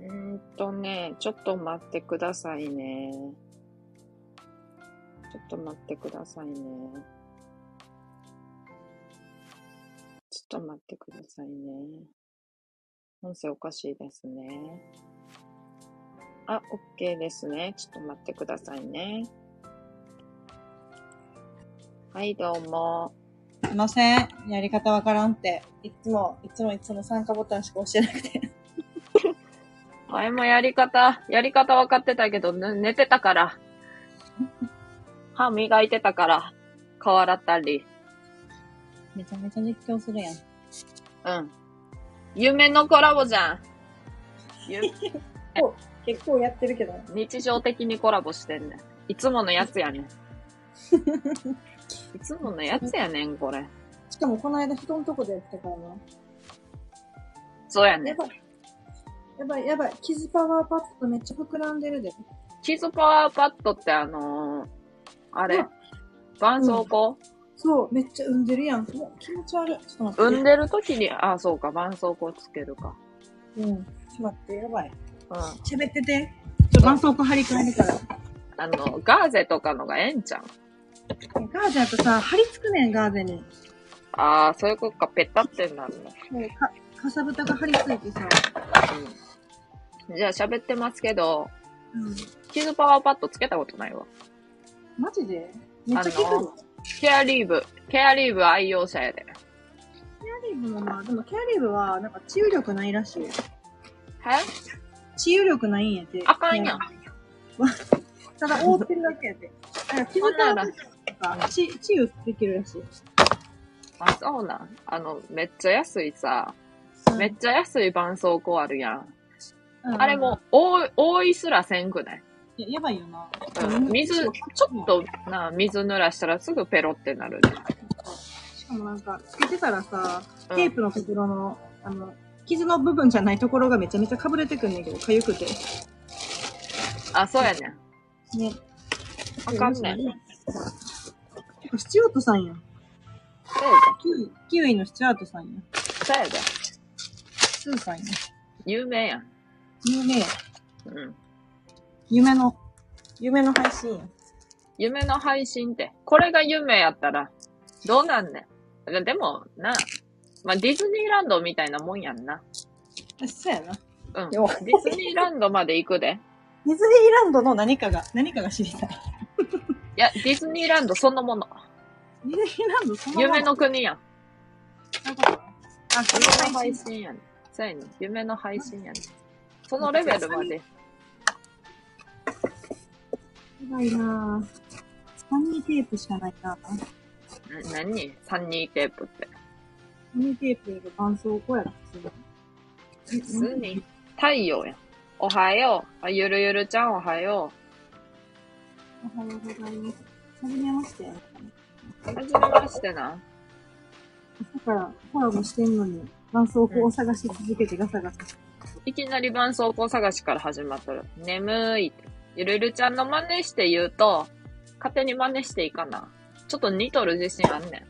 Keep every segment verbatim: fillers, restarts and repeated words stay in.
うーんとね、ちょっと待ってくださいね。ちょっと待ってくださいね。ちょっと待ってくださいね。音声おかしいですね。あ、OK ですね。ちょっと待ってくださいね。はい、どうも。すいません。やり方わからんって。いつも、いつもいつも参加ボタンしか押してなくて。前もやり方、やり方わかってたけど、寝てたから。歯磨いてたから、顔洗ったり。めちゃめちゃ実況するやん。うん。夢のコラボじゃん。結構やってるけど。日常的にコラボしてんねん。いつものやつやねん。いつものやつやねん、これ。しかもこの間人のとこでやってたからな。そうやねん。やばい、やばい、やばい。キズパワーパッドめっちゃ膨らんでるで。キズパワーパッドってあのー、あれ、絆創膏、うん、そう、めっちゃ産んでるやん。もう気持ち悪い。ちょっと待って。産んでる時に、あ、そうか、絆創膏つけるか。うん。ちょっと待って、やばい。うん。喋ってて。ちょ、絆創膏張り替えるから。あの、ガーゼとかのがええんちゃう？ガーゼだとさ、張り付くねん、ガーゼに。ああ、そういうことか、ペタってなるの。か、かさぶたが張り付いてさ。うん。じゃあ喋ってますけど、うん。キズパワーパッドつけたことないわ。マジで？めっちゃ効くの？ケアリーブ。ケアリーブ愛用者やで。ケアリーブもまあ、でもケアリーブは、なんか治癒力ないらしい。え？治癒力ないんやて。あかんやん。ただ覆ってるだけやて。なんか気づかないから、治癒できるらしい。あ、そうなん。あの、めっちゃ安いさ、うん、めっちゃ安い絆創膏あるやん。うん、あれも、多い、多いすらせんくない？や, やばいよな。うん、水、ちょっとな、水濡らしたらすぐペロってなる、ね。しかもなんか、つけてたらさ、テープのところの、うん、あの、傷の部分じゃないところがめちゃめちゃ被れてくんねんけど、かゆくて。あ、そうやねん。ね。わかんない。スチュワートさんやん。そうやで。キウイのスチュワートさんやん。そうやで。スーさんやん。有名やん。有名やん。うん。夢の、夢の配信や。夢の配信って。これが夢やったら、どうなんねん。でも、な、まあ、ディズニーランドみたいなもんやんな。そうやな。うん。ディズニーランドまで行くで。ディズニーランドの何かが、何かが知りたい。いや、ディズニーランドそのもの。ディズニーランドそのもの。夢の国やん。なんか、あ、夢の配信やね。そうやね。夢の配信やね。そのレベルまで。やばいなぁ。さんにんテープしかないなぁ。な、なに？ さんにん テープって。さんにんテープが絆創膏やろ、普通に。普通に。太陽やん。おはよう。あ、ゆるゆるちゃんおはよう。おはようございます。はじめまして。はじめましてな。だから、コラボしてんのに、絆創膏を探し続けてガサガサ。うん、いきなり絆創膏探しから始まっとる。眠いって。ゆるゆるちゃんの真似して言うと、勝手に真似していいかな。ちょっと似とる自信あんね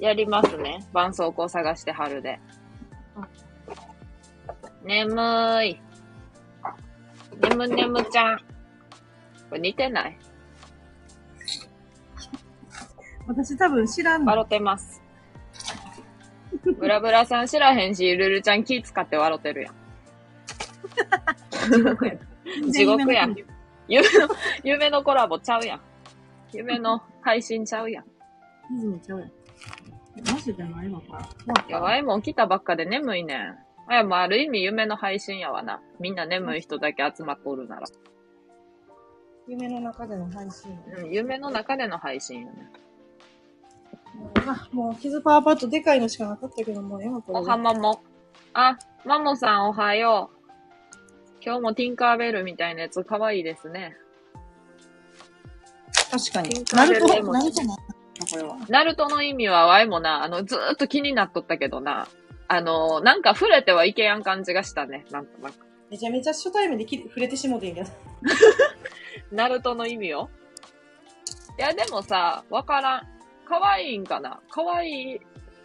ん。やりますね。絆創膏探してはるで。眠ーい。ねむねむちゃん。これ似てない？私多分知らんの。笑ってます。ブラブラさん知らへんし、ゆるゆるちゃん気使って笑ってるやん。地獄や。地獄や。夢の、夢のコラボちゃうやん。夢の配信ちゃうやん。リズムちゃうやん。マジでないのか。いや、ワイも起きたばっかで眠いねん。あやもある意味夢の配信やわな。みんな眠い人だけ集まっとるなら。夢の中での配信、ね。うん、夢の中での配信やね。あ、もう、キズパワーパッドでかいのしかなかったけども、今これ。おはまも。あ、マモさんおはよう。今日もティンカーベルみたいなやつ可愛いですね。確かに。ナルト、ナルトな、これは。ナルトの意味はワイもな、あの、ずーっと気になっとったけどな。あの、なんか触れてはいけやん感じがしたね。なんとなく。めちゃめちゃ初対面で触れてしもてんけど。ナルトの意味を？いや、でもさ、わからん。可愛いんかな？可愛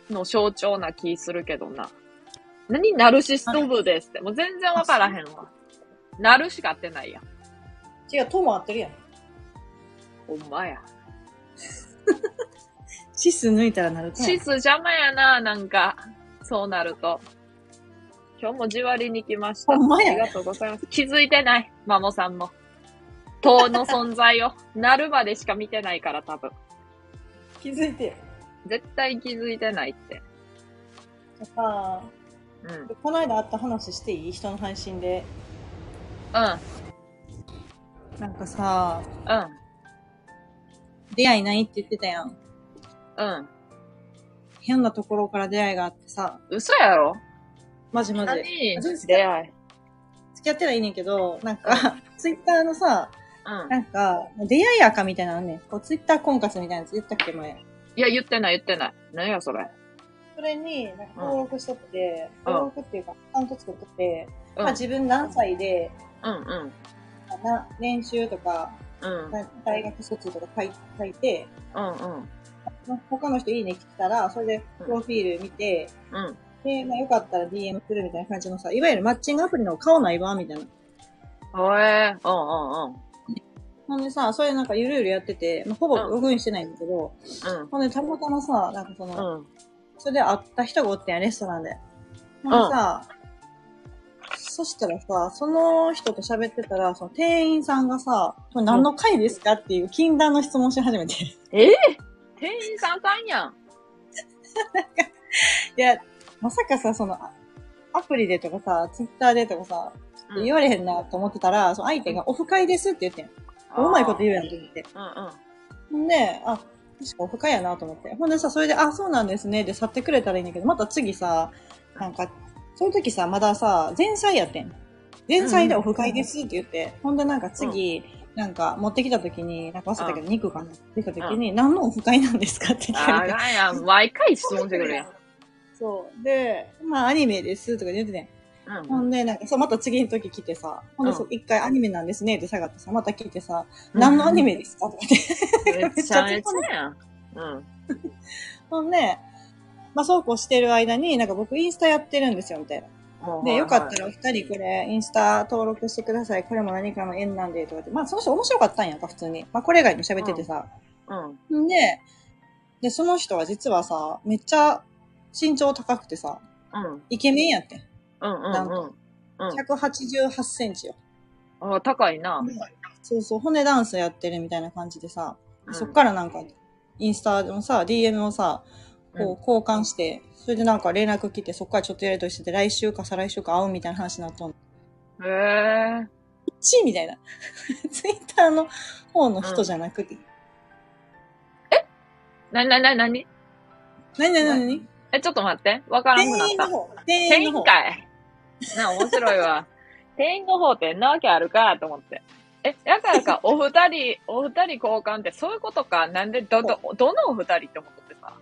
いの象徴な気するけどな。何ナルシスト部ですって。もう全然わからへんわ。なるしか合ってないやん。違う、とも合ってるやん。ほんまや。シス抜いたらなるか。シス邪魔やな、なんか。そうなると。今日も地割りに来ました。ほんまや。ありがとうございます。気づいてない。マモさんも。党の存在を。なるまでしか見てないから、多分。気づいてる。絶対気づいてないって。じゃあ、うん。この間あった話していい？人の配信で。うん。なんかさ、うん。出会いないって言ってたやん。うん。変なところから出会いがあってさ。嘘やろ？マジマジ。出会い。付き合ってりゃいいねんけど、なんか、ツイッターのさ、うん、なんか、出会い赤みたいなのあんねん。こう、ツイッター婚活みたいなやつ言ったっけ前。いや、言ってない言ってない。何やそれ。それに、なんか登録しとって、うん、登録っていうか、アカウント作っとって、うん、まあ自分何歳で、うんうん。な年収とか、うん、大学卒とか書い、書いて、うんうん。他の人いいね来たら、それで、プロフィール見て、うん。うん、で、まあよかったら ディーエム するみたいな感じのさ、いわゆるマッチングアプリの顔ないわ、みたいな。おえー、うんうんうん。ほんでさ、それなんかゆるゆるやってて、まあ、ほぼログインしてないんだけど、うん、ほんでたまたまさ、なんかその、うん、それで会った人がおってんや、レストランで。ほんでさ、うん、そしたらさ、その人と喋ってたら、その店員さんがさ、これ何の会ですかっていう禁断の質問し始めて。うん、えー、店員さんさんやん。なんか、いや、まさかさ、その、アプリでとかさ、ツイッターでとかさ、うん、言われへんなと思ってたら、その相手がオフ会ですって言ってん。うまいこと言うやんと思って。うんうん。で、あ、確かオフ会やなと思って。ほんでさ、それで、あ、そうなんですね。で、去ってくれたらいいんだけど、また次さ、なんか、その時さ、まださ、前菜やってん。前菜でオフ会ですって言って。うん、ほんでなんか次、うん、なんか持ってきた時に、なんか忘れたけど、肉が持ってきた時に、うん、何のオフ会なんですかって聞かれて。あらやん、毎回質問してくれやん。そう。で、まあアニメですとか言ってね。うん、ほんで、なんか、そう、また次の時来てさ、ほんで、そう、一、うん、回アニメなんですねって下がってさ、また来てさ、うん、何のアニメですかとかって。めっちゃめちゃやん。うん。ほんで、まあ、そうこうしてる間に、なんか僕インスタやってるんですよ、みたいな。うん、で、はい、よかったらお二人これ、インスタ登録してください。これも何かの縁なんで、とかって。まあ、その人面白かったんやんか、普通に。まあ、これ以外も喋っててさ。うん。うん、で、で、その人は実はさ、めっちゃ身長高くてさ、うん、イケメンやって。うんうんうん、なんとひゃくはちじゅうはちセンチよ。ああ、高いな。そうそう、骨ダンスやってるみたいな感じでさ、うん、そっからなんか、インスタのさ、ディーエム をさ、こう交換して、うん、それでなんか連絡来て、そっからちょっとやりとりしてて、来週か再来週か会うみたいな話になったの。へぇー。チーみたいな。ツイッターの方の人じゃなくて。うん、えなになになになになになになにえ、ちょっと待って。わからんくなった。店員の方。店員かい。な、面白いわ。店員の方ってんなわけあるかと思って。え、だからか、お二人、お二人交換ってそういうことか。なんで、ど、ど、どのお二人って思ってさ。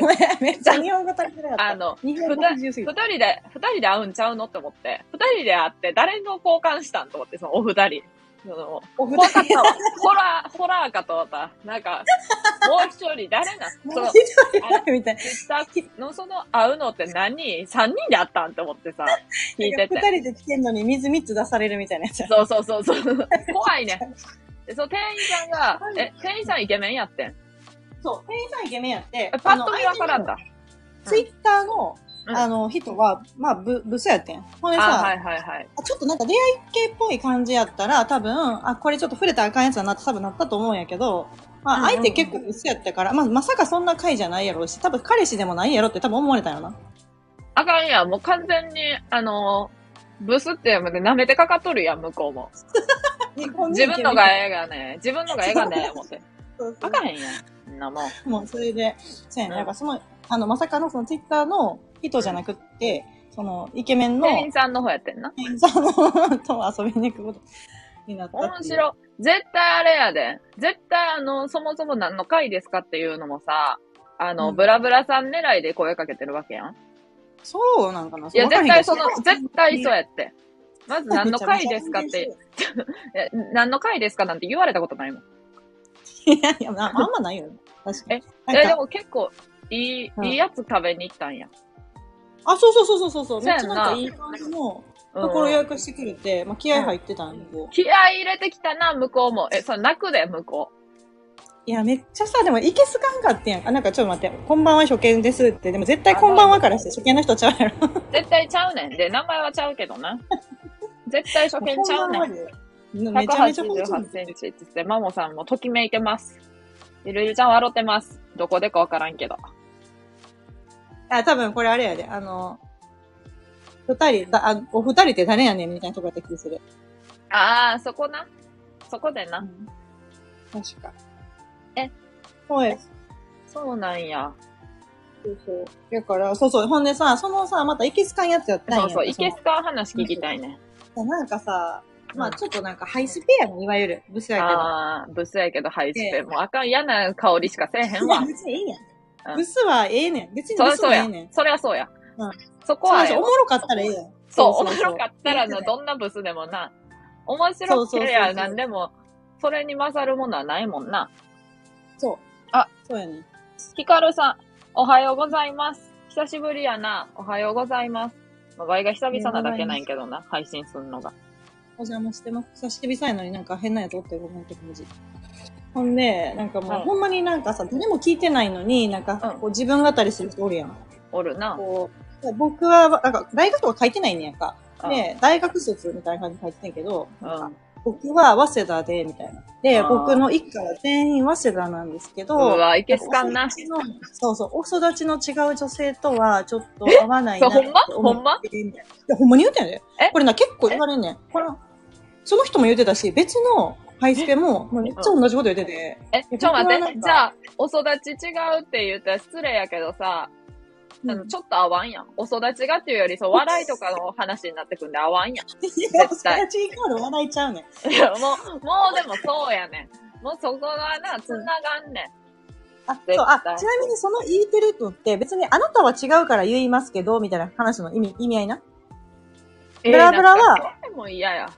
ごめん、めっちゃ日本語足りてなかった。あの、二人、二人で、二人で会うんちゃうのって思って。二人で会って、誰の交換したんと思って、そのお二人。その、お二人。ホラー、ホラーかと思った。なんか、もう一人誰なの？その、みたいな。のその会うのって何？三人で会ったんって思ってさ、聞いてて。二人で来てんのに水三つ出されるみたいなやつ。そうそうそうそう。怖いね。で、そう、店員さんが、え、店員さんイケメンやってん。そう、店員さんイケメンやって。パッと見わからんだ。ツイッターの、うん、あの、人は、まあ、ぶ、ブスやってん。ほんでさ、はいはいはい、ちょっとなんか出会い系っぽい感じやったら、多分、あ、これちょっと触れたらあかんやつだなって多分なったと思うんやけど、まあ、相手結構ブスやったから、まあ、まさかそんな回じゃないやろうし、多分彼氏でもないやろって多分思われたよな。あかんや、もう完全に、あの、ブスって舐めてかかっとるやん、向こうも。自分のがええがね、自分のがええがね、思って。そうそう、あかへんやん、なもん。もうそれで、そうやね、うん、なんかその、あの、まさかのそのツイッターの、人じゃなくって、その、イケメンの。店員さんの方やってんな。店員さんの方と遊びに行くことになった。面白。絶対あれやで。絶対あの、そもそも何の会ですかっていうのもさ、あの、うん、ブラブラさん狙いで声かけてるわけやん。そうなんかな。いや、絶対その、絶対そうやって。まず何の会ですかって、何の会ですかなんて言われたことないもん。いやいや、あんまないよね。確かに。え、でも結構、いい、いいやつ食べに行ったんや。あ、そうそうそうそうそう。めっちゃなんかいい感じのところ予約してくれて、うん、まあ、気合入ってたんで。気合入れてきたな、向こうも。え、それ泣くで、向こう。いや、めっちゃさ、でも、いけすかんかってやん。あ、なんかちょっと待って、こんばんは初見ですって。でも絶対こんばんはからして初見の人ちゃうやろ。絶対ちゃうねん。で、名前はちゃうけどな。絶対初見ちゃうねん。めちゃめちゃひゃくはちじゅうはちセンチって言って、マモさんもときめいてます。ゆるゆるちゃん笑ってます。どこでかわからんけど。あ、多分これあれやで、あの、二人、あ、お二人って誰やねんみたいなとこやった気する。ああ、そこな。そこでな。うん、確か。え、はい。そうなんや。そうそう。だから、そうそう。ほんでさ、そのさ、またイケスカンやつやったんや。そうそう、イケスカン話聞きたいね。なんかさ、うん、まあちょっとなんかハイスペやもん、いわゆる。ブスやけど。ああ、ブスやけどハイスペ。もうあかん、嫌な香りしかせえへんわ。別にええやん。うん、ブスはええねん。別にブスはええねん。それはそうや。うん。そこはええ。おもろかったらええやん。そう、おもろかったらの、どんなブスでもな。面白くてやなんでも、それに勝るものはないもんな。そう。あ、そうやね。ヒカルさん、おはようございます。久しぶりやな。おはようございます。まあ、ワイが久々なだけないけどな、配信するのが。お邪魔してます。久しぶりやのになんか変なやつおってごめんって感じ。ほんで、なんかもう、はい、ほんまになんかさ、誰も聞いてないのに、なんかこう、うん、自分語りする人おるやん。おるな。こう僕は、なんか大学とか書いてないねんやんか。で、大学卒みたいな感じで書いてたんやけど、うん僕は早稲田で、みたいな。で、僕の一家は全員早稲田なんですけど、うわ、いけすかんな。そうそう、お育ちの違う女性とはちょっと合わないなって思って。ほんまほんまいや、ほんまに言うてんやで。これな、結構言われんねん。これ、その人も言うてたし、別のハイスペも、もうめっちゃ同じこと言うてて。え、ちょ待って、じゃあ、お育ち違うって言ったら失礼やけどさ、あの、ちょっと合わんやん。お育ちがっていうより、そう、笑いとかの話になってくんで合わんやん。絶対。お育ちイコール笑いちゃうねん。いや、もう、もうでもそうやねん。もうそこがな、繋がんねん。あ、そう、あ、ちなみにその言いてるのって、別にあなたは違うから言いますけど、みたいな話の意味、意味合いな。ブラブラは、えー、もう嫌や。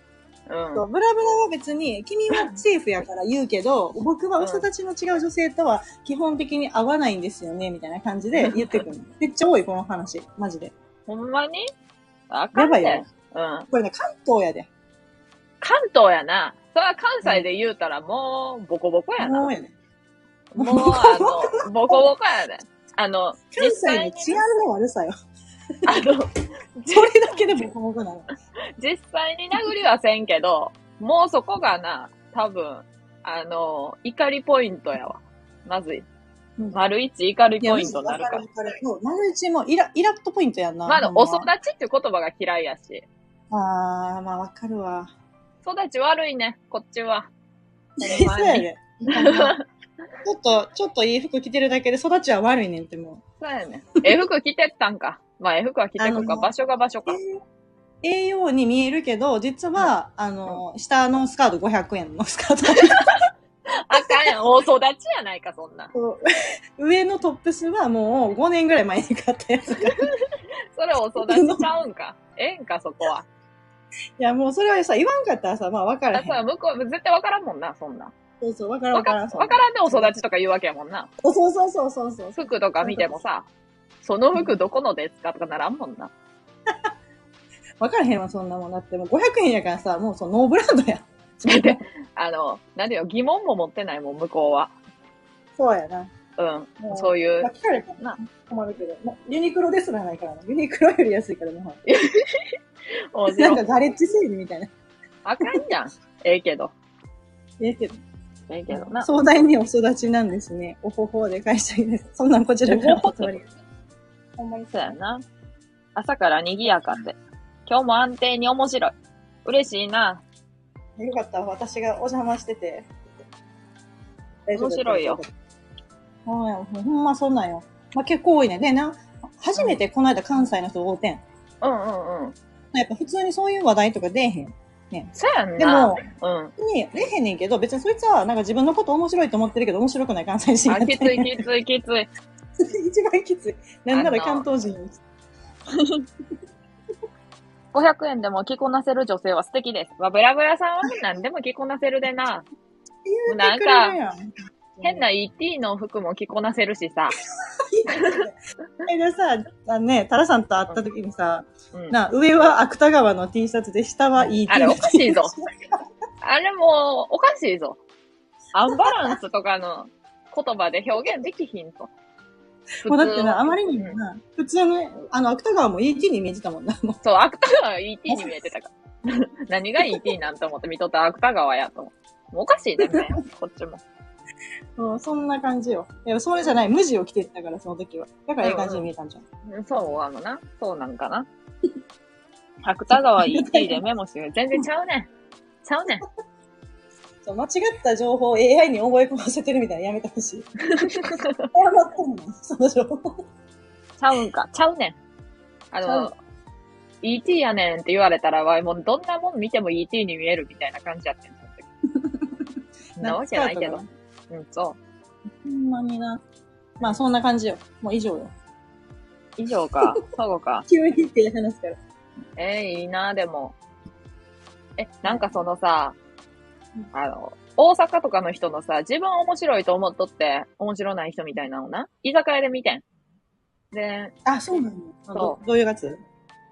うん、そうブラブラは別に、君はセーフやから言うけど、僕はお人たちの違う女性とは基本的に合わないんですよね、みたいな感じで言ってくる。めっちゃ多い、この話。マジで。ほんまにあかんね。やばいよ。うん。これね、関東やで。関東やな。それは関西で言うたらもう、ボコボコやな。もうやね。もう、あの、ボコボコやで。あの、関西の治安の悪さよ。あの、それだけでボコボコなの。実際に殴りはせんけど、もうそこがな、多分、あの、怒りポイントやわ。まずい。うん、丸一怒りポイントになるから。丸一もイラ、イラッとポイントやんな。まだ、お育ちっていう言葉が嫌いやし。あー、まあわかるわ。育ち悪いね、こっちは。そうやで。ちょっと、ちょっといい服着てるだけで育ちは悪いねんってもう。そうやね。ええ服着てったんか。まあ、ええ服は着てこか、場所が場所か。栄養に見えるけど、実は、うん、あの、うん、下のスカートごひゃくえんのスカート。あかんやん、大育ちやないか、そんな。上のトップスはもうごねんぐらい前に買ったやつか。それ大育ちちゃうんか。ええんか、そこは。いや、もうそれはさ、言わんかったらさ、まあ分からへん。あ、そう、向こう、絶対分からんもんな、そんな。そうそう、分からん分からん。分からんで、ね、お育ちとか言うわけやもんな。そうそうそうそうそう。服とか見てもさ、その服どこのですかとかならんもんな。わからへんわ、そんなもんだって。もうごひゃくえんやからさ、もうそのノーブランドや。あの、なんでよ、疑問も持ってないもん、向こうは。そうやな。うん。そういう。聞かれたな。困るけど。ユニクロですらないからな。ユニクロより安いから、もう。なんかガレッジ整理みたいな。あかんじゃん。ええけど。ええけど。ええけどな。壮大にお育ちなんですね。おほほで返したいです。そんなんこちらからお断り。ほんまにそうやな。朝から賑やかで。今日も安定に面白い。嬉しいな。よかった。私がお邪魔してて。面白いよ。ほんまそんなんよ。まあ、結構多いね。で、な、初めてこの間関西の人おうてん。うんうんうん。やっぱ普通にそういう話題とか出えへん。ね。そうやんな。でも、うん。に出えへんねんけど、別にそいつはなんか自分のこと面白いと思ってるけど、面白くない関西人やって。あ、きついきついきつい。一番きつい。なんなら関東人。ごひゃくえんでも着こなせる女性は素敵です。まあ、ブラブラさんは何でも着こなせるでな。なんか、変な イーティー の服も着こなせるしさ。えでさあ、ね、タラさんと会った時にさ、うん、な上は芥川の T シャツで下はいい T シャツ。あれおかしいぞ。あれもうおかしいぞ。アンバランスとかの言葉で表現できひんと。もうだってな、あまりにもな、うん、普通の、あの、芥川も イーティー に見えてたもんな。そう、芥川は イーティー に見えてたから。何が イーティー なんて思って見とったら芥川やと思う。もうおかしいね、こっちも。そう、そんな感じよ。いや、それじゃない、無地を着てたから、その時は。だからいい感じに見えたんじゃん。うんうん、そう、あのな、そうなんかな。芥川 イーティー でメモしてる。全然ちゃうねん。ちゃうねん。間違った情報を エーアイ に覚え込ませてるみたいなやめてほしい。謝ってんのその情報。ちゃうんか。ちゃうねん。あの、イーティー やねんって言われたら、もうどんなもん見ても イーティー に見えるみたいな感じやってんそんなわけないけど。うん、そう。ほんまにな。まあそんな感じよ。もう以上よ。以上か。そうか。急にって話すから。えー、いいな、でも。え、なんかそのさ、あの、大阪とかの人のさ、自分面白いと思っとって、面白ない人みたいなのな、居酒屋で見てん。で、あ、そうなの、そう。どういうやつ？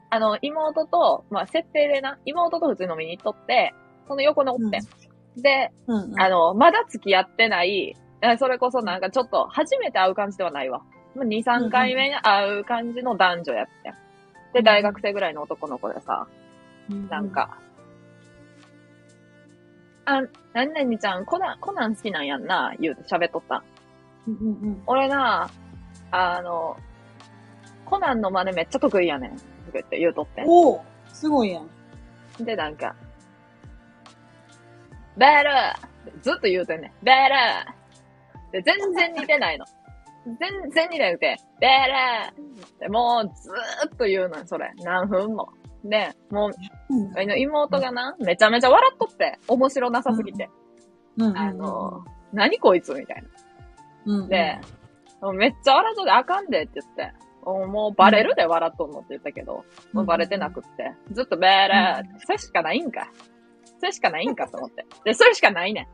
あの、妹と、まあ、設定でな、妹と普通飲みに行っとって、その横のおってん。うん、で、うんうん、あの、まだ付き合ってない、それこそなんかちょっと、初めて会う感じではないわ。に、さんかいめに会う感じの男女やってん。で、大学生ぐらいの男の子でさ、うん、なんか、あ、何々ちゃん、コナン、コナン好きなんやんな、言うて喋っとった。うんうんうん、俺な、あの、コナンの真似めっちゃ得意やねん。言って言うとってん。おぉ、すごいやん。で、なんか、ベルずっと言うてんねん。ベルで、全然似てないの。全然似てなくて、ベルで、もうずーっと言うのよ、それ。何分も。で、もう、うん、妹がな、めちゃめちゃ笑っとって、面白なさすぎて。うんうん、あの、何こいつみたいな。うんうん、で、めっちゃ笑っとって、あかんでって言って、もうバレるで笑っとんのって言ったけど、もうバレてなくって、ずっとベール、うん、それしかないんか。それしかないんかと思って。で、それしかないね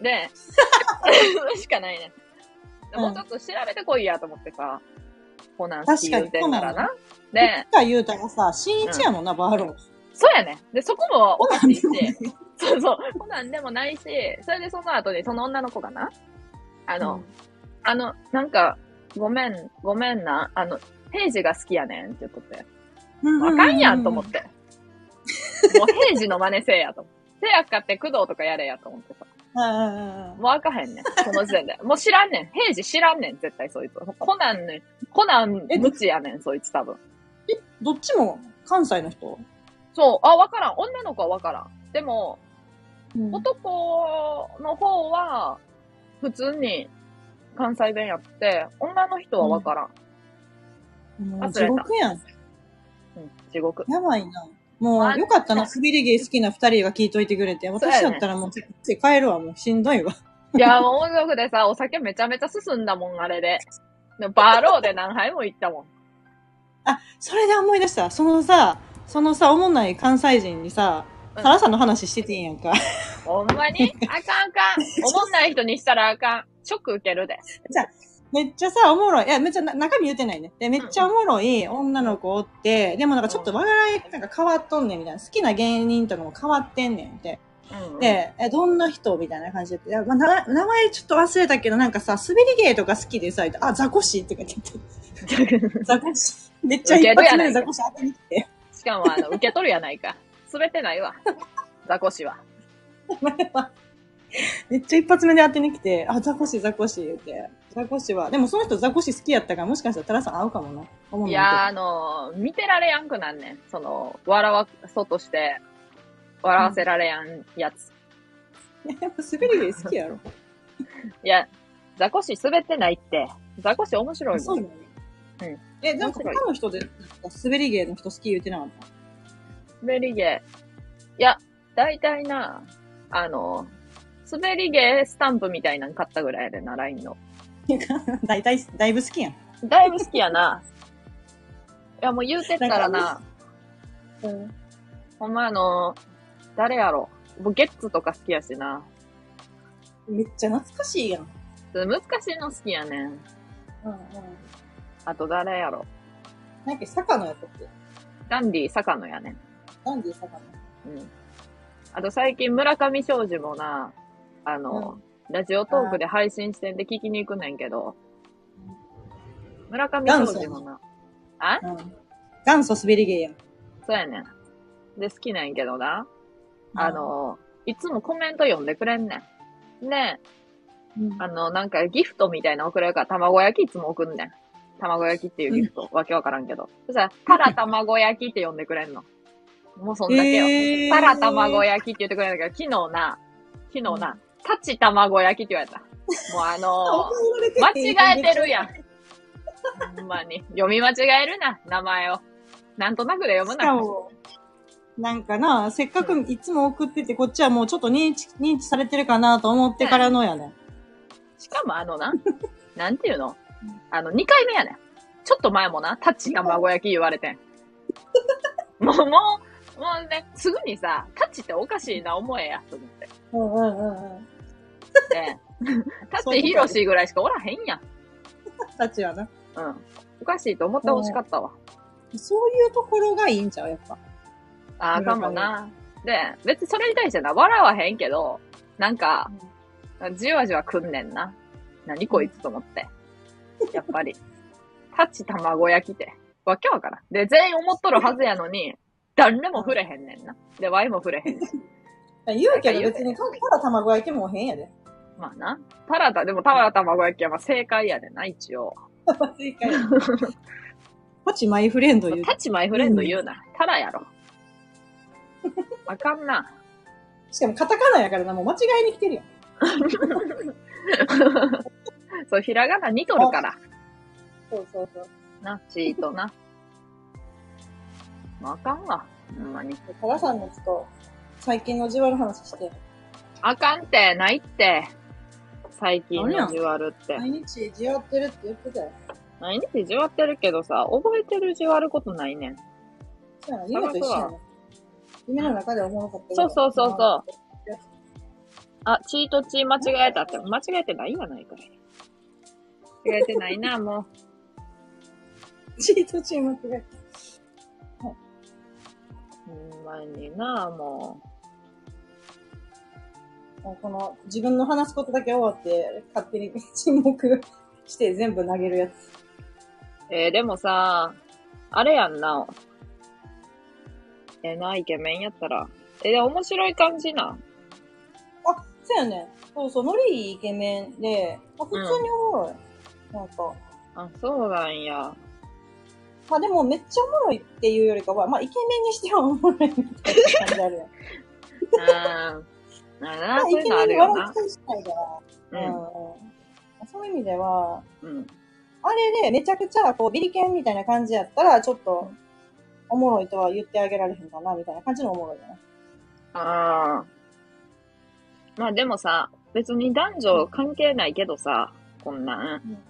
ん。で、それしかないねん。もうちょっと調べてこいやと思ってさ、コナン好き言うてんならな。で、言うたらさ、新一やもんな、うん、バーロー。そうやね。で、そこもおかしいし、そうそう、コナンでもないし、それでその後にその女の子がな、あの、うん、あの、なんか、ごめん、ごめんな、あの、平次が好きやねんって言っとって、あかんやんと思って。もう平次の真似せえやと思って。せやっかって工藤とかやれやと思ってさ。もうあかへんねん。この時点で。もう知らんねん。平次知らんねん、絶対そいつ。コナンね、コナン無知やねん、そいつ多分。え、どっちも関西の人？そう。あ、わからん。女の子はわからん。でも、うん、男の方は、普通に関西弁やって、女の人はわからん。うん、もう地獄やん。うん、地獄。やばいな。もう、よかったな。滑り芸好きな二人が聞いといてくれて。私だったらもう、つい帰るわ。もうしんどいわ。いや、もう面白くてさ、お酒めちゃめちゃ進んだもん、あれで。でバーローで何杯も行ったもん。あ、それで思い出した。そのさ、そのさ、おもんない関西人にさ、うん、タラさんの話しててんやんか。ほんまにあかんあかん。おもんない人にしたらあかん。ショック受けるで。じゃあ、めっちゃさ、おもろい。いや、めっちゃ中身言うてないね。で、めっちゃおもろい女の子おって、うん、でもなんかちょっと笑い、なんか変わっとんねんみたいな。好きな芸人とのも変わってんねんって。うんうん、で、え、どんな人みたいな感じで。まあ、な名前ちょっと忘れたけど、なんかさ、滑り芸とか好きでさ、あ、ザコシって言ってた。ザコシ。めっちゃ一発目のザコシ当てに来て。しかも、あの、受け取るやないか。滑ってないわ。ザコシは。めっちゃ一発目で当てに来て、あ、ザコシ、ザコシ言うて。ザコシは、でもその人ザコシ好きやったから、もしかしたらタラさん合うかもな。思う。いや、あの、見てられやんくなんねん。その、笑わそうとして。笑わせられやんやつ。うん、やっぱ滑り芸好きやろ。いや、ザコシ滑ってないって。ザコシ面白いもん。そうだね。うん。え、なんか他の人で、滑り芸の人好き言ってなかった？滑り芸。いや、大体な、あの、滑り芸スタンプみたいなの買ったぐらいやでな、ライン の。大体、だいぶ好きやん。だいぶ好きやな。いや、もう言うてったらな、うん。ほんまあの、誰やろもうゲッツとか好きやしな。めっちゃ懐かしいやん。難しいの好きやねん。うんうん。あと誰やろ、なんか坂野やったっけ、ダンディ坂野やね。ダンディ坂野。うん。あと最近村上昌司もな、あの、うん、ラジオトークで配信してんで聞きに行くねんけど、村上昌司もな、あ、うん、元祖滑り芸やん。そうやねん。で、好きなんやけどな、うん、あの、いつもコメント読んでくれんねん。ね、うん、あの、なんかギフトみたいなの送れるから卵焼きいつも送んねん。卵焼きっていうギフト、うん、わけわからんけど。そしたら、たら卵焼きって呼んでくれんの。もうそんだけよ。えー、たら卵焼きって言ってくれるんだけど、昨日な、昨日な、たち卵焼きって言われた。もうあのー、間違えてるやん。ほんまに。読み間違えるな、名前を。なんとなくで読むな。しかも、なんかな、せっかくいつも送ってて、こっちはもうちょっと認知、認知されてるかなと思ってからのやね、はい、しかもあのな、なんていうのあの、にかいめやねん。ちょっと前もな、タッチ卵焼き言われてん。もう、もう、もうね、すぐにさ、タッチっておかしいな思えや、と思って。うんうんうんうん。で、タッチヒロシぐらいしかおらへんやん。タッチはな。うん。おかしいと思ってほしかったわ、うん。そういうところがいいんちゃうやっぱ。ああ、かもな。で、別にそれに対してな、笑わへんけど、なんか、うん、じわじわくんねんな。何こいつと思って。やっぱり。タッチ卵焼きって。わけわからん。で、全員思っとるはずやのに、誰も触れへんねんな。で、ワイも触れへんねん。言うけど別に、ただ卵焼きも変やで。まあな。ただ、でもただ卵焼きはまあ正解やでな、一応。正解。タチマイフレンド言う。タチマイフレンド言うな。ただやろ。あかんな。しかもカタカナやからな、もう間違いに来てるやん。そう、ひらがなにとるから。そうそうそう。な、チートな。まあ、あかんわ。ほんまに。加賀さんのちょっと、最近のじわる話して。あかんって、ないって。最近のじわるって。毎日じわってるって言ってたよ。毎日じわってるけどさ、覚えてるじわることないねん。そうやな、夢と一緒やな。夢の中で思わなかった。そうそうそうそう。あ、チートチー間違えたって。間違えてないやないかい。間違えてないな、もう。チートチー間違えた。ほんまにな、もう。もうこの、自分の話すことだけ終わって、勝手に沈黙して全部投げるやつ。えー、でもさ、あれやんな。えー、な、イケメンやったら。えー、で、面白い感じな。あ、そうやね。そうそう、ノリイケメンで、あ、普通におもろい。うんなんか。あ、そうなんや。まあでもめっちゃおもろいっていうよりかは、まあイケメンにしてはおもろいみたいな感じあるやん。うん。なあ、そういうのあるよな。イケメンに笑う人したいから。うん。うん、そういう意味では、うん。あれで、ね、めちゃくちゃこうビリケンみたいな感じやったら、ちょっとおもろいとは言ってあげられへんかなみたいな感じのおもろいよね。ああ。まあでもさ、別に男女関係ないけどさ、こんなん。うん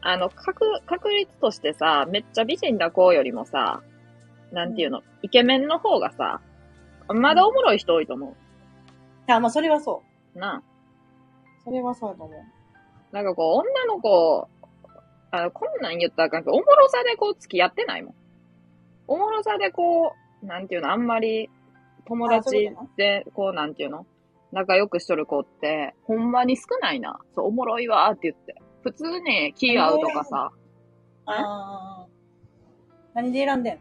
あの、確、確率としてさ、めっちゃ美人な子よりもさ、なんていうの、うん、イケメンの方がさ、まだおもろい人多いと思う。うん、あ、まあそれはそう。なあ。それはそうだと思う。なんかこう、女の子、あの、こんなん言ったらあかんけど、おもろさでこう付き合ってないもん。おもろさでこう、なんていうの、あんまり友達で、こう、なんていうの、仲良くしとる子って、ほんまに少ないな。そう、おもろいわーって言って。普通ね、気合うとかさ。ああ。何で選んでん？い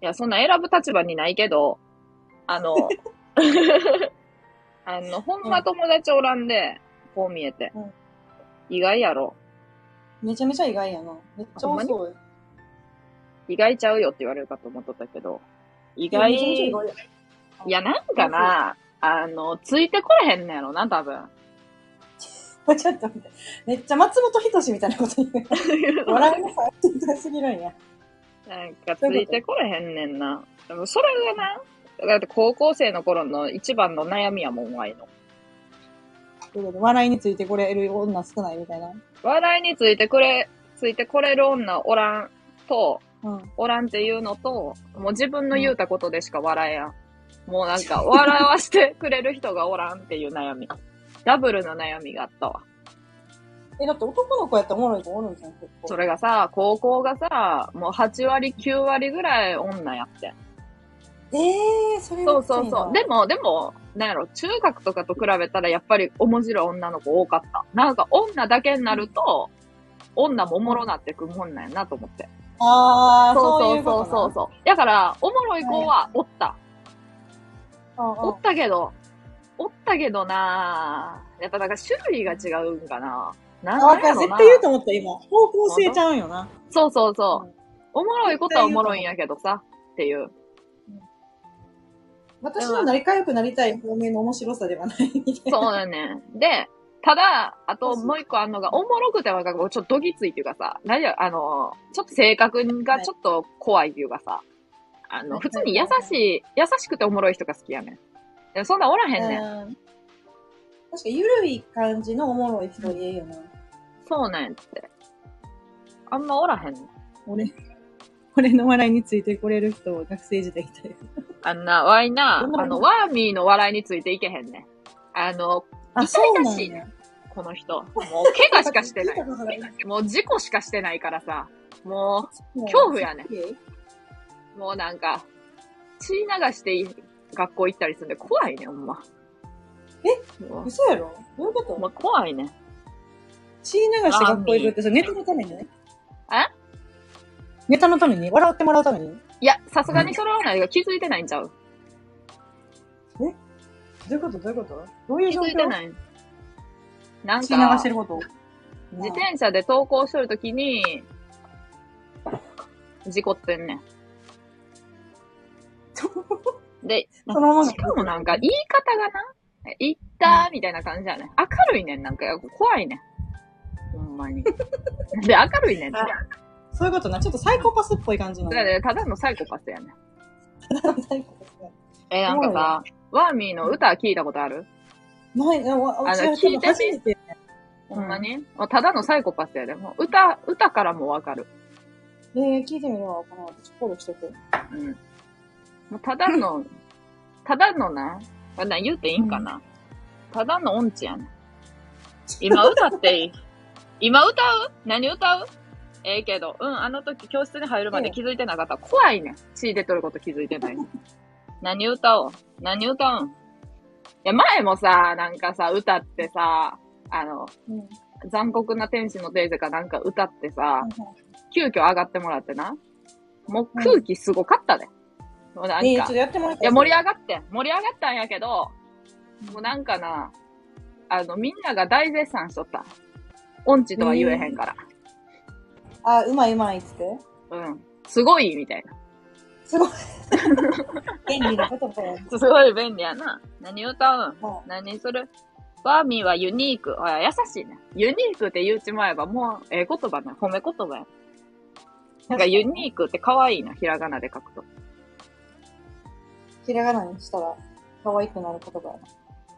や、そんな選ぶ立場にないけど、あの、あの、ほんま友達おらんで、こう見えて。うん、意外やろ。めちゃめちゃ意外やな。めっちゃ多そう。意外ちゃうよって言われるかと思っとったけど、意外、いや、なんかな、あの、ついてこれへんのやろな、多分。ちょっと待って、めっちゃ松本人志みたいなこと言う。笑いなさいって言いすぎるんや。なんかついてこれへんねんな。でもそれがな、だって高校生の頃の一番の悩みやもん、わいの。笑いについてこれる女少ないみたいな。笑いについてこれ、ついてこれる女おらんと、うん、おらんっていうのと、もう自分の言うたことでしか笑えやん。うん、もうなんか笑わしてくれる人がおらんっていう悩み。ダブルの悩みがあったわ。え、だって男の子やったらおもろい子おるんじゃん、結構。それがさ、高校がさ、もうはちわりきゅうわりぐらい女やって。ええー、それはそうそうそう。でも、でも、なんやろ、中学とかと比べたらやっぱり面白い女の子多かった。なんか女だけになると、女もおもろなってくもんなんやなと思って。ああ、そうそうそうそうそう。だから、おもろい子はおった。はい、おったけど、おったけどなぁ。やっぱなんか種類が違うんかなぁ。なんか絶対言うと思った今。方向性ちゃうんよな。そうそうそう。おもろいことはおもろいんやけどさ、っていう。私の仲良くなりたい方面の面白さではないみたいな。そうだね。で、ただ、あともう一個あんのが、おもろくてなんかこうちょっとドギツイっていうかさ、何や、あの、ちょっと性格がちょっと怖いっていうかさ、あの、普通に優しい、優しくておもろい人が好きやねん。でもそんなおらへんねん。確かゆるい感じのおもろい人いるよな。そうなんやって。あんまおらへんねん。俺、俺の笑いについてこれる人を学生時代いたよ。あんな、ワイな、あの、ワーミーの笑いについていけへんねん。あの、痛々しいねん。この人。もう、怪我しかしてない。もう、事故しかしてないからさ。もう、恐怖やねん。もうなんか、血流していい学校行ったりするんで、怖いねん、ほんま。え？嘘やろ？どういうこと？まあ、怖いね。血流して学校行くってさ、ネタのためにね。え？ネタのために？笑ってもらうために？いや、さすがにそれはないが気づいてないんちゃう？え？どういうことどういうことどういう状況？気づいてない。なんか、流してること自転車で登校しとるときに、事故ってんねん。で、しかもなんか言い方がな、言ったーみたいな感じだね。明るいねん、なんか怖いねん。ほんまに。で、明るいねん。そういうことな、ちょっとサイコパスっぽい感じなの。だからただのサイコパスやね。ただのサイコパスやね。え、なんかさ、ワーミーの歌聞いたことある？ない、あの、聞いてみ。ほんまに？ただのサイコパスやで。もう歌、歌からもわかる。えー、聞いてみようかな。私、フォローしとく。うん。もうただの、ただのな、あんな言うていいんかな。ただの音痴やね。今歌っていい？今歌う？何歌う？ええけど、うん、あの時教室に入るまで気づいてなかった。怖いねん。血出とること気づいてない。何歌おう？何歌うん？いや、前もさ、なんかさ、歌ってさ、あの、うん、残酷な天使のテーゼかなんか歌ってさ、急遽上がってもらってな。もう空気すごかったで、ね。うん、もうなんか、ねえ、ちょっとやってもらって。いや、盛り上がって。盛り上がったんやけど、もうなんかな、あの、みんなが大絶賛しとった。音痴とは言えへんから。うんあ、うまいうまいっつってうん。すごいみたいな。すごい。便利な言葉や。すごい便利やな。何歌うん、はい、何するワーミーはユニーク。あ、優しいね。ユニークって言うちまえばもう、ええー、言葉な。褒め言葉や。なんかユニークって可愛いな。ひらがなで書くと。ひらがなにしたら可愛くなる言葉や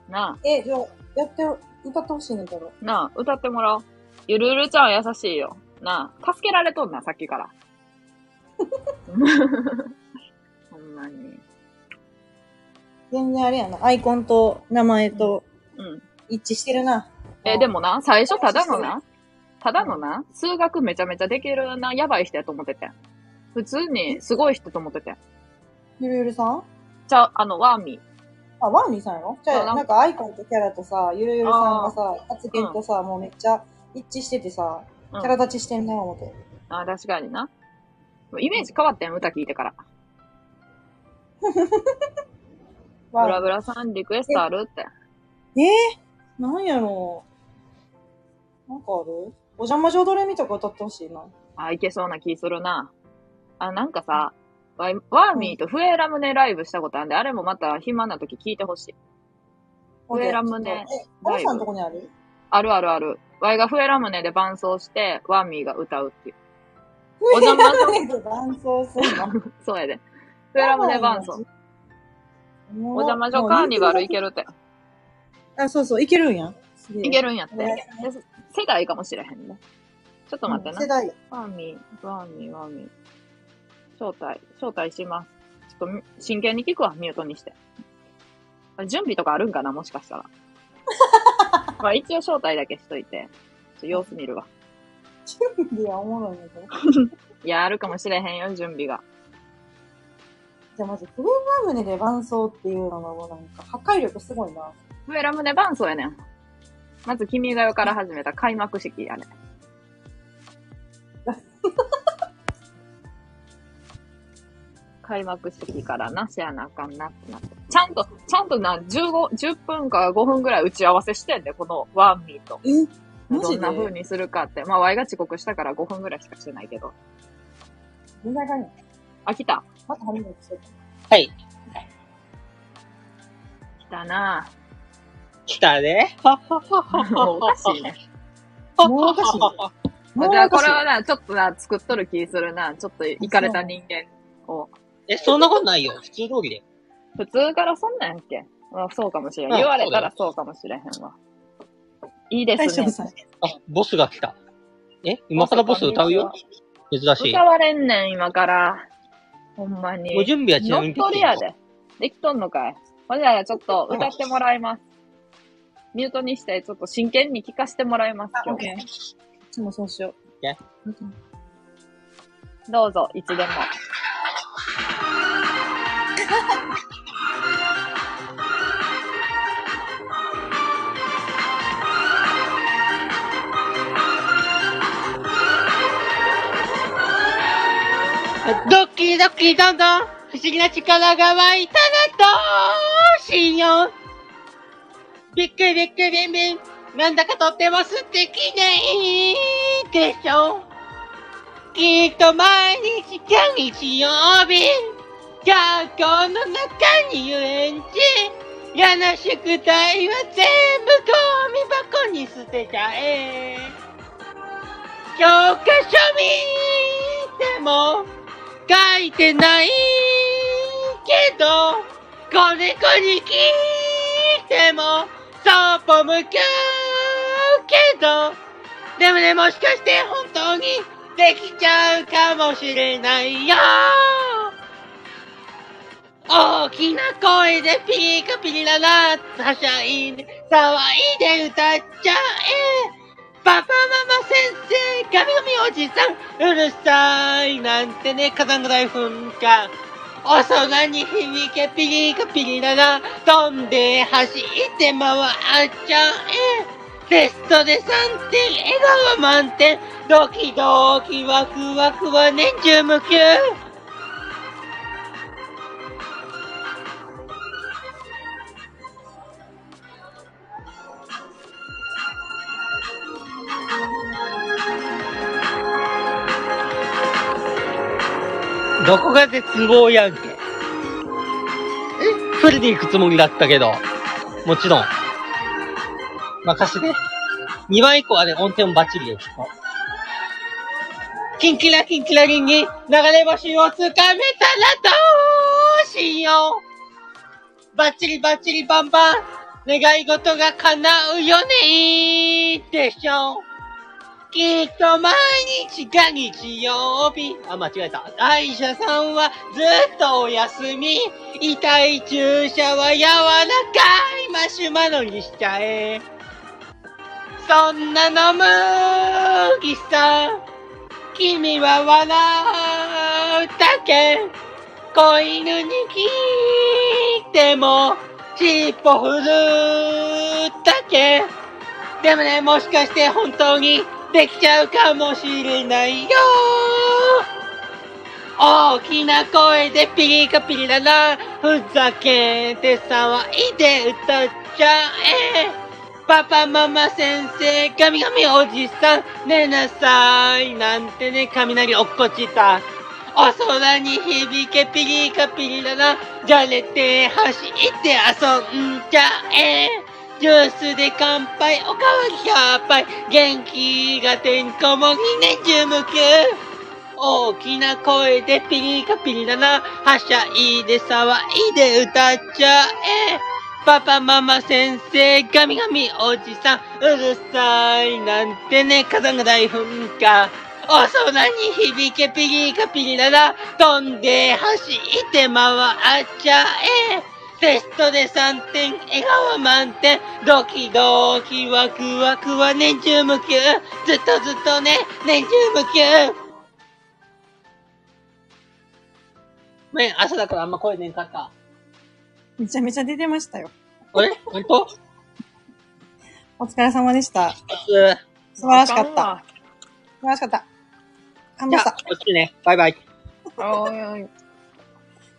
な。なあ。え、じゃあ、やって、歌ってほしいねんけど。なあ、歌ってもらおう。ゆるゆるちゃんは優しいよ。なあ、助けられとんな、さっきから。ほんまに。全然あれやな、アイコンと名前と、うん。一致してるな。うん、え、でもな、最初ただのな、ただのな、数学めちゃめちゃできるな、やばい人やと思ってて。普通にすごい人と思ってて。ゆるゆるさん？じゃあ、あの、ワーミー。あ、ワーミーさんやろ？じゃあ、なんかアイコンとキャラとさ、ゆるゆるさんがさ、発言とさ、うん、もうめっちゃ一致しててさ、キャラ立ちしてんな、思って。あ、確かにな。イメージ変わったやん、歌聞いてから。ブラブラさんリクエストあるって。えー、なんやろう。なんかある？お邪魔女ドレミとか歌ってほしいな。あ、いけそうな気するな。あ、なんかさ、ワーミーとフエラムネライブしたことあるんで、あれもまた暇な時聞いてほしい。フエラムネ。え、お母さんのとこにある？あるあるある。ワイがフエラムネで伴奏して、ワーミーが歌うっていう。フエラムネで伴奏するのそうやで。フエラムネ伴奏。お邪魔女カーニバルいけるって。あ、そうそう、いけるんや。いけるんやって。世代かもしれへんね。ちょっと待ってな。世代。ワーミー、ワーミー、ワーミー。招待、招待します。ちょっと真剣に聞くわ、ミュートにして。準備とかあるんかな、もしかしたら。まあ一応招待だけしといて。と様子見るわ。準備はおもろいね。いや、あるかもしれへんよ、準備が。じゃあまず、フエラムネで伴奏っていうのもなんか、破壊力すごいな。フエラムネ伴奏やねん。まず、君が代から始めた開幕式やねん。開幕式からなしやなあかんなってなって。ちゃんと、ちゃんとな、じゅうご、じゅっぷんかごふんぐらい打ち合わせしてんで、このワンミート。えどんな風にするかって。まあ、ワイが遅刻したからごふんぐらいしかしてないけど。全然ない。あ、来た。また始めてきた。はい。来たなぁ。来たね。もうおかしいね。もうおかしい。まあ、じゃあこれはな、ちょっとな、作っとる気するな。ちょっとイカれた人間を。え、そんなことないよ。普通通りで。普通からそんなんやっけ。まあ、そうかもしれん。言われたらそうかもしれへんわ。いいですね。あ、ボスが来た。え、今からボス歌うよ。珍しい。歌われんねん、今から。ほんまに。ご準備はちなみに。乗っ取りやで。できとんのかい。ほんならちょっと歌ってもらいます。ミュートにして、ちょっと真剣に聴かせてもらいます。オッケー。もうそうしよう。オッケー。どうぞ、いつでも。ドキドキどんどん不思議な力が湧いたらどうしよう。びっくりびっくりびんびん、なんだかとっても素敵ねでしょ。きっと毎日が日曜日、学校の中に遊園地、やな宿題は全部ゴミ箱に捨てちゃえ。教科書見ても書いてないけど、子猫に聞いてもそっぽ向くけど、でもね、もしかして本当にできちゃうかもしれないよ。大きな声でピカピララッはしゃいで騒いで歌っちゃえ。パパママ先生、ガミガミおじさん、うるさいなんてね、火山が大噴火。お空に響けピリカピリララ、飛んで走って回っちゃえ。テストでさんてん、笑顔満点、ドキドキワクワクは年中無休。どこが絶望やんけ。え、それで行くつもりだったけど、もちろん。任せて。にばん以降はね、音程もバッチリできっと。キンキラキンキラリンに流れ星をつかめたらどうしよう。バッチリバッチリバンバン、願い事が叶うよねでしょ。きっと毎日が日曜日。あ、間違えた。歯医者さんはずっとお休み。痛い注射は柔らかいマシュマロにしちゃえ。そんなの無理さ。君は笑うだけ。子犬に聞いても尻尾振るだけ。でもね、もしかして本当にできちゃうかもしれないよ。大きな声でピリカピリララ、ふざけて騒いで歌っちゃえ。パパママ先生、ガミガミおじさん、寝なさいなんてね、雷落っこちた。お空に響けピリカピリララ、じゃれて走って遊んじゃえ。ジュースで乾杯、おかわりひゃっぱい、元気がてんこもぎねじゅうむきゅう。大きな声でピリカピリだな、はしゃいで騒いで歌っちゃえ。パパママ先生、ガミガミおじさん、うるさいなんてね、火山が大噴火。お空に響けピリカピリだな、飛んで走って回っちゃえ。テストでさんてん、笑顔満点、ドキドキワクワクは年中無休、ずっとずっとね、年中無休。ね、朝だからあんま声出んかった。めちゃめちゃ出てましたよ。あれ本当？お疲れ様でした。素晴らしかった。素晴らしかった。感動した。こっちね。バイバイ。おいおい。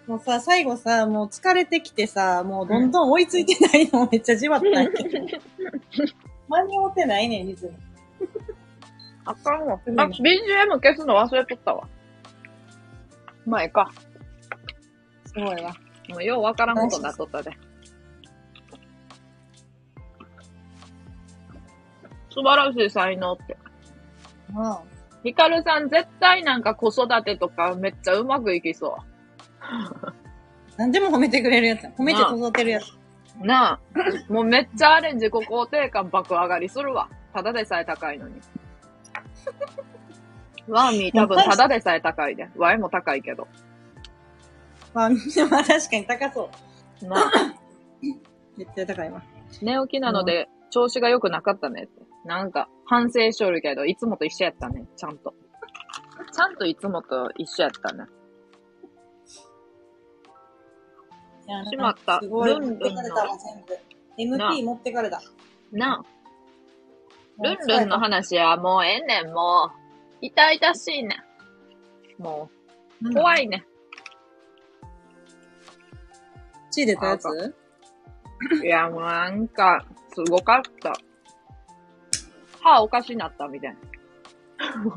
もうさ、最後さ、もう疲れてきてさ、もうどんどん追いついてないのめっちゃじわったけど。間に合ってないね、リズム。あかんわ。あ、ビージーエム 消すの忘れとったわ。前か。すごいわ。もうようわからんことになっとったで。素晴らしい才能って。うん。ヒカルさん絶対なんか子育てとかめっちゃうまくいきそう。何でも褒めてくれるやつ。褒めて育てるやつ。なあ。もうめっちゃあれ自己肯定感爆上がりするわ。ただでさえ高いのに。ワーミー多分ただでさえ高いで。ワイも高いけど。ワーミーは確かに高そう。なあ。めっちゃ高いわ。寝起きなので調子が良くなかったねって。なんか反省しおるけど、いつもと一緒やったね。ちゃんと。ちゃんといつもと一緒やったね。しまった。すごい。ルンルンの。エムピー 持ってかれた。なあ。ルンルンの話はもうええねん、もう。痛々しいねん。もう。怖いねん。血出たやつ？いや、もうなんか、すごかった。歯おかしなったみたいな。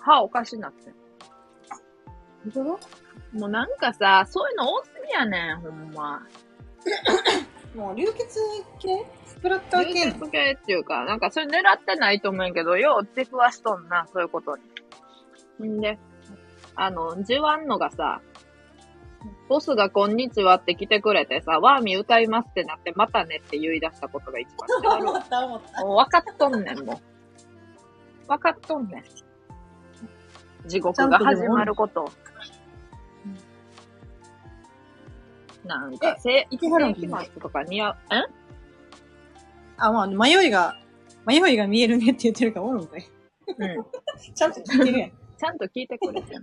歯おかしなって。本当だ？もうなんかさ、そういうの多すぎやねん、ほんま。もう流血系？スプラッター系？流血系っていうか、なんかそれ狙ってないと思うんやけど、よう出くわしとんな、そういうことに。んで、あの、じわんのがさ、ボスがこんにちはって来てくれてさ、ワーミー歌いますってなって、またねって言い出したことが一番。思った思った。もう分かっとんねん、もう。分かっとんねん。地獄が始まることを。なんか、せ、いきはるんきますとか似合う、えんあ、まあ、迷いが、迷いが見えるねって言ってるからおるんかい。うん。ちゃんと聞いてるやん。ちゃんと聞いてくれてん。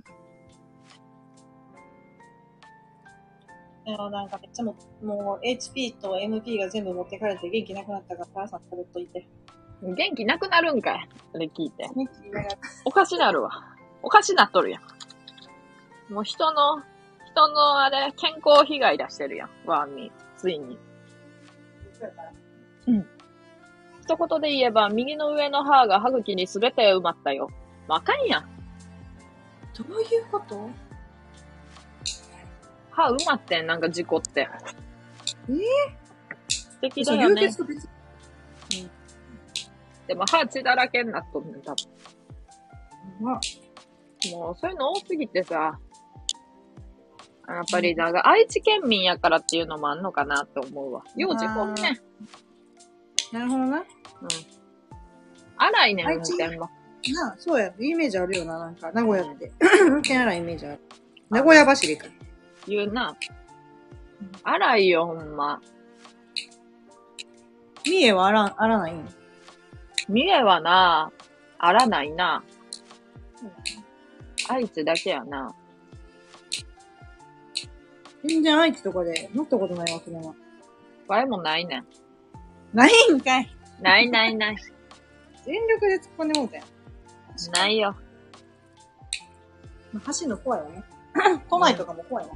いや、なんかめっちゃも、もう エイチピー と エムピー が全部持ってかれて元気なくなったから、母さんとずっといて。元気なくなるんかい。それ聞いて。元気なくなる。おかしなるわ。おかしなっとるやん。もう人の、人のあれ、健康被害出してるやん、ワーミー。ついに。うん。一言で言えば、右の上の歯が歯茎に全て埋まったよ。あかんやん。どういうこと？歯埋まってん、なんか事故って。えぇ、ー、素敵だよね。流血と別に。うん。でも歯血だらけになっとるね、たぶん。もう、そういうの多すぎてさ、やっぱり、なんか、愛知県民やからっていうのもあんのかなって思うわ。幼児ごめんね。なるほどな。うん。荒いね、運転も。なあ、そうや。イメージあるよな、なんか。名古屋って。運転荒いイメージある。名古屋走りか。言うな。荒いよ、ほんま。三重は荒、荒ないん？三重はな、荒ないな。愛知だけやな。全然愛知とかで乗ったことないわけだな。場合もないねん。ないんかい。ないないない。全力で突っ込んでもうたやん。ないよ。走るの怖いわね。都内とかも怖いわ。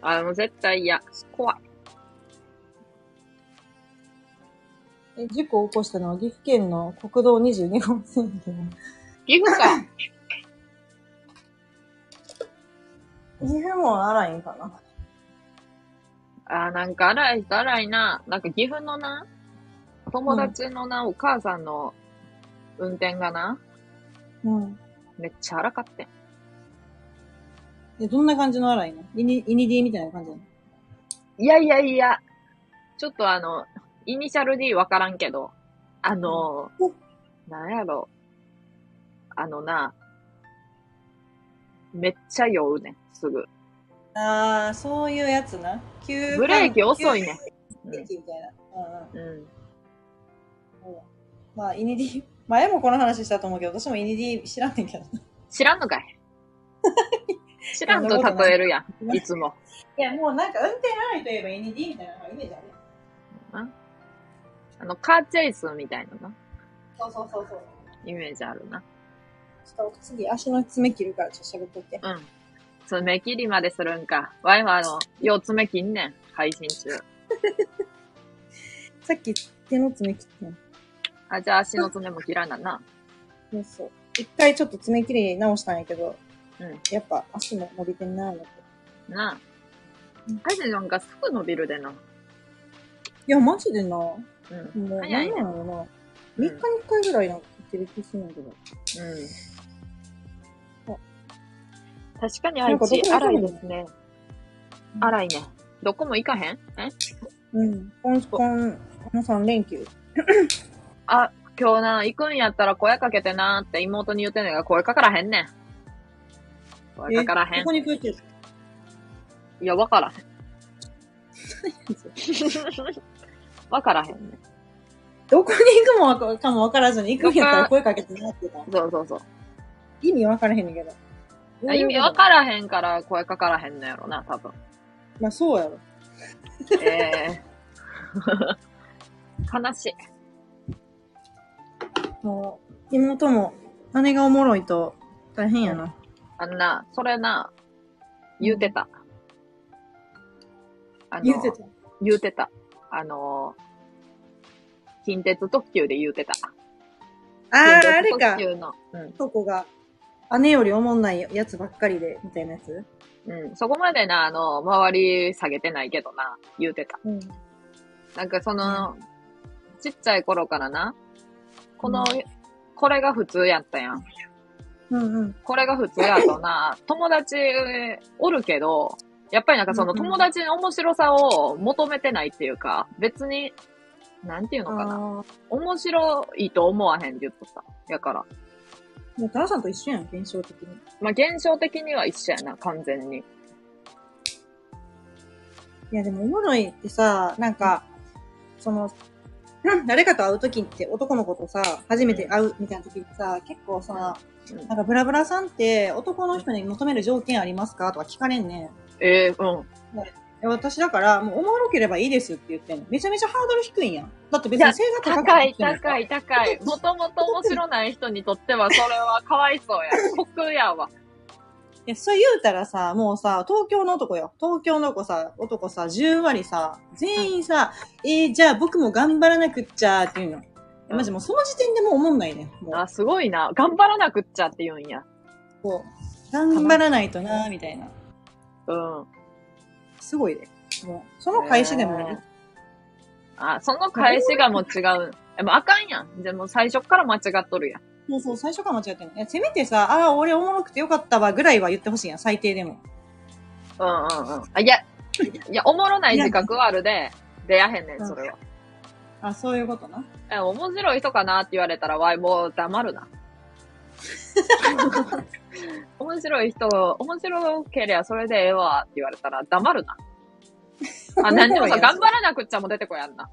あ、もう絶対嫌。怖い。え、事故を起こしたのは岐阜県の国道にじゅうにごう線で。岐阜か。岐阜も荒いんかな。あー、なんか荒い人荒いな。なんか岐阜のな、友達のな、うん、お母さんの運転がな、うん。めっちゃ荒かってん。え、どんな感じの荒いの？イニ、イニ D みたいな感じなの？いやいやいや、ちょっとあの、イニシャル D わからんけど、あの、うん、なんやろ、あのな、めっちゃ酔うねん。すぐ。ああ、そういうやつな。急ブレーキ遅いね。ブレーキみたいな。うんうん。うん、まあ、イニディ、前もこの話したと思うけど、私もイニディ知らんねんけど。知らんのかい知らんと例えるやん、いつも。いや、もうなんか運転範囲といえばイニディみたいなイメージあるやん。あの、カーチェイスみたいなな。そうそうそうそう。イメージあるな。ちょっと次、足の爪切るからちょっと喋っといて。うん。爪切りまでするんか。わいはあの、よう爪切んねん。配信中。さっき手の爪切ってん。あ、じゃあ足の爪も切らんだな。そうそう。一回ちょっと爪切り直したんやけど、うん。やっぱ足も伸びてんなぁって。なぁ。あれでなんかすぐ伸びるでな。いや、マジでなぁ。うん。もう早いね。みっかにいっかいぐらいなんか切ってる気するんだけど。うん。あ、確かに愛知、荒いですね。荒いね。どこも行かへん？え？うん。今、今、このさん連休。あ、今日な、行くんやったら声かけてなーって妹に言ってんねんが、声かからへんねん。声かからへん。どこに行くって？いや、わからへん。わからへんね。どこに行くもかもわからずに行くんやったら声かけてなって言った。そうそうそう。意味わからへんねんけど。どういう意味わからへんから声かからへんのやろな、多分。まあそうやろ。ええー。悲しい。もう、妹も、姉がおもろいと大変やな。あんな、それな、言うてた。あの言うてた。言うてた。あの、近鉄特急で言うてた。ああ、あれか。うん。そこが、姉よりおもんないやつばっかりで、みたいなやつ？うん。そこまでな、あの、周り下げてないけどな、言うてた。うん。なんかその、うん、ちっちゃい頃からな、この、うん、これが普通やったやん。うんうん。これが普通やとな、友達おるけど、やっぱりなんかその友達の面白さを求めてないっていうか、別に、なんていうのかな。面白いと思わへんって言っとった。やから。もう、タラさんと一緒やん、現象的に。まあ、現象的には一緒やな、完全に。いや、でも、おもろいってさ、なんか、うん、その、誰かと会うときって、男の子とさ、初めて会うみたいなときってさ、結構さ、うん、なんか、ブラブラさんって、男の人に求める条件ありますかとか聞かれんねん。ええー、うん。はい私だから、もう、おもろければいいですって言ってんの。めちゃめちゃハードル低いんやん。だって別に性格高い。高い、高い、高い。もともと面白ない人にとっては、それはかわいそうや。酷やわ。いや、そう言うたらさ、もうさ、東京の男よ。東京の子さ、男さ、じゅう割さ、全員さ、うん、えー、じゃあ僕も頑張らなくっちゃーっていうの。うん、マジもうその時点でもう思んないね。あ、すごいな。頑張らなくっちゃって言うんや。こう。頑張らないとなー、みたいな。うん。すごいで。もう、その返しでもね。あ、その返しがもう違う。え、もうあかんやん。じゃあもう最初から間違っとるやん。そうそう、最初から間違ってんの。いや、せめてさ、ああ、俺おもろくてよかったわぐらいは言ってほしいやん、最低でも。うんうんうん。あ、いや、いや、おもろない自覚はあるで、出やへんねん、それは。あ、そういうことな。え、面白い人かなって言われたら、わい、もう黙るな。面白い人、面白けりゃそれでええわって言われたら黙るな。あ、何でもさ、頑張らなくっちゃも出てこやんな。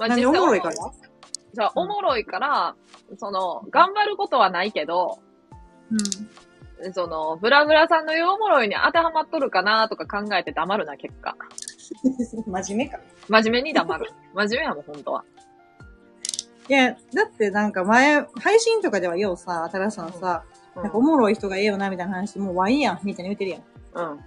まあ、実際おもろいからじゃあ、おもろいから、その、頑張ることはないけど、うん、その、ブラブラさんの言うおもろいに当てはまっとるかなとか考えて黙るな、結果。真面目か。真面目に黙る。真面目やもん、ほんとは。いや、だってなんか前、配信とかではようさ、新しいのさ、うん、なんかおもろい人がええよな、みたいな話、もうワインやん、みたいに言うてるやん。うん。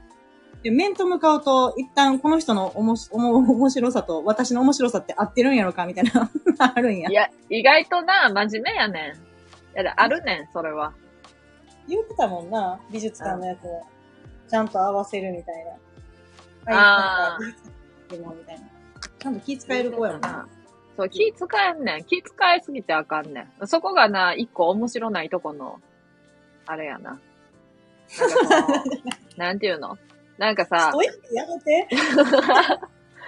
で、面と向かうと、一旦この人のおもし、おも、面白さと、私の面白さって合ってるんやろか、みたいな、あるんや。いや、意外とな、真面目やねん。いや、あるねん、それは。言ってたもんな、美術館のやつを、ちゃんと合わせるみたいな。ああ。でも、みたいな。ちゃんと気遣える子やもんな。そう、気遣えんねん。気遣いすぎてあかんねん。そこがな、一個面白ないとこの、あれやな。なんかこう、なんていうの？なんかさ、ストイックやめて。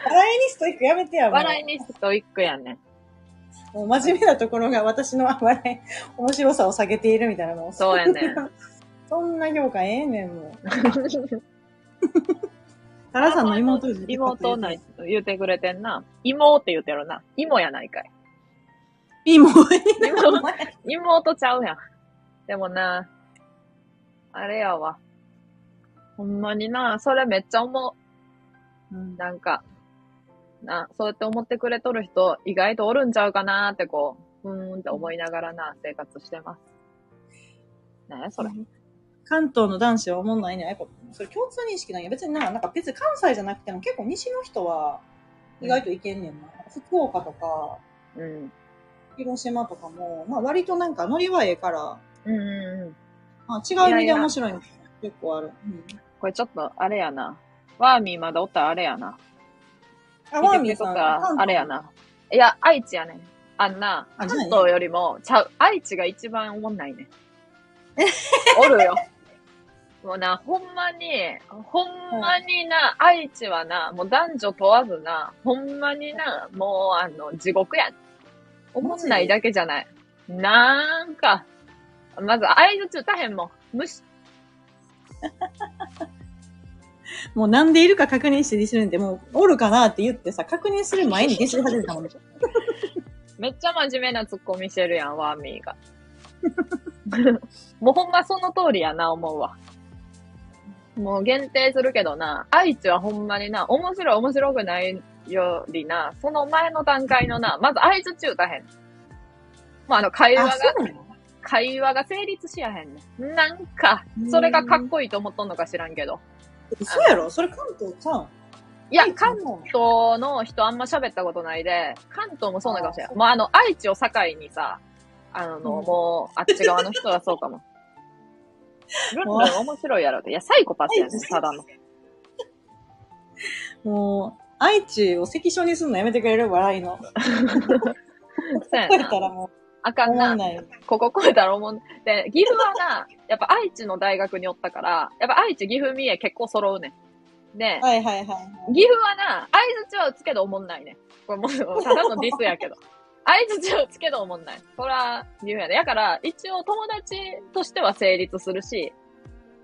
笑いにストイックやめてやもん。笑いにストイックやねん。もう真面目なところが私の笑い、面白さを下げているみたいなの。そうやねん。そんな評価ええねん、もう。タラさんの妹です。妹ない、言うてくれてんな。妹って言うてるな。妹やないかい。妹や妹ちゃうやん。でもな、あれやわ。ほんまにな、それめっちゃ思う。うん、なんか、な、そうやって思ってくれとる人、意外とおるんちゃうかなーってこう、うーんって思いながらな、生活してます。なんやそれ。関東の男子は思んないね。やっぱ、それ共通認識なんや。別にな、なんか別に関西じゃなくても結構西の人は意外といけんねんな。うん、福岡とか、うん、広島とかも、まあ割となんかノリはええから、うんうんうん、まあ違う意味で面白いの結構ある。うん、これちょっとあれやな。ワーミーまだおったらあれやな。あ、ワーミーさんあれやな。いや、愛知やねん。あんな、関東よりも、ちゃう。愛知が一番おもんないねん。おるよ。もうな、ほんまに、ほんまにな、はい、愛知はな、もう男女問わずな、ほんまにな、もうあの、地獄や。おもんないだけじゃない。なんか、まず相槌打たへんもん。無視。もうなんでいるか確認してディスるんで、もうおるかなって言ってさ、確認する前にディスり始めたもん。めっちゃ真面目なツッコミしてるやん、ワーミーが。もうほんまその通りやな、思うわ。もう限定するけどな、愛知はほんまにな、面白い面白くないよりな、その前の段階のな、まず相槌打たへん。まあ、あの、会話が、会話が成立しやへんね。なんか、それがかっこいいと思っとんのか知らんけど。そうやろ？それ関東ちゃう？いや、関東の人あんま喋ったことないで、関東もそうなのかもしれん。もうあの、愛知を境にさ、あの、うん、もう、あっち側の人はそうかも。ルンルン面白いやろって。いや、サイコパスやね、ただの。もう、愛知を関所にすんのやめてくれる？笑いの。そうやな。あかんな。ここ超えたら思う。で、岐阜はな、やっぱ愛知の大学におったから、やっぱ愛知、岐阜、三重結構揃うねん。で、はいはいはいはい、岐阜はな、相槌は打つけどおもんないねん。これもう、ただのディスやけど。相槌を打つけどおもんない。そら、岐阜やね。だから、一応友達としては成立するし、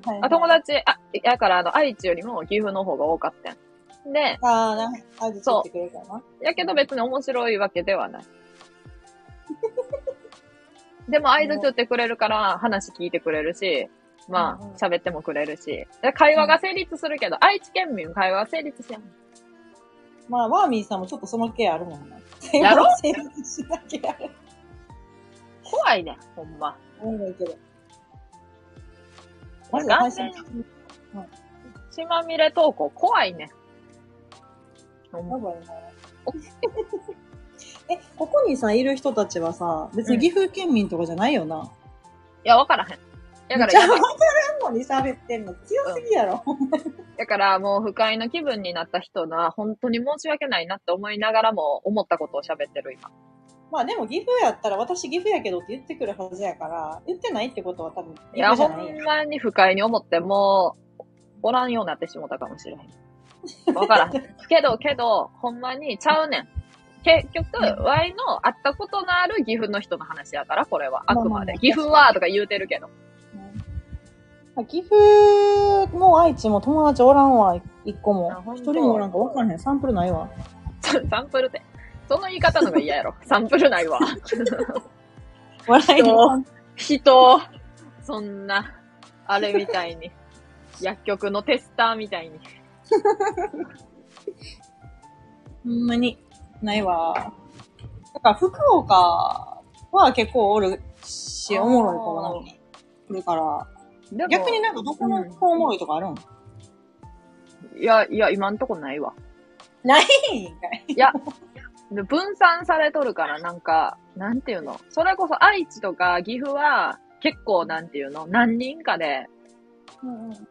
はいはい、あ友達、あ、だからあの、愛知よりも岐阜の方が多かったん。で、あな相槌打ってくれるかな。やけど別に面白いわけではない。でも相槌打ってくれるから話聞いてくれるし、まあ喋ってもくれるし、会話が成立するけど、愛知県民会話は成立しない。まあワーミーさんもちょっとその系あるもんな。やろ？成立しなきゃ。怖いね、ほんま。怖いけど。まず完全に血まみれ投稿怖いね。やばいな。え、ここにさ、いる人たちはさ、別に岐阜県民とかじゃないよな。うん、いや、わからへん。だから、じゃあ、わからんのに喋ってんの強すぎやろ。うん、だから、もう不快な気分になった人な、本当に申し訳ないなって思いながらも、思ったことを喋ってる今。まあでも、岐阜やったら、私岐阜やけどって言ってくるはずやから、言ってないってことは多分、いや、ほんまに不快に思って、もう、おらんようになってしもたかもしれへん。わからへん。けど、けど、ほんまにちゃうねん。結局、ワイの会ったことのある岐阜の人の話やから、これは。あくまで。岐阜は、とか言うてるけど。うん、岐阜も愛知も友達おらんわ、一個も。一人もなんか分からへん。サンプルないわ。サンプルって。その言い方のが嫌やろ。サンプルないわ。笑いの人、そんな、あれみたいに。薬局のテスターみたいに。ほんまに。ないわ。だから福岡は結構おるし、おもろい子もなんか来るから。逆になんかどこの子おもろいとかあるん？いや、いや、今んとこないわ。ないんかい？いや、分散されとるから、なんか、なんていうの。それこそ愛知とか岐阜は結構なんていうの、何人かで、うんうん、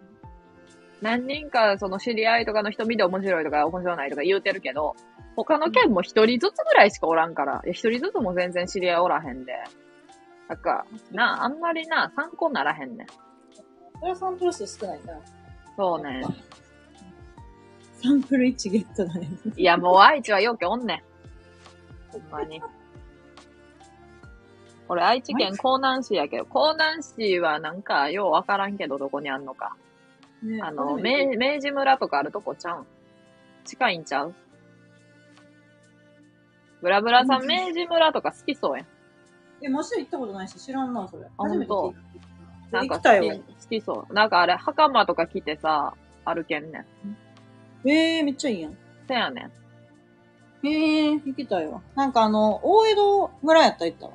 何人かその知り合いとかの人見て面白いとか面白ないとか言うてるけど、他の県も一人ずつぐらいしかおらんから、一人ずつも全然知り合いおらへんで。なんか、な、あんまりな、参考にならへんねん。それはサンプル数少ないな。そうね。サンプルいちゲットだね。いや、もう愛知はようけおんねん。ほんまに。俺、愛知県江南市やけど、江南市はなんかようわからんけど、どこにあんのか。ね、あの、明、明治村とかあるとこちゃん。近いんちゃう？ブラブラさん、明治村とか好きそうやん。え、もちろん行ったことないし、知らんな、それ。初めて聞いた。なんか好き、好きそう。なんかあれ、袴とか着てさ、歩けんねん。えー、めっちゃいいやん。せやねん。えー、行きたいわ。なんかあの、大江戸村やったら行ったわ。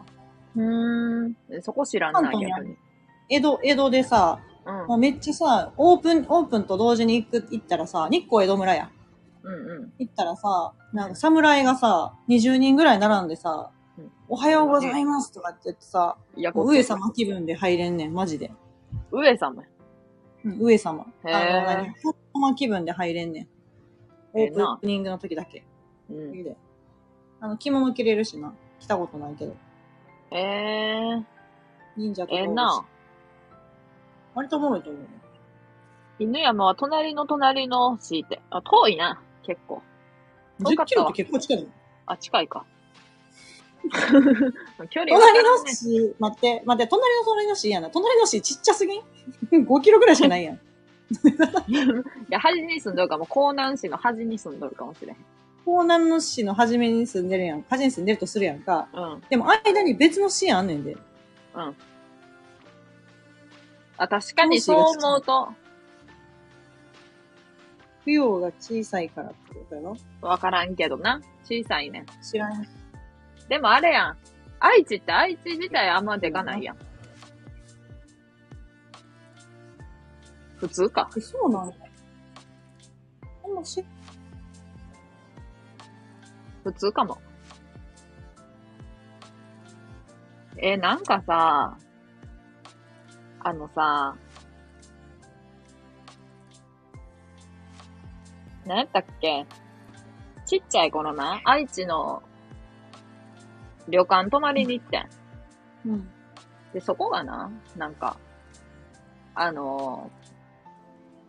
うーん。そこ知らんないやん。江戸、江戸でさ、うん、もうめっちゃさ、オープン、オープンと同時に行く、行ったらさ、日光江戸村や。うんうん。行ったらさ、なんか侍がさ、にじゅうにんぐらい並んでさ、うん、おはようございますとかって言ってさ、いや、上様気分で入れんねん、マジで。上様うん、上様。へぇー。あの、何？上様気分で入れんねん。オープニングの時だけ。うん。いいで。あの、着物着れるしな。着たことないけど。えぇー。忍者とか。ええな。割とおもろいと思う。犬山は隣の隣の市って。あ、遠いな。結構。じゅっキロって結構近いの？あ、近いか。距離は、ね。隣の市、待って、待って、隣の隣の市やな。隣の市ちっちゃすぎん？ ご キロぐらいしかないやん。いや、端に住んどるかも。江南市の端に住んどるかもしれへん。江南の市の初めに住んでるやん。端に住んでるとするやんか。うん。でも、間に別の市やんねんで。うん。あ、確かにそう思うと。不要が小さいからってことやろ？わからんけどな。小さいね。知らん。でもあれやん。愛知って愛知自体あんまでかないやん。普通か。そうなんだ。でもし、普通かも。えー、なんかさ、あのさ、何やったっけ？ちっちゃい頃な、愛知の旅館泊まりに行ってん。うん。で、そこがな、なんか、あの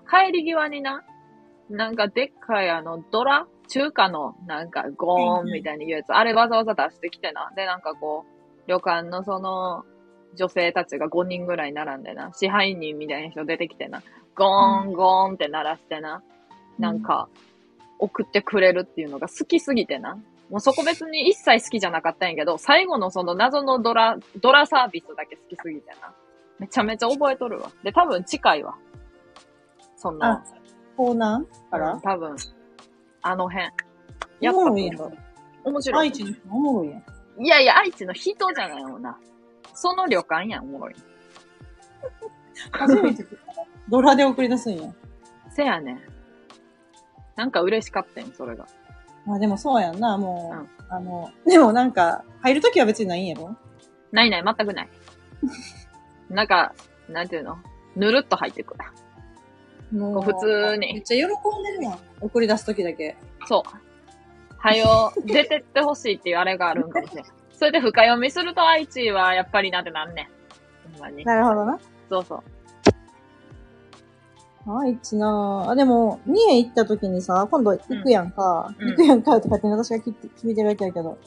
ー、帰り際にな、なんかでっかいあの、ドラ？中華の、なんかゴーンみたいに言うやつ、うん、あれわざわざ出してきてな。で、なんかこう、旅館のその、女性たちがごにんぐらい並んでな、支配人みたいな人出てきてな、ゴーンゴーンって鳴らしてな、なんか、送ってくれるっていうのが好きすぎてな。もうそこ別に一切好きじゃなかったんやけど、最後のその謎のドラ、ドラサービスだけ好きすぎてな。めちゃめちゃ覚えとるわ。で、多分近いわ。そんな。コーナーから多分、あの辺。やっぱ面白い。愛知の人おもろいやん。いやいや、愛知の人じゃないもんな。その旅館やん、おもろい。初めて聞いたら、ドラで送り出すんや。せやねん。なんか嬉しかったん、それが。まあでもそうやんな、もう。うん、あの、でもなんか、入るときは別にないんやろ？ないない、全くない。なんか、なんていうの？ぬるっと入ってくる。もう普通に。めっちゃ喜んでるやん。送り出すときだけ。そう。はよ、出てってほしいっていうあれがあるんかもしれん。それで深読みすると愛知はやっぱりなんてなんねん。ほんまに。なるほどな。そうそう。愛知なぁ。あ、でも、三重行った時にさ、今度行くやんか。うん、行くやんかとかって私が聞いてるわけやけど。うん。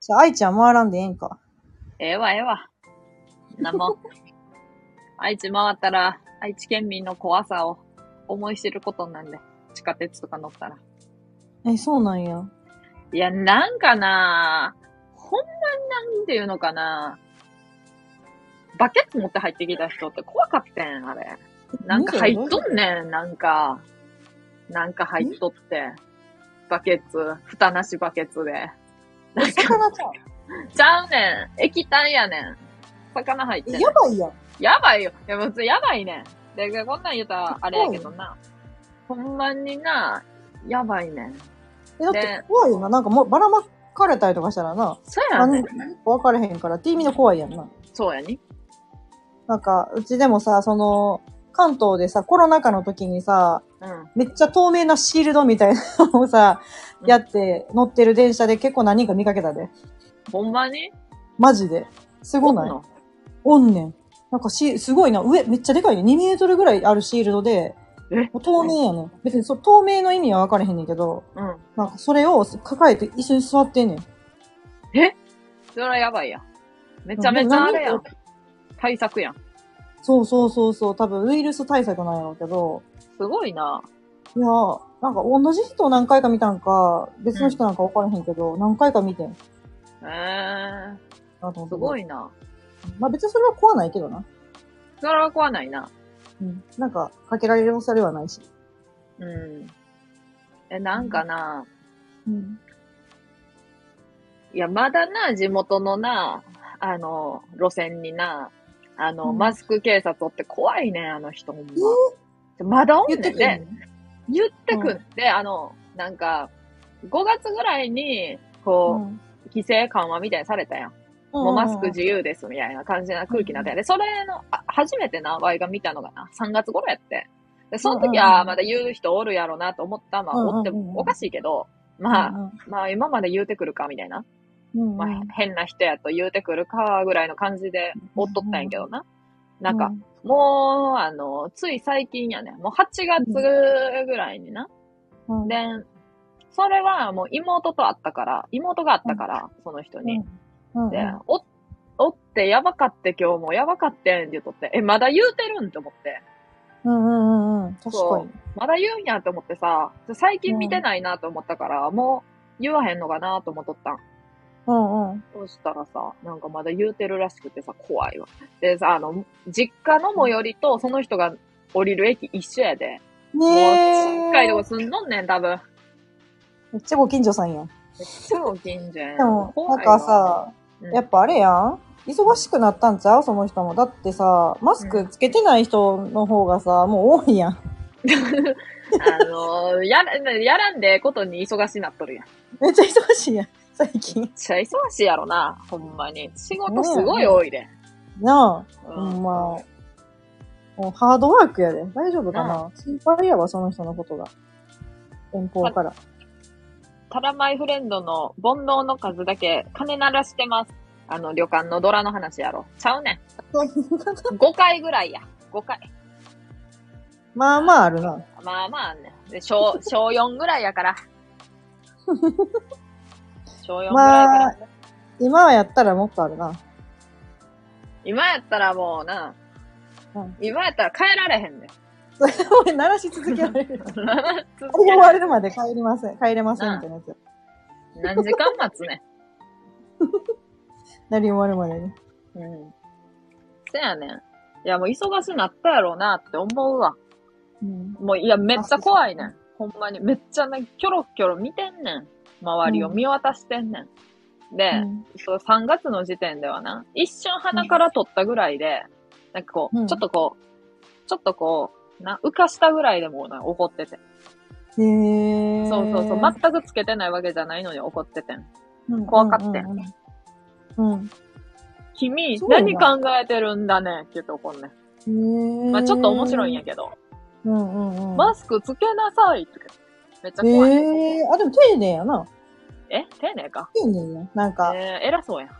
じゃあ愛知は回らんでええんか。ええわ、ええわ。なんも。愛知回ったら、愛知県民の怖さを思い知ることになるんで。地下鉄とか乗ったら。え、そうなんや。いや、なんかなぁ。ほんまになんていうのかなぁ。バケツ持って入ってきた人って怖かったん、あれ。なんか入っとんねん、なんか。なんか入っとって。バケツ、蓋なしバケツで。なんか魚ちゃう。ちゃうねん。液体やねん。魚入ってんねん。やばいやん。やばいよ。いや、普通やばいねん。で、こんなん言うたらあれやけどな。ほんまにな、やばいねん。え、だって怖いよな。なんかもうばらまかれたりとかしたらな。そうやねん。分かれへんからって意味の怖いやんな。そうやに。なんか、うちでもさ、その、関東でさ、コロナ禍の時にさ、うん、めっちゃ透明なシールドみたいなのをさ、うん、やって乗ってる電車で結構何人か見かけたで。ほんまに？マジで。すごない？おんねん。なんかし、すごいな。上、めっちゃでかいよ。にメートルぐらいあるシールドで、透明やねん。別にそ透明の意味は分からへんねんけど、うん、なんかそれを抱えて一緒に座ってんねん。え？それはやばいや。めちゃめちゃあれやん。対策やん。そうそうそうそう、多分ウイルス対策なんやろうけど。すごいな。いや、なんか同じ人を何回か見たんか、別の人なんか分からへんけど、うん、何回か見てん。へぇー。すごいな。まあ別にそれは怖ないけどな。それは怖ないな。うん。なんか、かけられるおそれはないし。うん。え、なんかな。うん。いや、まだな、地元のな、あの、路線にな、あの、うん、マスク警察おって怖いね、あの人も。えー、まだおんねんね。言ってくんで、うん、あの、なんか、ごがつぐらいに、こう、うん、規制緩和みたいにされたやん。うん、もうマスク自由です、みたいな感じな空気になって、うん、で、それの、あ、初めてな、ワイが見たのがな、さんがつ頃やって。で、その時は、まだ言う人おるやろなと思った、まあ、おってもおかしいけど、まあ、うんうん、まあ、今まで言うてくるか、みたいな。うん、まあ、変な人やと言うてくるか、ぐらいの感じで、おっとったんやけどな。なんか、うん、もう、あの、つい最近やね。もうはちがつぐらいにな。うん、で、それはもう妹と会ったから、妹があったから、うん、その人に。うん、で、お、おってやばかって今日もやばかってんって言うとって、え、まだ言うてるんって思って。うんうんうんうん。確かに。まだ言うんやって思ってさ、最近見てないなと思ったから、うん、もう言わへんのかなと思っとったん。うんうん。そうしたらさ、なんかまだ言うてるらしくてさ、怖いわ。でさ、あの、実家の最寄りとその人が降りる駅一緒やで。ねえ。もう、近いとこ住んどんねん、多分。めっちゃご近所さんやん。めっちゃご近所やん。でも、なんかさ、うん、やっぱあれやん。忙しくなったんちゃうその人も。だってさ、マスクつけてない人の方がさ、うん、もう多いやん。あのー、やら、やらんでことに忙しなっとるやん。めっちゃ忙しいやん。最近。めっちゃ忙しいやろな、ほんまに。仕事すごい多いで。なあ、ほんま。もうハードワークやで。大丈夫かな？心配やわ、その人のことが。遠方から。たらまいフレンドの煩悩の数だけ金鳴らしてます。あの、旅館のドラの話やろ。ちゃうねん。ごかいぐらいや。ごかい。まあまああるな。まあまああるね。で、小、小よんぐらいやから。小よんぐらいから、まあ、今はやったらもっとあるな。今やったらもうな、うん、今やったら帰られへんねん。俺、鳴らし続けられる。鳴らし続けられる。終われるまで帰りません。帰れませんってなっちゃう。何時間待つねん。鳴り終わるまでに。うん。せやねん。いや、もう忙しなったやろうなって思うわ。うん、もう、いや、めっちゃ怖いねん。ほんまに。めっちゃね、キョロキョロ見てんねん。周りを見渡してんねん。うん、で、うん、そう、さんがつの時点ではな、一瞬鼻から取ったぐらいで、なんかこう、うん、ちょっとこう、ちょっとこう、な、浮かしたぐらいでもうな、怒ってて。へー。そうそうそう、全くつけてないわけじゃないのに怒っててん。うん、怖かってん。うん。うん、君、何考えてるんだね、って言うと怒んねん。へー。まぁ、あ、ちょっと面白いんやけど。うんうんうん。マスクつけなさいって言って。めっちゃ怖い。えー、あ、でも丁寧やな。え？丁寧か。丁寧や。なんか。えー、偉そうやん。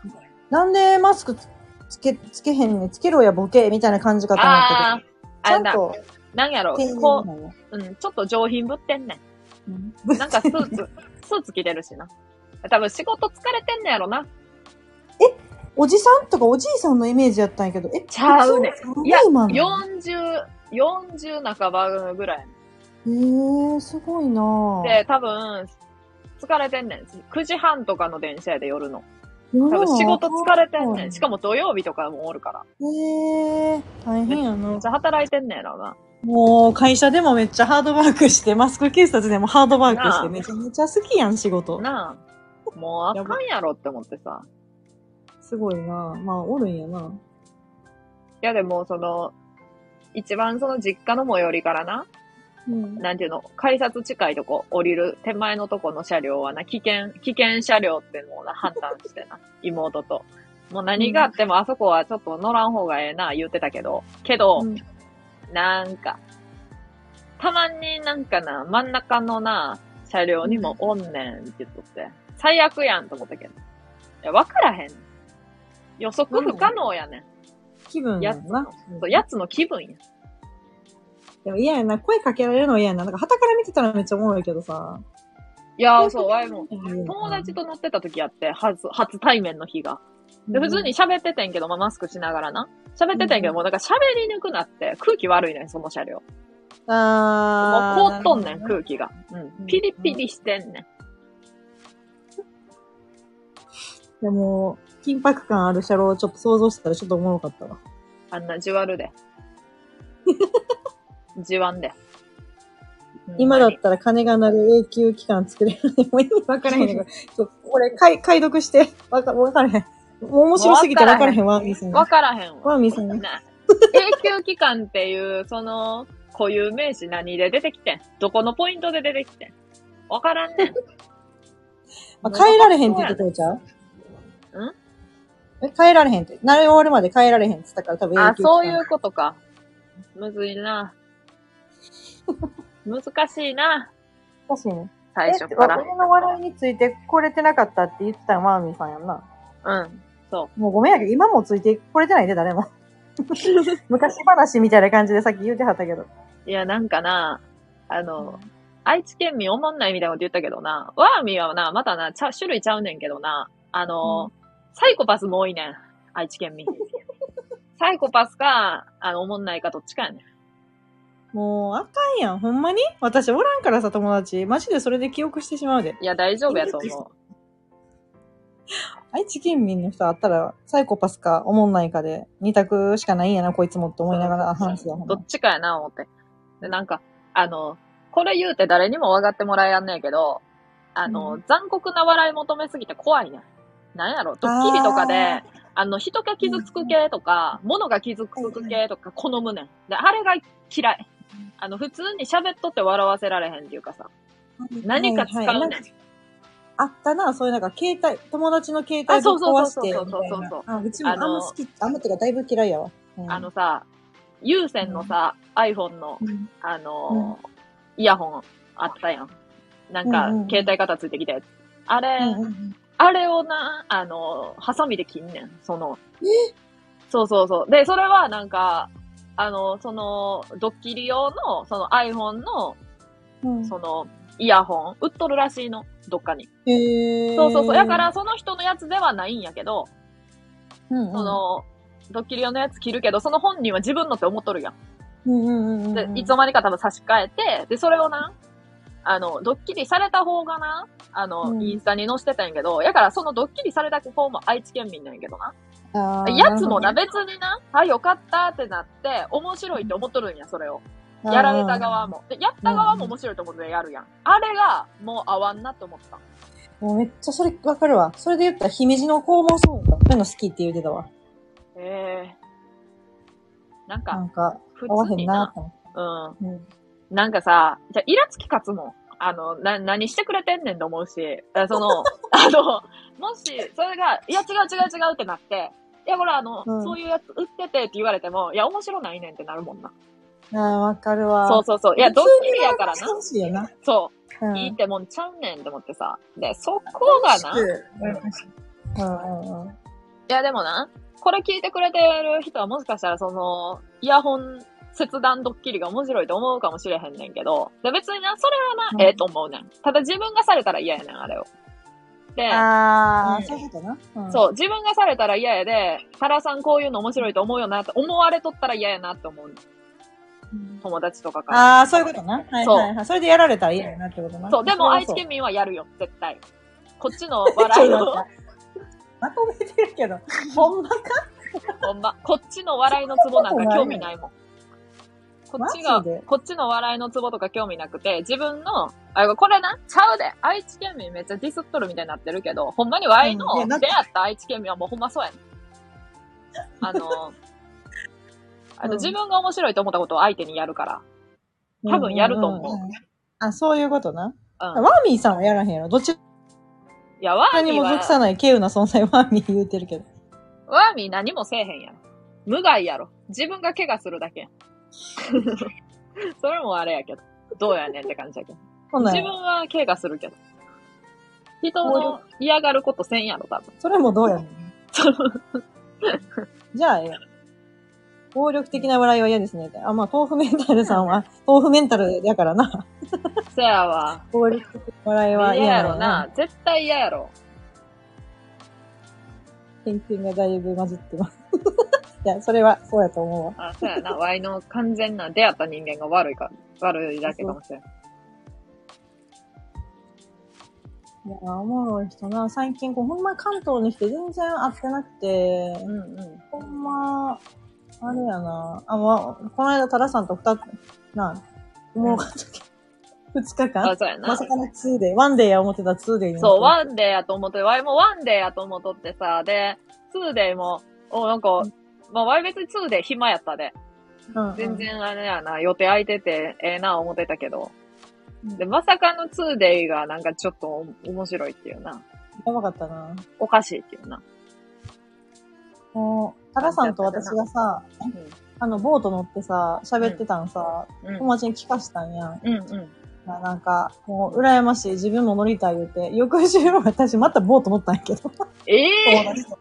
なんでマスク つ, つけ、つけへんねん。つけろやボケみたいな感じかと思ったけど。あー、ちゃんと。なんやろ、こう、うん、ちょっと上品ぶってんねん。うん、なんかスーツ、スーツ着てるしな。多分仕事疲れてんねやろな。え？おじさんとかおじいさんのイメージやったんやけど。え？ちゃうねん。いや、よんじゅう、よんじゅう半ばぐらい。えー、すごいなぁ。で、多分、疲れてんねん。くじはんとかの電車やで、夜の。夜多分仕事疲れてんねん。しかも土曜日とかもおるから。えー、大変やな。めっちゃ働いてんねんなな。もう、会社でもめっちゃハードワークして、マスク警察でもハードワークして、めちゃめちゃ好きやん、仕事。なぁ。もう、あかんやろって思ってさ。すごいなぁ。まあ、おるんやな。いや、でも、その、一番その実家の最寄りからな。うん、なんていうの、改札近いとこ降りる手前のとこの車両はな、危険、危険車両ってのをな、判断してな、妹と。もう何があってもあそこはちょっと乗らん方がええな、言ってたけど、けど、うん、なんか、たまになんかな、真ん中のな、車両にもおんねんって言っとって、最悪やんと思ったけど。いや、わからへん。予測不可能やねん。気分やな。やつの気分や。でも嫌やな。声かけられるの嫌やな。なんか、旗から見てたらめっちゃおもろいけどさ。いやー、そう、わいも。友達と乗ってた時あって、初、初対面の日が。で、普通に喋っててんけど、まあ、マスクしながらな。喋っててんけど、もうなんか喋りにくくなって、空気悪いねん、その車両。あー。もう凍っとんねん、空気が。うん。ピリピリしてんねん。でも、緊迫感ある車両をちょっと想像したらちょっとおもろかったわ。あんなじわるで。じわんで。今だったら金がなる永久期間作れるので、もう意味わからへんねんけど。これ、解読して、わか、わからへん。面白すぎてわからへん、ワーミーさん。わからへんわ。ワーミーさん。永久期間っていう、その、固有名詞何で出てきてん？どこのポイントで出てきてん？わからんねん。まあ、変えられへんって言ってくれちゃう？ん？え、変えられへんって。慣れ終わるまで変えられへんって言ったから多分永久期間。あ、そういうことか。むずいな。難しいな。難しいね。最初から。俺の笑いについてこれてなかったって言ってたのマーミーさんやんな。うん。そう。もうごめんやけど、今もついてこれてないで、誰も。昔話みたいな感じでさっき言うてはったけど。いや、なんかな、あの、うん、愛知県民おもんないみたいなこと言ったけどな、ワーミーはな、またな、ちゃ種類ちゃうねんけどな、あの、うん、サイコパスも多いねん、愛知県民。サイコパスか、あの、おもんないかどっちかやねん。もう、あかんやん。ほんまに私おらんからさ、友達。マジでそれで記憶してしまうで。いや、大丈夫やと思う。愛知県民の人あったら、サイコパスか、おもんないかで、二択しかないんやな、こいつもって思いながら話すわ。どっちかやな、思って。で、なんか、あの、これ言うて誰にも分かってもらえやんねんけど、あの、うん、残酷な笑い求めすぎて怖いねん。なんやろ、ドッキリとかで、あの、人が傷つく系とか、うん、物が傷つく系とか好むねん。で、あれが嫌い。あの、普通に喋っとって笑わせられへんっていうかさ、何か使うねん。はいはい、あったな、そういうなんか、携帯、友達の携帯で壊してみたいな。そうそうそうそう。あ、うちもあんま好き、あんまってかだいぶ嫌いやわ。うん、あのさ、有線のさ、うん、iPhone の、うん、あのーうん、イヤホンあったやん。なんか、うんうん、携帯型ついてきて。あれ、うんうん、あれをな、あのー、ハサミで切んねん、その。え？そうそうそう。で、それはなんか、あの、その、ドッキリ用の、その iPhone の、うん、その、イヤホン、売っとるらしいの、どっかに。へー。そうそうそう。だから、その人のやつではないんやけど、うんうん、その、ドッキリ用のやつ着るけど、その本人は自分のって思っとるやん。うんうんうんうん、でいつの間にか多分差し替えて、で、それをな、あの、ドッキリされた方がな、あの、うん、インスタに載せてたんやけど、やから、そのドッキリされた方も愛知県民なんやけどな。やつもな、別にな、あ、よかったってなって、面白いって思っとるんや、それを。やられた側も。で、やった側も面白いと思ってやるやん。うん、あれが、もう合わんなって思った。もうめっちゃそれわかるわ。それで言ったら、姫路の子もそうだ。そういうの好きって言うてたわ。えー。なんか、なんか普通にな、合わへんな。うん。うん、なんかさ、じゃイラつき勝つもん。あの、な、何してくれてんねんと思うし、その、あの、もし、それが、いや、違う違う違うってなって、いや、ほら、あの、うん、そういうやつ売っててって言われても、いや、面白ないねんってなるもんな。ああ、わかるわ。そうそうそう。いや、ドッキリやからな。楽しいよな。そう。うん、いいってもんちゃうねんって思ってさ。で、そこがな。うんうん、いや、でもな、これ聞いてくれてる人はもしかしたら、その、イヤホン切断ドッキリが面白いと思うかもしれへんねんけど、で別にな、それはな、うん、ええと思うねん。ただ自分がされたら嫌やねん、あれを。で、ああ、そういうことな、うん。そう、自分がされたら嫌やで、原さんこういうの面白いと思うよなって思われとったら嫌やなって思う、うん。友達とかから。ああ、そういうことな。はいはいはい、そう。それでやられたら嫌やなってことな。そう、でも愛知県民はやるよ、絶対。こっちの笑いの。まとめてるけど、ほんまか？ほんま。こっちの笑いのツボなんか興味ないもん。こっちが、こっちの笑いのツボとか興味なくて、自分の、あ、これな、ちゃうで、愛知県民めっちゃディスっとるみたいになってるけど、ほんまにワイの出会った愛知県民はもうほんまそうやねん。あの、あの、自分が面白いと思ったことを相手にやるから、多分やると思う。うんうんうん、あ、そういうことな。うん、ワーミーさんはやらへんやろ、どっち、いや、ワーミーは。何も属さない稀有な存在、ワーミー言うてるけど。ワーミー何もせえへんやろ。無害やろ。自分が怪我するだけやん。それもあれやけど、どうやねんって感じやけど。自分は怪我するけど。人を嫌がることせんやろ、多分。それもどうやねん。じゃあ、ええ。暴力的な笑いは嫌ですね。あ、まあ、豆腐メンタルさんは、豆腐メンタルやからな。そやわ。暴力的な笑いは嫌やろな。絶対嫌やろ。偏見がだいぶ混じってます。いや、それはそうやと思うわ。あ、そうやな。ワイの完全な出会った人間が悪いか、悪いだけかもしれん。いや、おもろい人な。最近、こう、ほんま関東に来て全然会ってなくて、うんうん、ほんま、あれやな。あ、まあ、この間、タラさんと二つ、な、おもろかったけど、二、うん、日間。あ、そうやな。まさかのツーデー。ワンデーや思ってたツーデーに。そう、ワンデーやと思って、ワイもワンデーやと思っとってさ、で、ツーデーも、お、なんか、まあ、ワイ別にツーデー暇やったで。うんうん、全然あれやな、予定空いてて、ええー、な、思ってたけど。で、まさかの ツーデイ がなんかちょっと面白いっていうな。やばかったな。おかしいっていうな。もう、タラさんと私がさ、うん、あの、ボート乗ってさ、喋ってたのさ、うん、友達に聞かしたんや。うんうん。なんか、もう、羨ましい。自分も乗りたい言って、翌週は私またボート乗ったんやけど。ええー、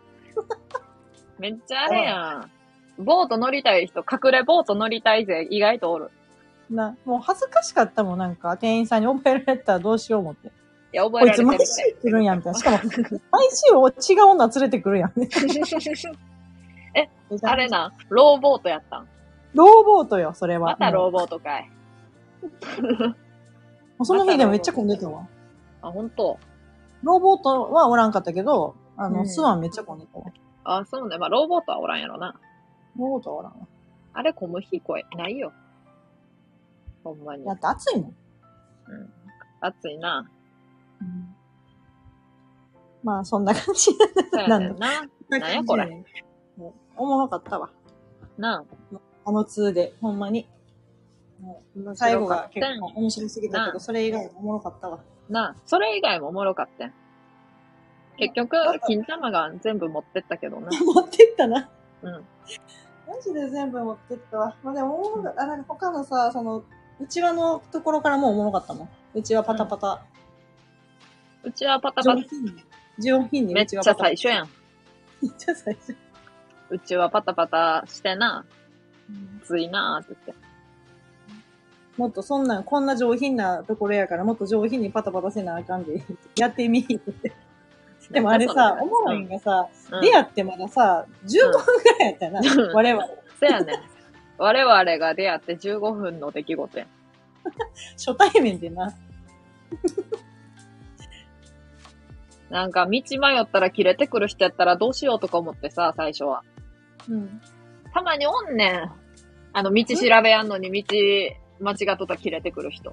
めっちゃあれやん。ボート乗りたい人、隠れボート乗りたいぜ、意外とおる。な、もう恥ずかしかったもん、なんか、店員さんに覚えられたらどうしよう思って。いや、覚えられたら。こいつ毎週来るんや、みたいな。しかも、毎週違う女連れてくるやん。え、あれな、ローボートやったん？ローボートよ、それは。またローボートかい。その日でもめっちゃ混んでたわ。あ、ほんと？ローボートはおらんかったけど、あの、うん、スワンめっちゃ混んでたわ。あ、そうね。まあ、ローボートはおらんやろな。ローボートはおらんわ。あれ、混む日、これ、ないよ。ほんまに。だって暑いもん。うん。暑いな。うん、まあ、そんな感じなんだな。なんやこれ。おもろかったわ。なあ。あのにで、ほんまに。最後が結構面白すぎたけど、それ以外もおもろかったわ。なあ。それ以外もおもろかった。結局、金玉が全部持ってったけどな。持ってったな。うん。マジで全部持ってったわ。まあ、でも、うん、あ、なんか他のさ、その、うちわのところからもうおもろかったもん。うちわパタパタ。うちわパタパタ。上品にめっちゃ最初やん。めっちゃ最初。うちわパタパタしてな。ついなーって言って。もっとそんな、こんな上品なところやから、もっと上品にパタパタせなあかんで。やってみーって。でもあれさ、おもろいんがさ、うん、出会ってまださ、じゅうごふんくらいやったな、うん、我々。そうやね。我々が出会ってじゅうごふんの出来事や。初対面でな。なんか、道迷ったら切れてくる人やったらどうしようとか思ってさ、最初は。うん。たまにおんねん。あの、道調べやんのに道間違っとったら切れてくる人。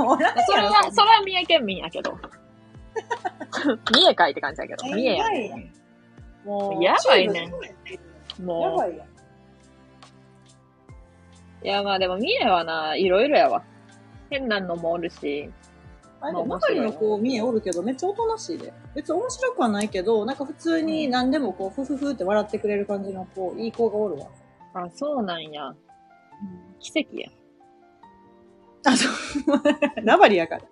おらんやろ。それは、それは三重県民やけど。見えかいって感じだけど。見えや。もう、やばいね。もう。やばいや。いや、まあでも、見えはな、いろいろやわ。変なのもおるし。あれ、ばかりの子、見えおるけど、めっちゃおとなしいで。別に面白くはないけど、なんか普通に何でもこう、ふふふって笑ってくれる感じの子、いい子がおるわ。あ、そうなんや。うん、奇跡や。あ、そう。ナバリやから。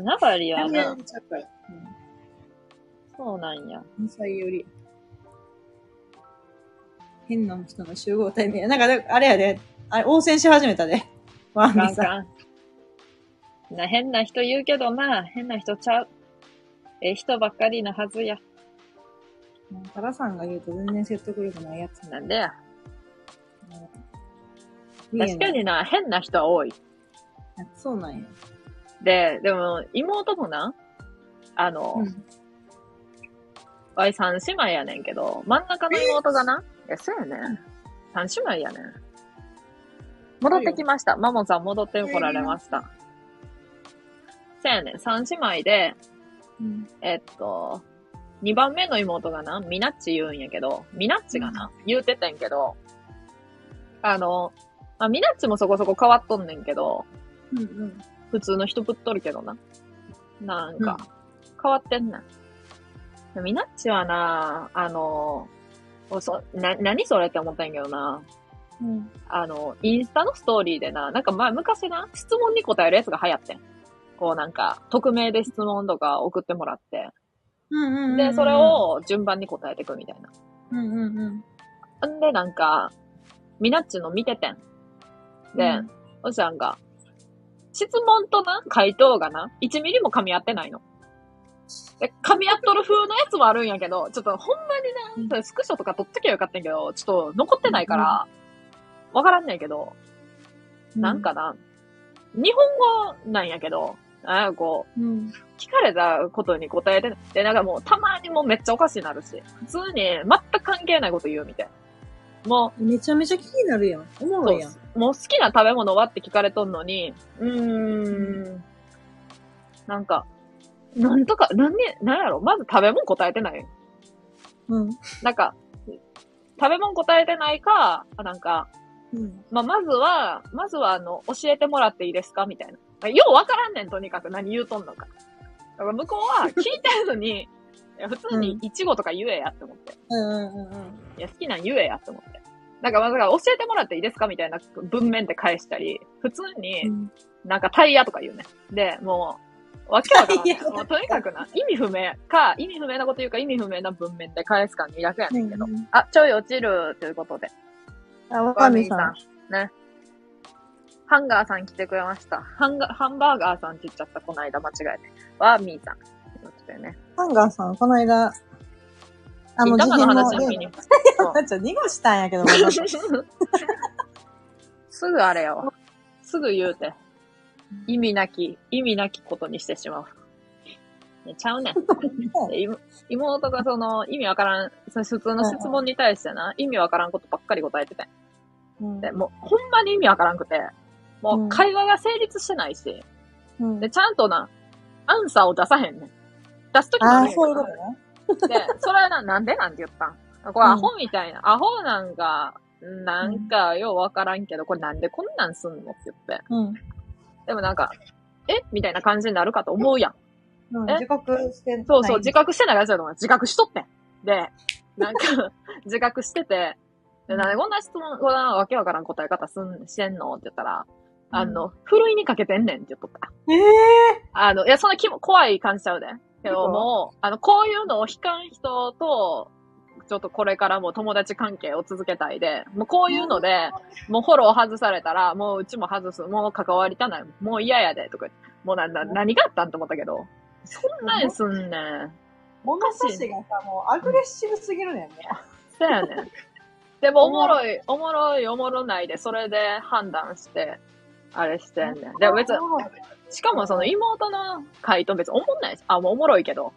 ナバリはな、うん、そうなんや。関西より。変な人の集合体みたいな。なんか、あれやで、あれ、応戦し始めたで。ワンミさん。な、変な人言うけど、まあ、変な人ちゃう。ええ人ばっかりなはずや。タラさんが言うと全然説得力ないやつ。なんでや。うん、確かにな、変な人は多い。そうなんや。で、でも、妹もな、あの、うん、ワイ三姉妹やねんけど、真ん中の妹がな、えー、いや、そうやねん。三姉妹やねん。戻ってきました。マモさん戻ってこられました。えー、そうやねん。三姉妹で、うん、えっと、二番目の妹がな、ミナッチ言うんやけど、ミナッチがな、言うててんけど、あの、まあ、ミナッチもそこそこ変わっとんねんけど、うんうん普通の人ぶっとるけどな。なんか、変わってんな。うん、みなっちはな、あの、そな、何それって思ったんやけどな。うん、あの、インスタのストーリーでな、なんか前、昔な、質問に答えるやつが流行ってん。こうなんか、匿名で質問とか送ってもらって。うんうんうんうん、で、それを順番に答えていくみたいな。うんうんうん。んで、なんか、みなっちの見ててん。で、うん、おじさんが、質問とな、回答がな、いちミリも噛み合ってないの。紙やっとる風のやつもあるんやけど、ちょっとほんまにな、スクショとか撮っときゃよかったんやけど、ちょっと残ってないから、わからんねんけど、うん、なんかな、日本語なんやけど、なんかこう、うん、聞かれたことに答えて、で、なんかもうたまにもうめっちゃおかしになるし、普通に全く関係ないこと言うみたいな。もう。めちゃめちゃ気になるやん。おもろいやん。もう好きな食べ物はって聞かれとんのに、うーん、うん、なんか、なんとか、なんね、なんやろ、まず食べ物答えてない。うん。なんか、食べ物答えてないか、なんか、うん、まあ、まずは、まずはあの、教えてもらっていいですかみたいな。ようわからんねん、とにかく何言うとんのか。だから向こうは聞いてるのに、いや普通にイチゴとか言えやって思って。うんうんうん、いや好きなん言えやって思って。なんかまあ、だから教えてもらっていいですかみたいな文面で返したり、普通になんかタイヤとか言うね。で、もう、わけわからんねん。もうとにかくな、意味不明か、意味不明なこと言うか意味不明な文面で返すかに楽やねんけど。うんうん、あ、ちょい落ちるということで。あ、わかみさん。ね。ハンガーさん来てくれました。ハンガ、ハンバーガーさんって言っちゃった、この間間違えて。ワーミーさん。間違えね。ハンガーさん、この間、あの、自分の話の時に。ちょ、濁したんやけど、すぐあれやわ。すぐ言うて。意味なき、意味なきことにしてしまう。ね、ちゃうねん。妹がその、意味わからん、その普通の質問に対してな、意味わからんことばっかり答えてて。うん、でもう、ほんまに意味わからんくて、もう会話が成立してないし、うん、で、ちゃんとな、アンサーを出さへんねん。出すときもあるやん。ああ、そういうことね。で、それはな、なんでなんて言ったんこれアホみたいな。うん、アホなんか、なんか、ようわからんけど、これなんでこんなんすんのって言って。うん、でもなんか、えみたいな感じになるかと思うやん。うん、自覚してない。そうそう、自覚してないやつだと思う。自覚しとってん。で、なんか、自覚してて、で、なんでこんな質問、こんなわけわからん答え方すん、してんのって言ったら、あの、うん、ふるいにかけてんねんって言っとった。ええー、あの、いや、そんな気も、怖い感じちゃうで。けどもう、あの、こういうのを引かん人と、ちょっとこれからも友達関係を続けたいで、もうこういうので、もうフォロー外されたら、もううちも外す、もう関わりたない、もう嫌やで、とか、もうな、な、何があったんと思ったけど、そんなんすんねん。おかしい。私がさ、もうアグレッシブすぎるねんね。そうやねん。でもおもろい、おもろい、おもろないで、それで判断して、あれしてんねん。でも別に、しかもその妹の回答別におもんないし、あ、もうおもろいけど。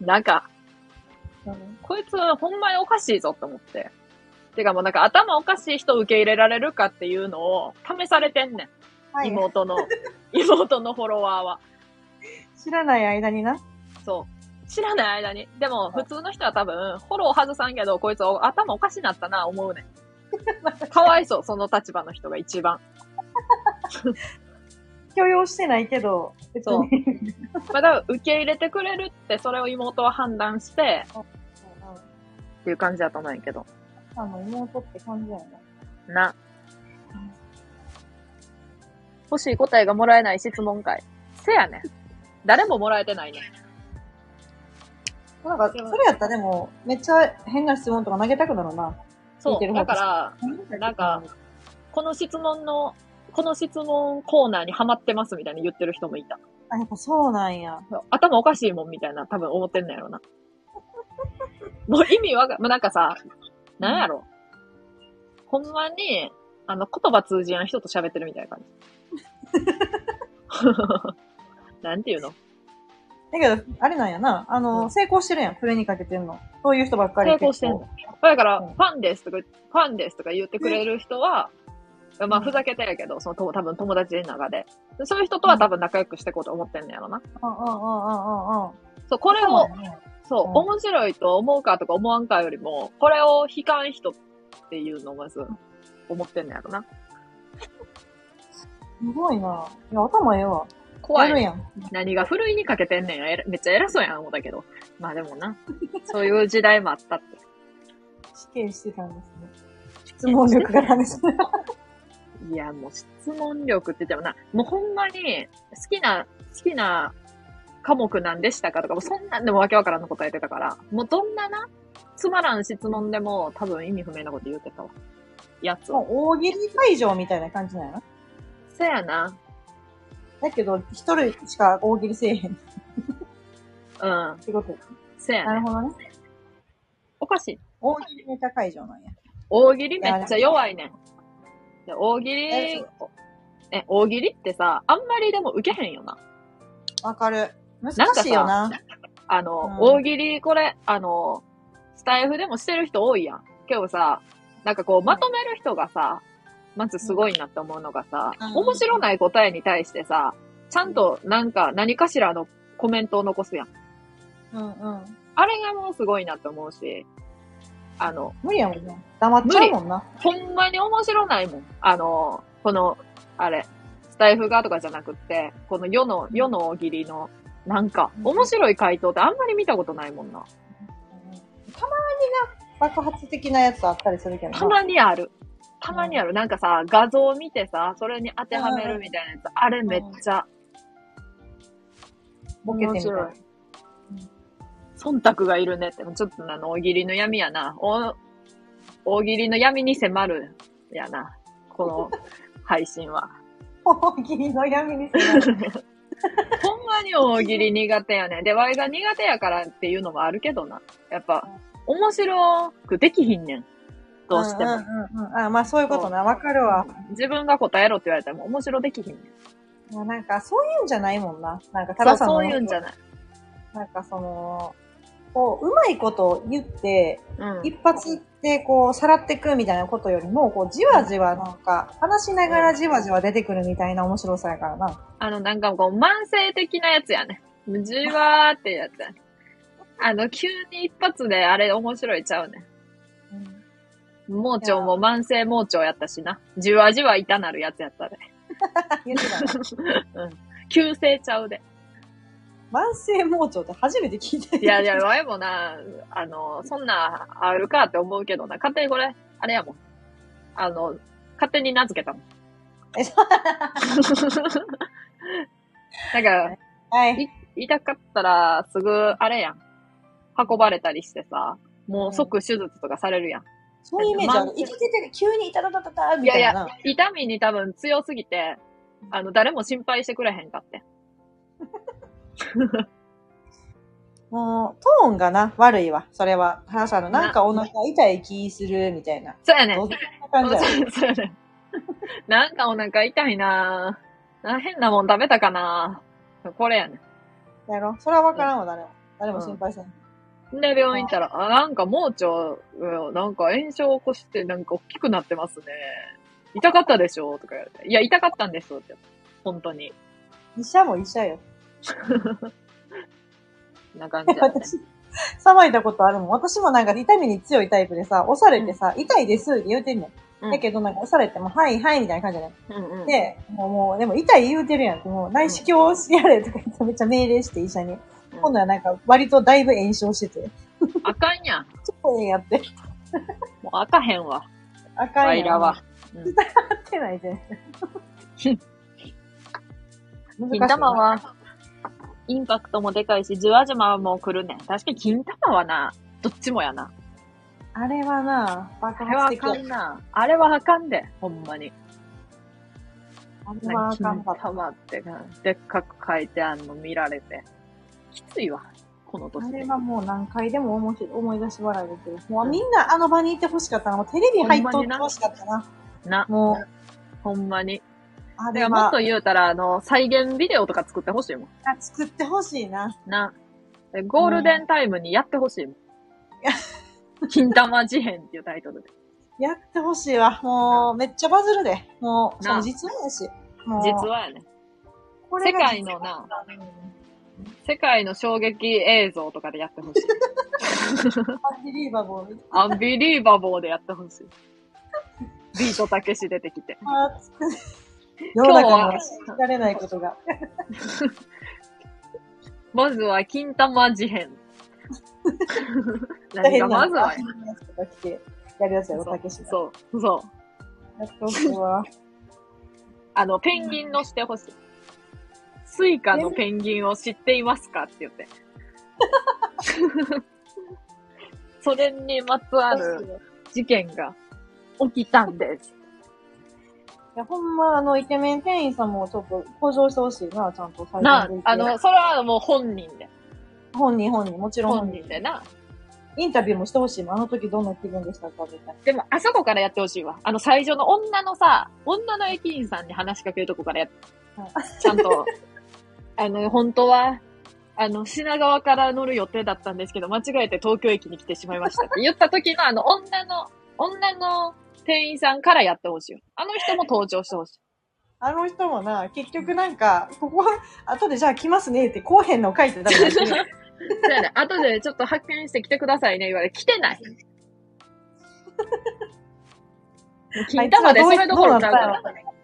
なんか、こいつほんまにおかしいぞって思って。てかもうなんか頭おかしい人受け入れられるかっていうのを試されてんねん。はい、妹の、妹のフォロワーは。知らない間にな。そう。知らない間に。でも普通の人は多分、フォロー外さんけど、こいつ頭おかしになったな思うねん。かわいそう、その立場の人が一番。許容してないけど、そう。まだ受け入れてくれるって、それを妹は判断して、っていう感じだと思うんやけど。あの、妹って感じやな。な。欲しい答えがもらえない質問会。せやねん。誰ももらえてないねん。なんか、それやったらでも、めっちゃ変な質問とか投げたくなるな。そう、だから、なんか、この質問の、この質問コーナーにハマってますみたいに言ってる人もいた。あ、やっぱそうなんや。頭おかしいもんみたいな、多分思ってんのやろな。もう意味わか、もうなんかさ、なんやろ。ほんまに、あの、言葉通じやん人と喋ってるみたいな感じ。なんていうの？だけど、あれなんやな。あの、うん、成功してるやん。これにかけてんの。そういう人ばっかり。成功してんの。だから、うん、ファンですとか、ファンですとか言ってくれる人は、うん、まあ、ふざけてやけど、その、多分友達の中で。そういう人とは多分仲良くしていこうと思ってんのやろな。うん、うん、うん、うん、うん。そう、これを、そう、うん、面白いと思うかとか思わんかよりも、これを悲観人っていうのをまず、思ってんのやろな。すごいな。いや、頭ええわ。怖いやん。何がふるいにかけてんねん。めっちゃ偉そうやん、思ったけど。まあでもな。そういう時代もあったって。試験してたんですね。質問力がダメですね。いや、もう質問力って言ってもな、もうほんまに、好きな、好きな科目なんでしたかとか、もうそんなんでもわけわからんの答えてたから、もうどんなな、つまらん質問でも多分意味不明なこと言ってたわ。やつ。もう大喜利会場みたいな感じなの？そやな。だけど、一人しか大喜利せえへん。うん。ってことそうやね。なるほどね。おかしい。大喜利めっちゃ会場なんや。大喜利めっちゃ弱いねん。大喜利、え、大喜利ってさ、あんまりでも受けへんよな。わかる。難しいよな。なんかさあの、うん、大喜利これ、あの、スタイフでもしてる人多いやん。けどさ、なんかこうまとめる人がさ、まずすごいなって思うのがさ、うん、面白ない答えに対してさ、ちゃんとなんか何かしらのコメントを残すやん。うんうん。あれがもうすごいなって思うし、あの、無理やもんな。黙っちゃうもんな。ほんまに面白ないもん。あの、この、あれ、スタイフがとかじゃなくって、この世の、世の大喜利の、なんか、面白い回答ってあんまり見たことないもんな。うん、たまにな、爆発的なやつあったりするけどな。たまにある。たまにある。うん、なんかさ、画像を見てさ、それに当てはめるみたいなやつ。うん、あれめっちゃ、うん、ボケてみたい。忖度がいるねって、ちょっとあの、大喜利の闇やな。お大喜利の闇に迫るやな。この配信は。大喜利の闇に迫る。ほんまに大喜利苦手やね。で、ワイが苦手やからっていうのもあるけどな。やっぱ、面白くできひんねん。どうしても。うんうんうん、あまあそういうことな。わかるわ。自分が答えろって言われたらもう面白できひんねん。まあ、なんか、そういうんじゃないもんな。なんか、たださんのそういうんじゃない。なんかその、こう、うまいこと言って、うん、一発でこう、さらってくみたいなことよりも、こう、じわじわなんか、話しながらじわじわ出てくるみたいな面白さやからな。あの、なんかこう、慢性的なやつやね。じわーってやつやね。あの、急に一発であれ面白いちゃうね。うん、盲腸も慢性盲腸やったしな。じわじわ痛なるやつやったで。言ってたね。急性ちゃうで。慢性盲腸って初めて聞いてる。いやいや、わいもな、あの、そんなあるかって思うけどな、勝手にこれ、あれやもん。あの、勝手に名付けたもん。え、そうなんか、はい、い、痛かったらすぐ、あれやん。運ばれたりしてさ、もう即手術とかされるやん。うん、そういうイメージある。生きてて、急に痛たたたたみたいな。いやいや、痛みに多分強すぎて、あの、誰も心配してくれへんかって。もう、トーンがな、悪いわ。それは。話あの、なんかお腹痛い気する、みたいな。そうやね。そうやね。なんかお腹痛いなぁ。変なもん食べたかなぁ。これやね。やろ。それはわからんわ、誰も。誰も心配せん。うん、で、病院行ったら、あ、なんか盲腸、なんか炎症を起こして、なんか大きくなってますね。痛かったでしょとか言われて。いや、痛かったんですって。本当に。医者も医者よ。な感じ、ね、私、さばいたことあるもん。私もなんか痛みに強いタイプでさ、押されてさ、うん、痛いですって言うてんねん。うん、だけどなんか押されても、はいはいみたいな感じじゃない。うんうん、で、もう、もうでも痛い言うてるやんって、もう内視鏡をしてやれとか言ってめっちゃ命令して医者に。うん、今度はなんか割とだいぶ炎症してて。あかんやん。ちょっとやって。もうあかへんわ。あかんやん。ワイラは。伝わってない全然。金玉は、インパクトもでかいし、じわじわも来るね。確かに金玉はな、どっちもやな。あれはな、爆発的や。あれはあかんな。あれはあかんで、ほんまに。あれはあかんかった。金玉ってな、でっかく書いてあんの見られて。きついわ、この年。あれはもう何回でも思い、思い出し笑いですよ。もうみんなあの場にいてほしかったな。もうテレビ入っとってほしかったな。な、もう、ほんまに。あれはもっと言うたら、あの、再現ビデオとか作ってほしいもん。あ、作ってほしいな。な。ゴールデンタイムにやってほしいもん。うん、金玉事変っていうタイトルで。やってほしいわ。もう、めっちゃバズるで。もう、しかも実話やし。もう実話やね。これ世界のな、うん、世界の衝撃映像とかでやってほしい。アンビリーバボー。アンビリーバボーでやってほしい。ビートたけし出てきて。あ世の中に信じられないことが。まずは、金玉事変。何がまずは。やるやつやろ、たけし。そう、そう。やってほしいわ。あの、ペンギンのしてほしい。スイカのペンギンを知っていますかって言って。それにまつわる事件が起きたんです。いや、ほんま、あの、イケメン店員さんもちょっと、向上してほしいな、ちゃんと最近。な、あの、それはもう本人で。本人本人、もちろん本人でな。インタビューもしてほしいもん。あの時どんな気分でしたかみたいな。でも、あそこからやってほしいわ。あの最初の女のさ、女の駅員さんに話しかけるとこからやって、ちゃんと、あの、本当は、あの、品川から乗る予定だったんですけど、間違えて東京駅に来てしまいましたって言った時のあの女の、女の店員さんからやってほしいよ。あの人も登場してほしい。あの人もな、結局なんか、ここ、後でじゃあ来ますねって、こうへんの書いてたからね。そうやね。後でちょっと発見して来てくださいね、言われ。来てない。金玉でそれどころちゃうから。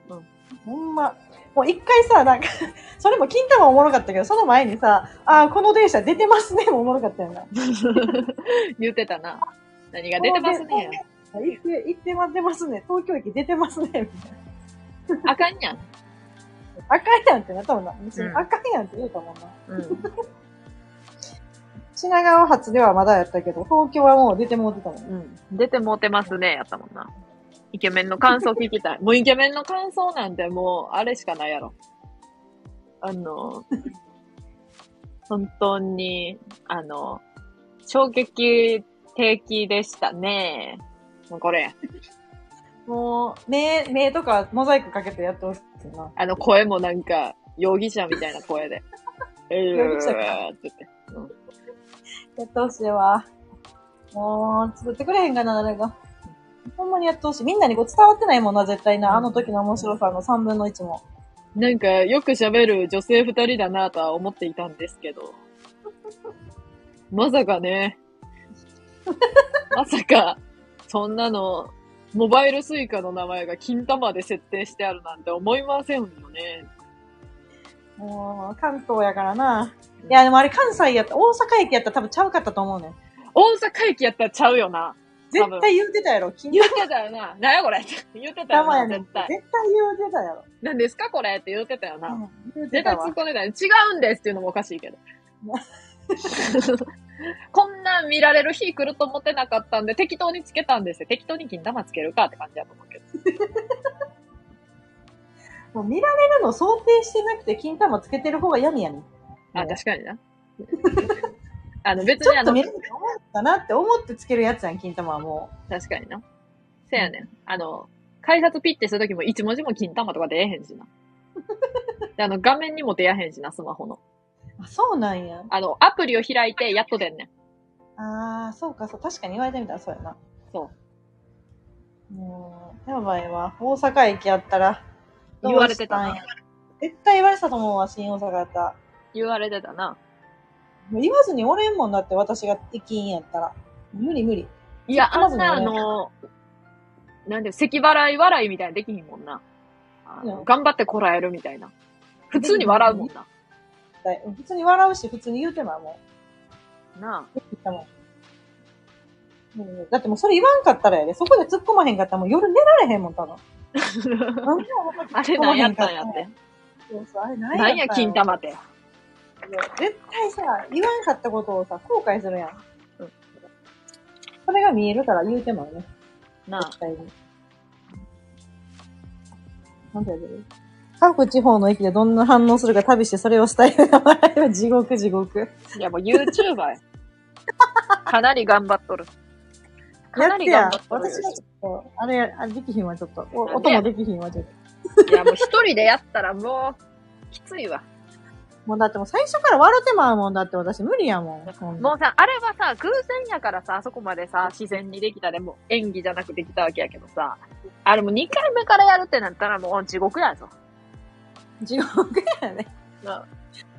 うん。ほんま。もう一回さ、なんか、それも金玉おもろかったけど、その前にさ、ああ、この電車出てますね、もおもろかったよな。言ってたな。何が出てますね。行って、行って待ってますね。東京駅出てますね、みたいな。あかんやん。あかんやんってなったもんな。うん、あかんやんって言うたもんな。うん品川発ではまだやったけど、東京はもう出てもうてたもん、うん。出てもうてますね、やったもんな。イケメンの感想聞きたい。もうイケメンの感想なんてもう、あれしかないやろ。あの、本当に、あの、衝撃的でしたね。もうこれ。もう、目、目とかモザイクかけてやってほしいな。あの声もなんか、容疑者みたいな声で。えー、容疑者か。って言って。うんやってほしいわ。もう、作ってくれへんかな、誰が。ほんまにやってほしい。みんなにこう伝わってないもんな、絶対な。あの時の面白さのさんぶんのいちも。なんか、よく喋る女性ふたりだなぁとは思っていたんですけど。まさかね。まさか、そんなの、モバイルスイカの名前が金玉で設定してあるなんて思いませんよね。もう、関東やからな。いや、でもあれ関西やった、大阪駅やったら多分ちゃうかったと思うねん。大阪駅やったらちゃうよな。絶対言うてたやろ、金玉。言うてたよな。なやこれ言うてたよな、絶対。絶対言うてたやろ。何ですかこれって言うてたよな。うん、言うてたわ。絶対突っ込んでたよ。違うんですっていうのもおかしいけど。こんなん見られる日来ると思ってなかったんで、適当につけたんですよ。適当に金玉つけるかって感じだと思うけど。もう見られるの想定してなくて金玉つけてる方が闇やねん。あ、確かにな。あの別にあの。ちょっと見られると思ったなって思ってつけるやつやん、金玉はもう。確かにな。せやねん。うん、あの、改札ピッてした時も一文字も金玉とか出えへんしな。であの、画面にも出やへんしな、スマホの。あ、そうなんや。あの、アプリを開いてやっと出んねん。あー、そうか、そう。確かに言われてみたらそうやな。そう。もう、やばいわ。大阪駅やったら。言われてたな。絶対言われてたと思うわ、新大阪やったら。言われてたな。言わずにおれんもんだって、私が駅員やったら。無理無理。いや、あんなあの、なんで、咳払い笑いみたいなできひんもんな。あの、うん、頑張ってこらえるみたいな。普通に笑うもんな。普通に笑うし、普通に言うてないもん。なあ。うん、だってもうそれ言わんかったらやで、そこで突っ込まへんかったらもう夜寝られへんもん、多分。あれ何やったんやって。そうそう、あれ何やったんや。何や、金玉って。絶対さ、言わんかったことをさ、後悔するやん。うん、それが見えるから言うてもね。なあ。絶対に。なんてやる？各地方の駅でどんな反応するか旅してそれをスタイルが笑えば地獄地獄。いやもう YouTuber や。かなり頑張っとる。かなり頑張っとる。私はちょっと、あれ、あれできひんわちょっと。音もできひんわちょっと。いやもう一人でやったらもう、きついわ。もうだってもう最初から笑ってまうもんだって私無理やもん。もうさ、あれはさ、偶然やからさ、あそこまでさ、自然にできたで、もう演技じゃなくできたわけやけどさ、あれもうにかいめからやるってなったらもう地獄やぞ。地獄やね。うん、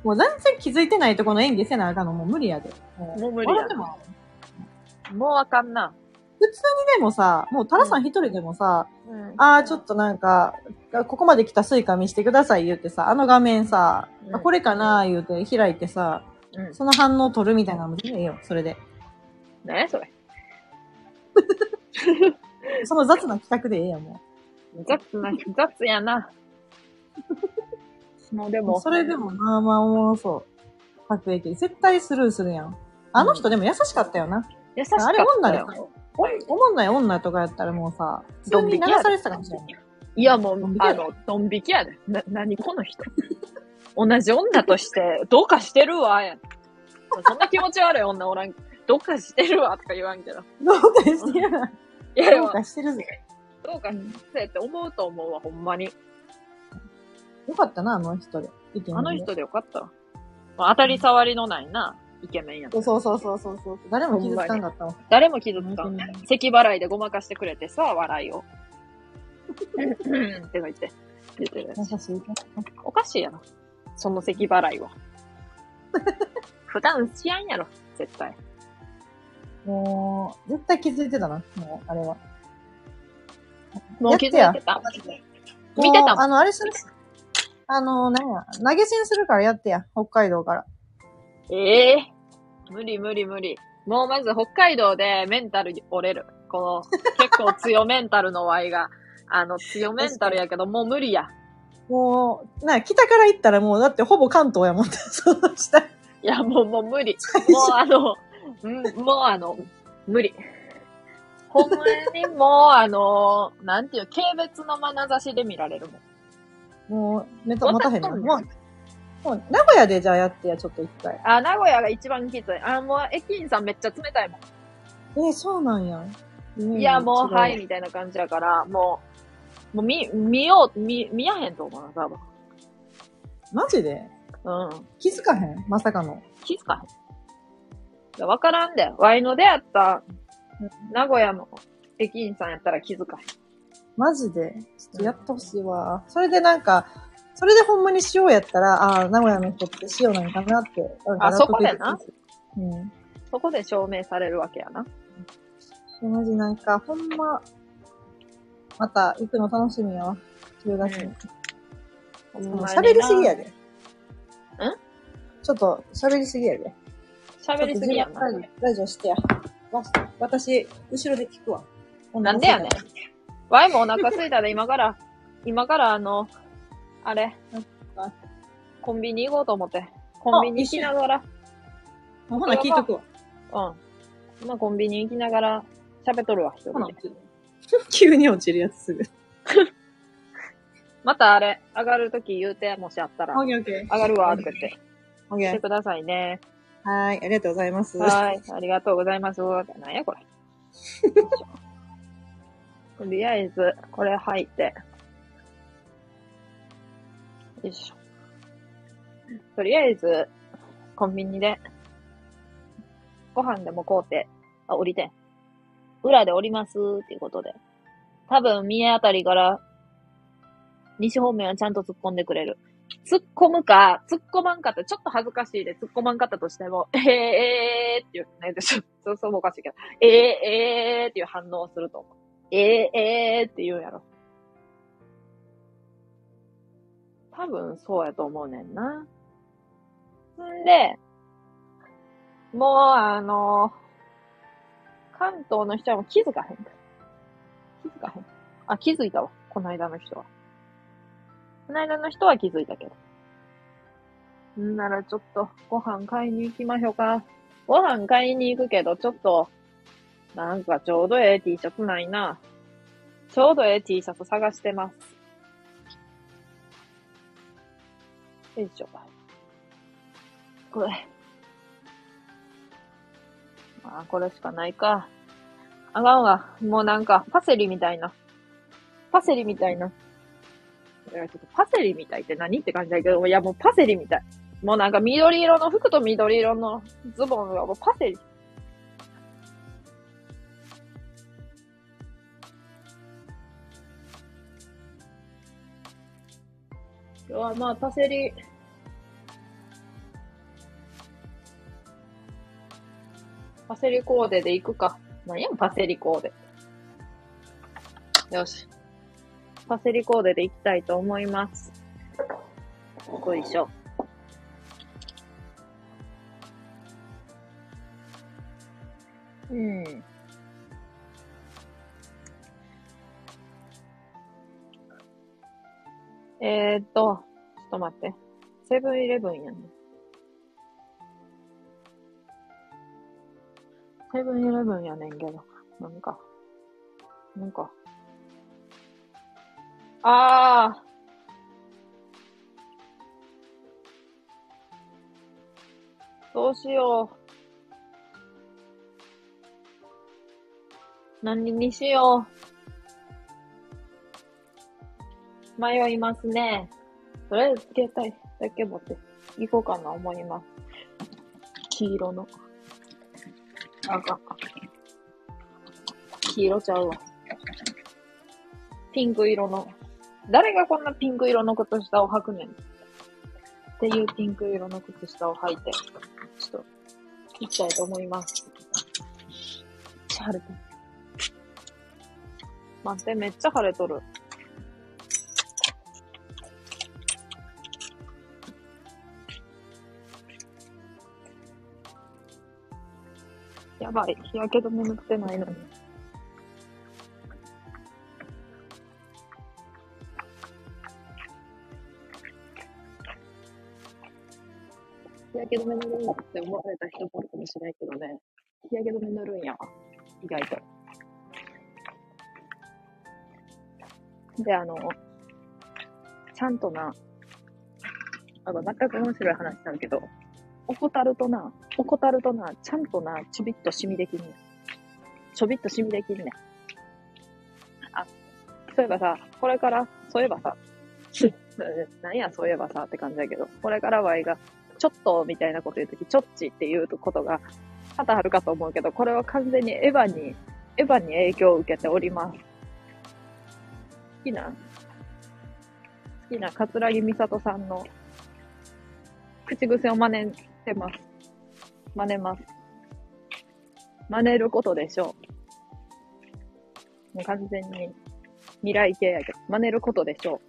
もう全然気づいてないとこの演技せなあかんのもう無理やで。もう無理やで。もうあかんな。普通にでもさ、もうタラさん一人でもさ、うん、あーちょっとなんか、ここまで来たスイカ見してください言うてさ、あの画面さ、うん、あこれかなー言うて開いてさ、うん、その反応取るみたいなのも全然いいよ、それで。何やそれ。その雑な企画でええやん、もう。雑な、雑やな。もうでも。それでもまあまあおもろそう。各駅。絶対スルーするやん。あの人でも優しかったよな。優しかったよ。あれ女でさ。おもんない女とかやったらもうさ、ドン引き流されてたかもしれない。いやもう、あの、ドン引きやで。な、なにこの人。同じ女として、どうかしてるわ、やん。そんな気持ち悪い女おらん。どうかしてるわとか言わんけど。どうかしてるわ。いや、どうかしてるぜ。どうかしてって思うと思うわ、ほんまに。よかったな、あの人で。イケメンで。あの人でよかったわ。当たり障りのないな、イケメンやった。そうそうそうそうそう。誰も傷つかんかったわ。誰も傷つかん。咳払いでごまかしてくれてさ、笑いを。って言って。出てる。優しい。おかしいやろ。その咳払いは。普段しやんやろ、絶対。もう、絶対気づいてたな、もう、あれは。もう気づいてたて見てたもん。あの、あれするあの、なんや、投げ銭するからやってや、北海道から。ええー、無理無理無理。もうまず北海道でメンタル折れる。この、結構強メンタルのワイが。あの、強メンタルやけど、もう無理や。もう、な、北から行ったらもう、だってほぼ関東やもんって、その下。いや、もう、もう無理。もうあの、んもうあの、無理。ほんまにもうあの、なんていう、軽蔑の眼差しで見られるもん。もう、ネタ持たへんのもう、もう、名古屋でじゃあやってや、ちょっと一回。あ、名古屋が一番きつい。あ、もう、駅員さんめっちゃ冷たいもん。えー、そうなんや。いや、もう、はい、みたいな感じやから、もう、もう見、見よう、見、見やへんと思うな、多分。マジで？うん。気づかへん？まさかの。気づかへん。わからんだよ。ワイの出会った、名古屋の駅員さんやったら気づかへん。マジで？ちょっとやってほしいわ。それでなんか、それでほんまに塩やったら、ああ、名古屋の人って塩なんかなって。あ、そこでな。うん。そこで証明されるわけやな。マジなんか、ほんま、また行くの楽しみやわ。じゅうがつに。うん、喋りすぎやで。ん？ちょっと喋りすぎやで。喋りすぎやな。ラジオしてや。私、後ろで聞くわ。なんでやねん。わいもお腹空いたで今から、今からあの、あれ、コンビニ行こうと思って。コンビニ行きながら。ほな聞いとくわ。うん。今コンビニ行きながら喋っとるわ、一人で。急に落ちるやつすぐ。またあれ、上がるとき言うて、もしあったら。オッケーオッケー。上がるわ、とか言って。オッケー。してくださいね。はい、ありがとうございます。はい、ありがとうございます。なんやこれ。とりあえず、これ履いて。よいしょ。とりあえず、コンビニで、ご飯でも買うて、あ、降りて。裏で降りますっていうことで。多分、三重あたりから、西方面はちゃんと突っ込んでくれる。突っ込むか、突っ込まんかった。ちょっと恥ずかしいで、突っ込まんかったとしても、えー、えーっていうね、ちょっと、そうもおかしいけど、えー、えーっていう反応をすると思う。えー、えーって言うんやろ。多分、そうやと思うねんな。んで、もう、あの、関東の人はもう気づかへん。気づかへん。あ、気づいたわ。この間の人は。この間の人は気づいたけど。んならちょっとご飯買いに行きましょうか。ご飯買いに行くけど、ちょっと、なんかちょうどええ T シャツないな。ちょうどええ T シャツ探してます。よいしょ。これ。あ、これしかないか。あかんわ。もうなんか、パセリみたいな。パセリみたいな。いや、ちょっとパセリみたいって何って感じだけど、いや、もうパセリみたい。もうなんか緑色の服と緑色のズボンがもうパセリ。今日はまあ、パセリ。パセリコーデで行くか。何やん、パセリコーデ。よし。パセリコーデで行きたいと思います。よいしょ。うん。えーっと、ちょっと待って。セブンイレブンやね。セブンイレブンやねんけど、なんか、なんか、あー、どうしよう。何にしよう。迷いますね。とりあえず携帯だけ持っていこうかな思います。黄色の。あかん。黄色ちゃうわ。ピンク色の。誰がこんなピンク色の靴下を履くねん。っていうピンク色の靴下を履いて、ちょっと、行きたいと思います。晴れてる。待って、めっちゃ晴れとる。やばい、日焼け止め塗ってないのに。日焼け止め塗るんだって思われた人もいるかもしれないけどね。日焼け止め塗るんや、意外と。で、あの、ちゃんとな、あの、全く面白い話なんだけど、怠るとな、怠るとな、ちゃんとな、ちょびっと染みできんねん。ちょびっと染みできんねん。あ、そういえばさ、これから、そういえばさ、なんやそういえばさって感じだけど、これからは映画、ちょっとみたいなこと言うとき、ちょっちっていうことが多々あるかと思うけど、これは完全にエヴァに、エヴァに影響を受けております。好きな、好きな桂木美里さんの口癖を真似してます。真似ます。真似ることでしょう。もう完全に未来系やけど、真似ることでしょう。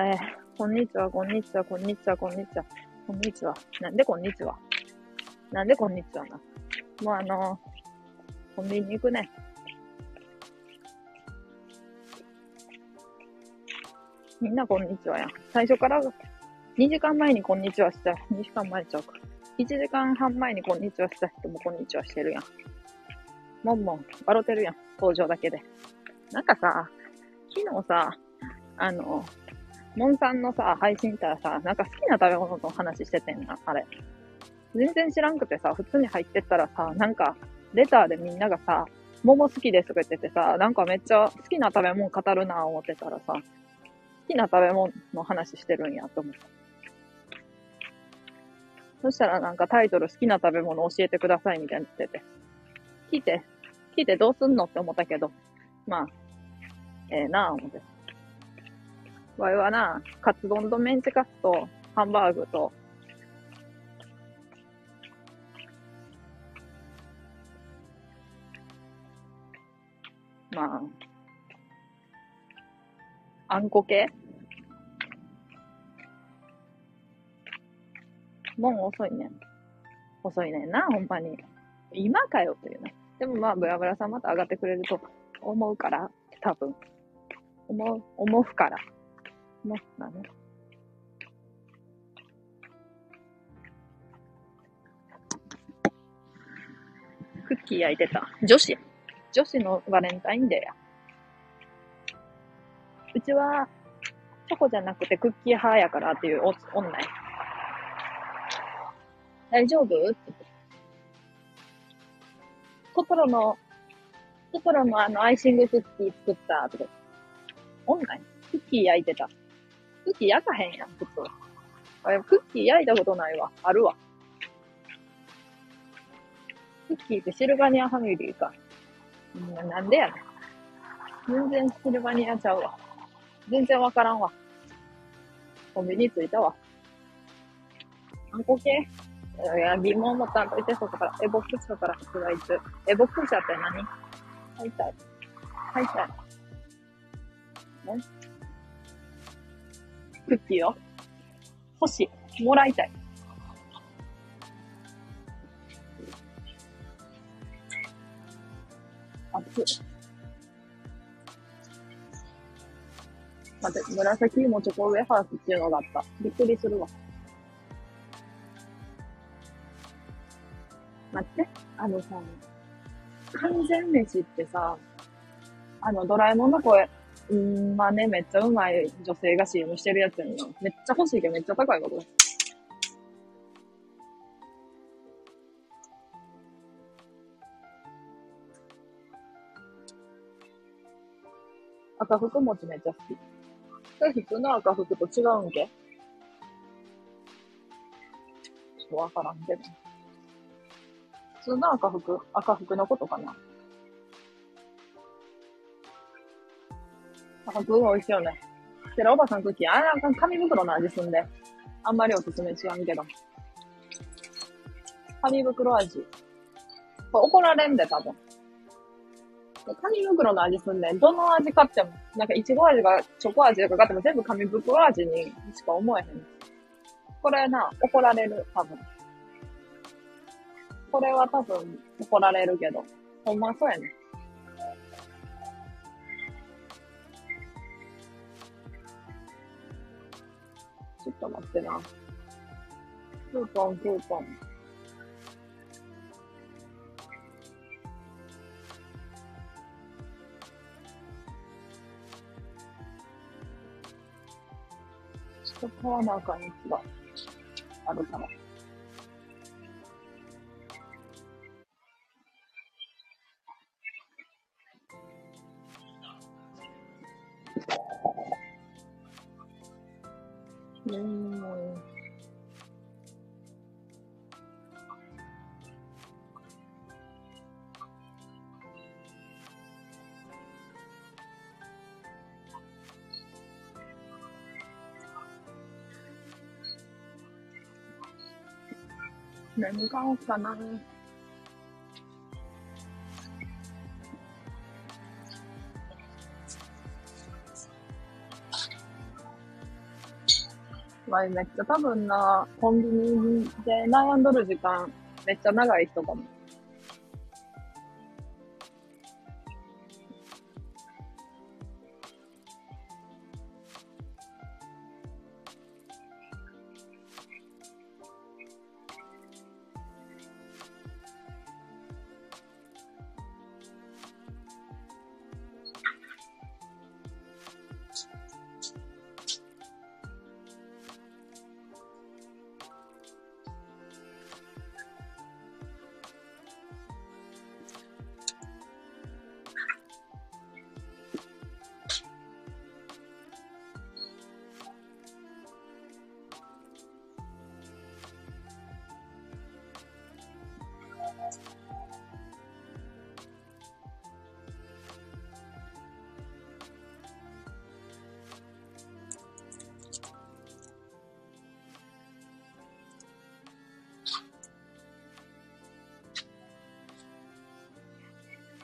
えーこんにちは、こんにちは、こんにちは、こんにちは、こんにちは。なんでこんにちはなんでこんにちはな。もうあのー、コンビニ行くね。みんなこんにちはや。最初からにじかんまえにこんにちはしたい。にじかんまえちゃうか。いちじかんはんまえにこんにちはした人もこんにちはしてるやん。もんもん、バロてるやん。登場だけで。なんかさ、昨日さ、あのー、モンさんのさ、配信したらさ、なんか好きな食べ物の話しててんな、あれ。全然知らんくてさ、普通に入ってったらさ、なんか、レターでみんながさ、桃好きですとか言っててさ、なんかめっちゃ好きな食べ物語るなぁ思ってたらさ、好きな食べ物の話してるんやと思った。そしたらなんかタイトル好きな食べ物教えてくださいみたいに言ってて。聞いて、聞いてどうすんのって思ったけど、まあ、ええー、なぁ思って。わいはな、カツ丼とメンチカツとハンバーグと、まあ、あんこ系もう遅いね。遅いねんな、ほんまに。今かよというね。でもまあ、ブラブラさんまた上がってくれると思うから、多分。思う、思うから。もうなの。クッキー焼いてた。女子。女子のバレンタインデーや。うちは、チョコじゃなくてクッキー派やからっていう女や。大丈夫って。トトロの、トトロのあのアイシングクッキー作ったとか。女や。クッキー焼いてた。クッキー焼かへんやん、普通。あ、でもクッキー焼いたことないわ。あるわ。クッキーってシルバニアファミリーか。んなんでやねん。全然シルバニアちゃうわ。全然わからんわ。コンビニ着いたわ。あんこ系？いや、疑問持ったんといて、そこから。エボックス社から発売中。エボックス社って何？はいたい。はいたい。ねクッキーを欲しい。もらいたい。熱い。待って、紫芋チョコウェハースっていうのがあった。びっくりするわ。待って、あのさ、完全飯ってさ、あのドラえもんの声。うーん、まあね、めっちゃうまい女性が シーエム してるやつやんな。めっちゃ欲しいけどめっちゃ高いこと。赤福餅めっちゃ好き。それ普通の赤福と違うんけ？ちょっとわからんけど。普通の赤福、赤福のことかな。赤福美味しいよね。てらおばさんクッキー、あれなんか紙袋の味すんで。あんまりおすすめしやんけど。紙袋味。これ怒られんで、多分。紙袋の味すんねん。どの味買っても。なんか、いちご味がチョコ味とか買っても全部紙袋味にしか思えへん。これな、怒られる、多分。これは多分怒られるけど。ほんまそうやねん。ちょっと待ってな。クーポン、クーポン。そこはなんか熱があるかな。うーん。何買おうかな。まあ、めっちゃ多分な、コンビニで悩んどる時間、めっちゃ長い人かも。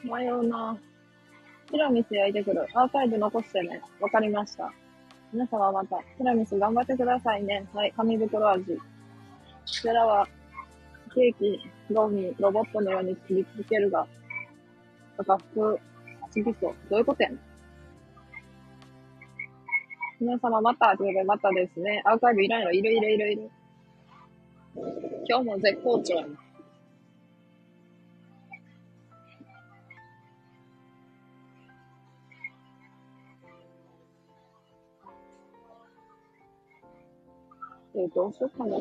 迷うな。ティラミス焼いてくる。アーカイブ残してね。わかりました。皆様また。ティラミス頑張ってくださいね。はい。紙袋味。こちらは、ケーキ、ロミ、ロボットのように切り続けるが、赤福、ちぎそう。どういうことやねん。皆様また。ということでまたですね。アーカイブいらんの。いるいるいるいる。今日も絶好調やね。え、どうしようかな。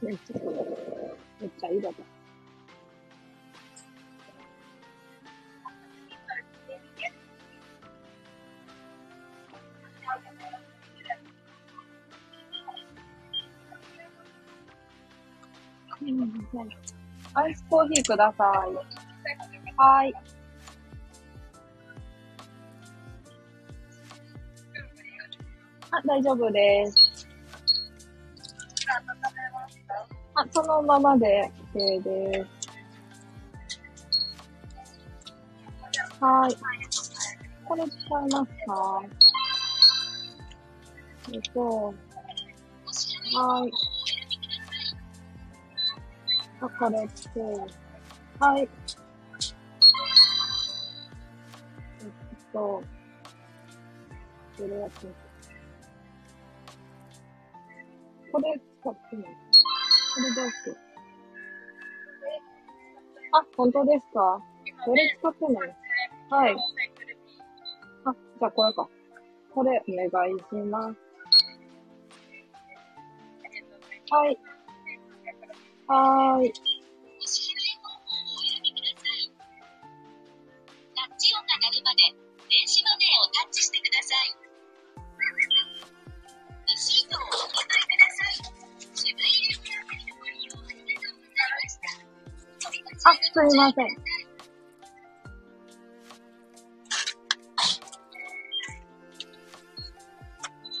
めっちゃ、めっちゃいいだと。アイスコーヒーください。はい。あ、大丈夫です。あ、そのままで OK です。はい。これ使いますか？えっと、はい。あ、これって、はい。と、これはちょっと。これ使ってもいい。これどうする？あ、本当ですか？これ使ってもいい。はい。あ、じゃあこれか。これお願いします。はい。はーい。タッチ音が鳴るまで、電子マネーをタッチしてください。レシートをお受け取りください。自分用のアプリのご利用ありがとうございました。あ、すいません。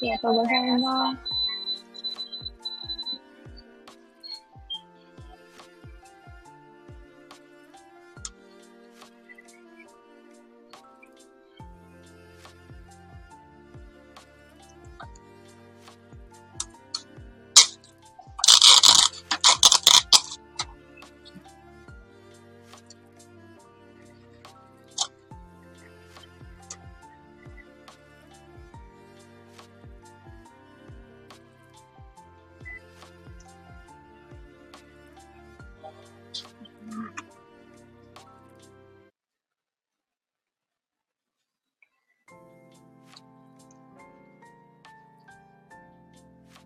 ありがとうございます。な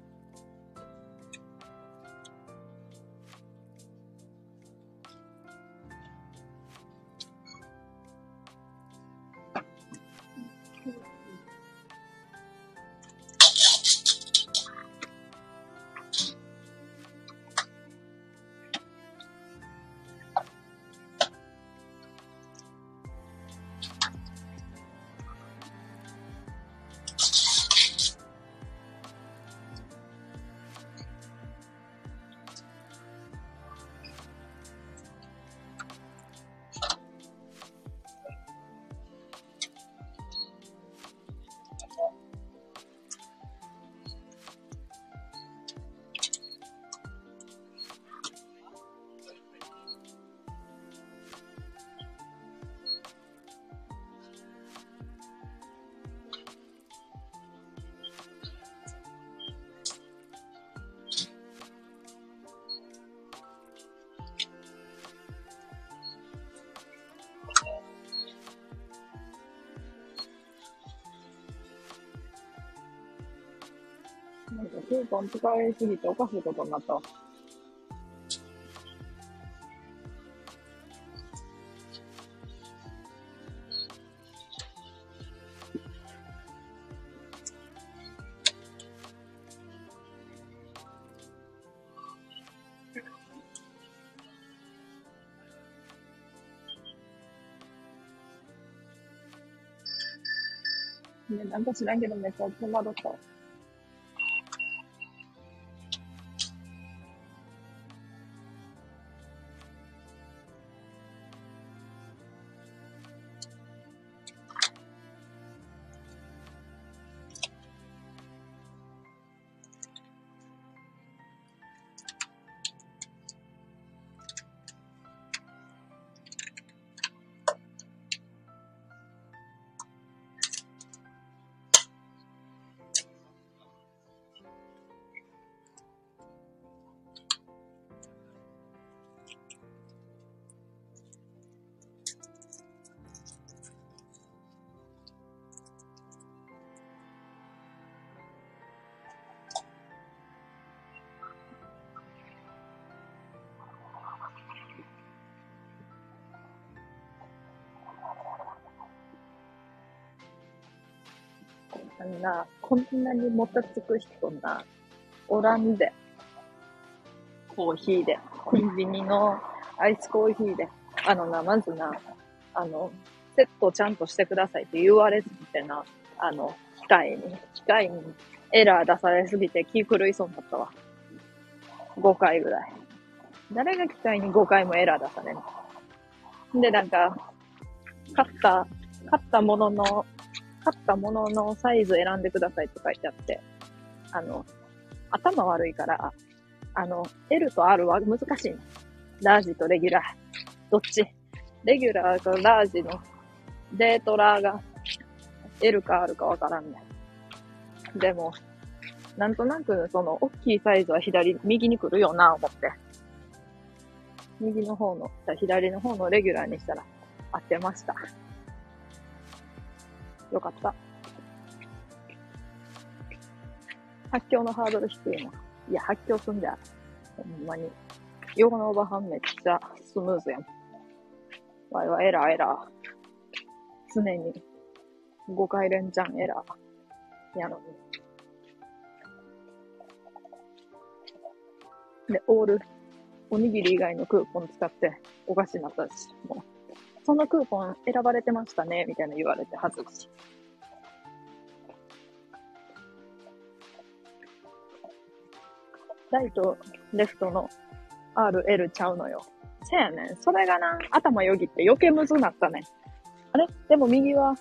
んかクーポン使いすぎておかしいことになった。ね、なんか知らんけどめっちゃ戸惑った。なこんなにもたつく人なおらんで、コーヒーで、コンビニのアイスコーヒーで、あのな、まずな、あの、セットちゃんとしてくださいって言われすぎてな、あの、機械に、機械にエラー出されすぎて気狂いそうになったわ。ごかいぐらい。誰が機械にごかいもエラー出されんの？で、なんか、買った、買ったものの、買ったもののサイズ選んでくださいって書いてあって、あの、頭悪いから、あの、L と R は難しい。ラージとレギュラー。どっち？レギュラーとラージのデートラーが得るかあるかわからんね。でも、なんとなくその大きいサイズは左、右に来るよな、思って。右の方の、左の方のレギュラーにしたら合ってました。よかった。発狂のハードル低いな。いや、発狂すんじゃ。ほんまに。ヨガのオーバーハンめっちゃスムーズやん。わいわ、エラーエラー。常にごかい連チャンエラー。やのに。で、オール、おにぎり以外のクーポン使ってお菓子になったし、もう、そのクーポン選ばれてましたね、みたいな言われて外し。ライト、レフトの アールエル ちゃうのよ。せやねん。それがな、頭よぎって余計むずなったね。あれでも右は、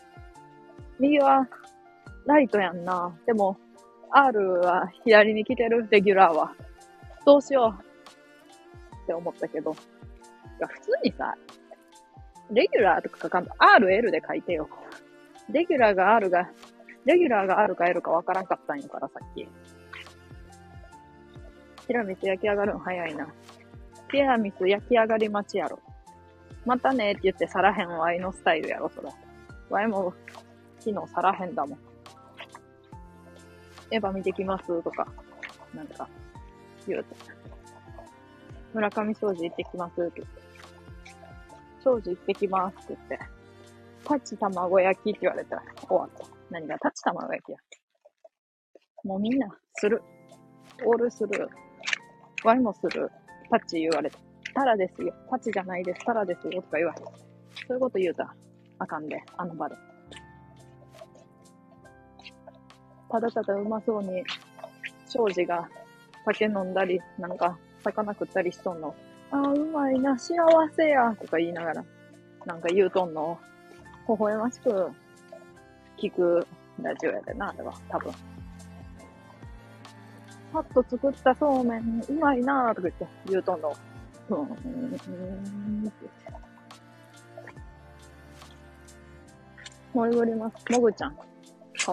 右はライトやんな。でも、R は左に来てる、レギュラーは。どうしようって思ったけど。いや、普通にさ、レギュラーとか書かんと アールエル で書いてよ。レギュラーが R が、レギュラーが R か L かわからんかったんやから、さっき。ティラミス焼き上がるの早いな。ティラミス焼き上がり待ちやろ。またねーって言って皿へんは愛のスタイルやろ、それ。わいも昨日皿へんだもん。エヴァ見てきますとか、なんか、言うて。村上庄司行ってきますって言って。庄司行ってきますって言って。タチ卵焼きって言われたら終わった。何がタチ卵焼きや。もうみんな、する。オールする。ワイもする。パッチ言われて。タラですよ。パッチじゃないです。タラですよ。とか言われて。そういうこと言うたらあかんで、あの場で。ただただうまそうに、庄司が酒飲んだり、なんか魚食ったりしとんの。ああ、うまいな、幸せや。とか言いながら、なんか言うとんの。微笑ましく聞くラジオやでな、あれは。多分。パッと作ったそうめん、うまいなぁとか言って、言うとんの。うーん。もぐります。もぐちゃん。か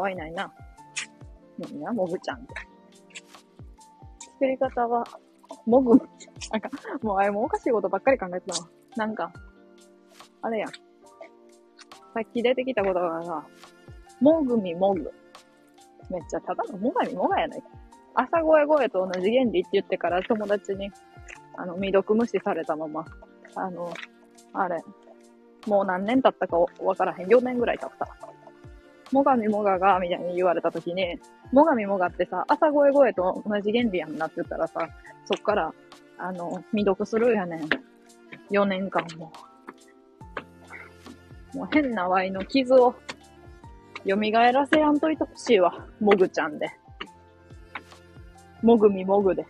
わいないな。何や、もぐちゃんって。作り方は、もぐ、なんか、もうあれもおかしいことばっかり考えてたわ。なんか、あれやん。さっき出てきたことがさ、もぐみもぐ。めっちゃただのもがみもがやないか。朝声声と同じ原理って言ってから友達に、あの、未読無視されたまま、あの、あれ、もう何年経ったかわからへん。よねんぐらい経った。もがみもがが、みたいに言われたときに、もがみもがってさ、朝声声と同じ原理やんなって言ったらさ、そっから、あの、未読するやねん。よねんかんも。もう変なワイの傷を、蘇らせやんといてほしいわ。もぐちゃんで。もぐみもぐで。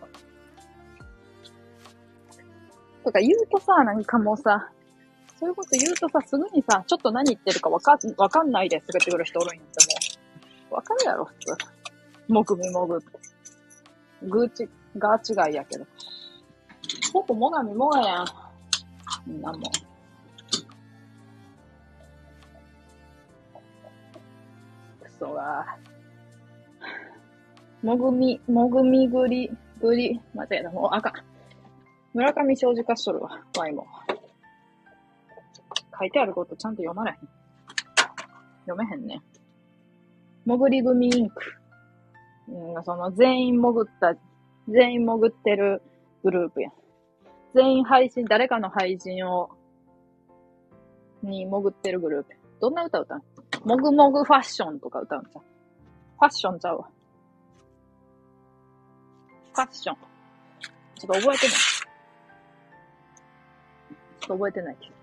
とか言うとさ、なんかもうさ、そういうこと言うとさ、すぐにさ、ちょっと何言ってるかわかん、わかんないですとか言ってくる人おるんやってもう、わかるやろ、普通。もぐみもぐって。ぐーち、がー違いやけど。僕もがみもがやん。みんなもう。くそがー。もぐみ、もぐみぐり、ぐり、間違えた、もうあかん。村上庄司化しとるわ、ワイも。書いてあることちゃんと読まれへん。読めへんね。もぐり組インク。うん、その全員潜った、全員潜ってるグループや。全員配信、誰かの配信を、に潜ってるグループ。どんな歌歌うの？もぐもぐファッションとか歌うんちゃう？ファッションちゃうわ。ファッション。ちょっと覚えてない。ちょっと覚えてないけど。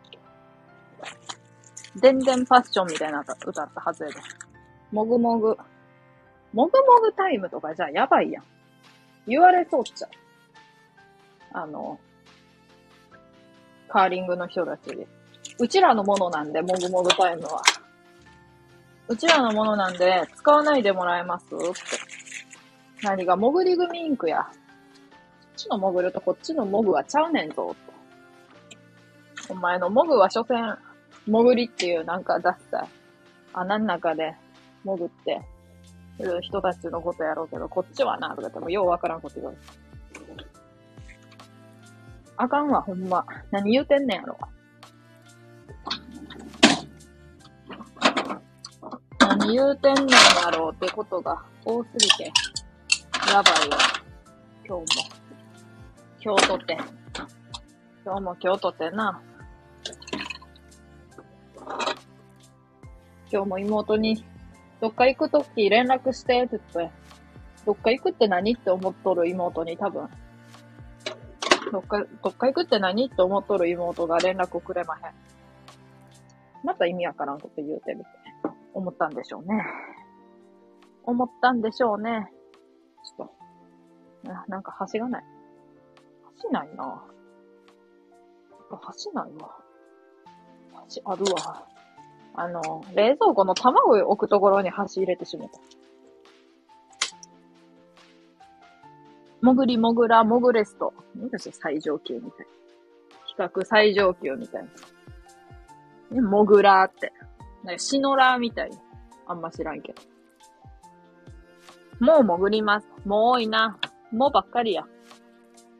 でんでんファッションみたいな歌ったはずやで。もぐもぐ。もぐもぐタイムとかじゃあやばいやん。言われそうっちゃう。あの、カーリングの人たちで。うちらのものなんで、もぐもぐタイムは。うちらのものなんで、使わないでもらえますって。何が、もぐり組インクや。こっちのもぐるとこっちのもぐはちゃうねんぞ。お前のもぐは所詮、もぐりっていうなんか出した穴の中で潜ってする人たちのことやろうけど、こっちはな、とかってもようわからんこと言われる。あかんわ、ほんま。何言うてんねんやろ。何言うてんねんやろってことが多すぎて、やばいわ。今日も。今日とて。今日も今日とてな。今日も妹に、どっか行くとき連絡してって言って、どっか行くって何って思っとる妹に多分。どっか、どっか行くって何って思っとる妹が連絡をくれまへん。また意味わからんこと言うてるって思ったんでしょうね。思ったんでしょうね。ちょっと。あ、なんか橋がない。橋ないな。橋ないわ。橋あるわ。あの、冷蔵庫の卵を置くところに箸入れてしまった。もぐりもぐらもぐレスト。何でしょ最上級みたいな。比較最上級みたいな。ね、もぐらって。なんかシノラーみたいな。あんま知らんけど。もう潜ります。もう多いな。もうばっかりや。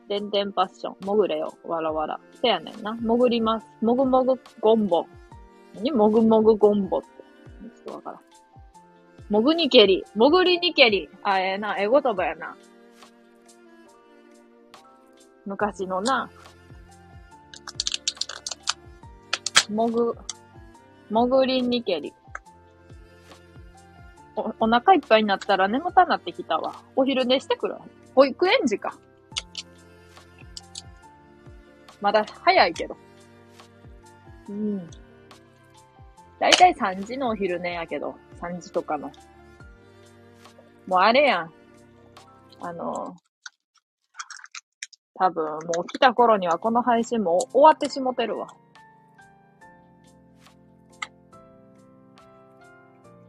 でんでんパッション。もぐれよ。わらわら。せやねんな。潜ります。もぐもぐゴンボ。何もぐもぐゴンボって。ちょっとわからん。もぐにけり。もぐりにけり。あ、ええな。えごとばやな。昔のな。もぐ、もぐりにけり。お、お腹いっぱいになったら眠たなってきたわ。お昼寝してくる。保育園児か。まだ早いけど。うん。だいたいさんじのお昼寝やけど、さんじとかの。もうあれやん。あの、多分もう来た頃にはこの配信も終わってしもてるわ。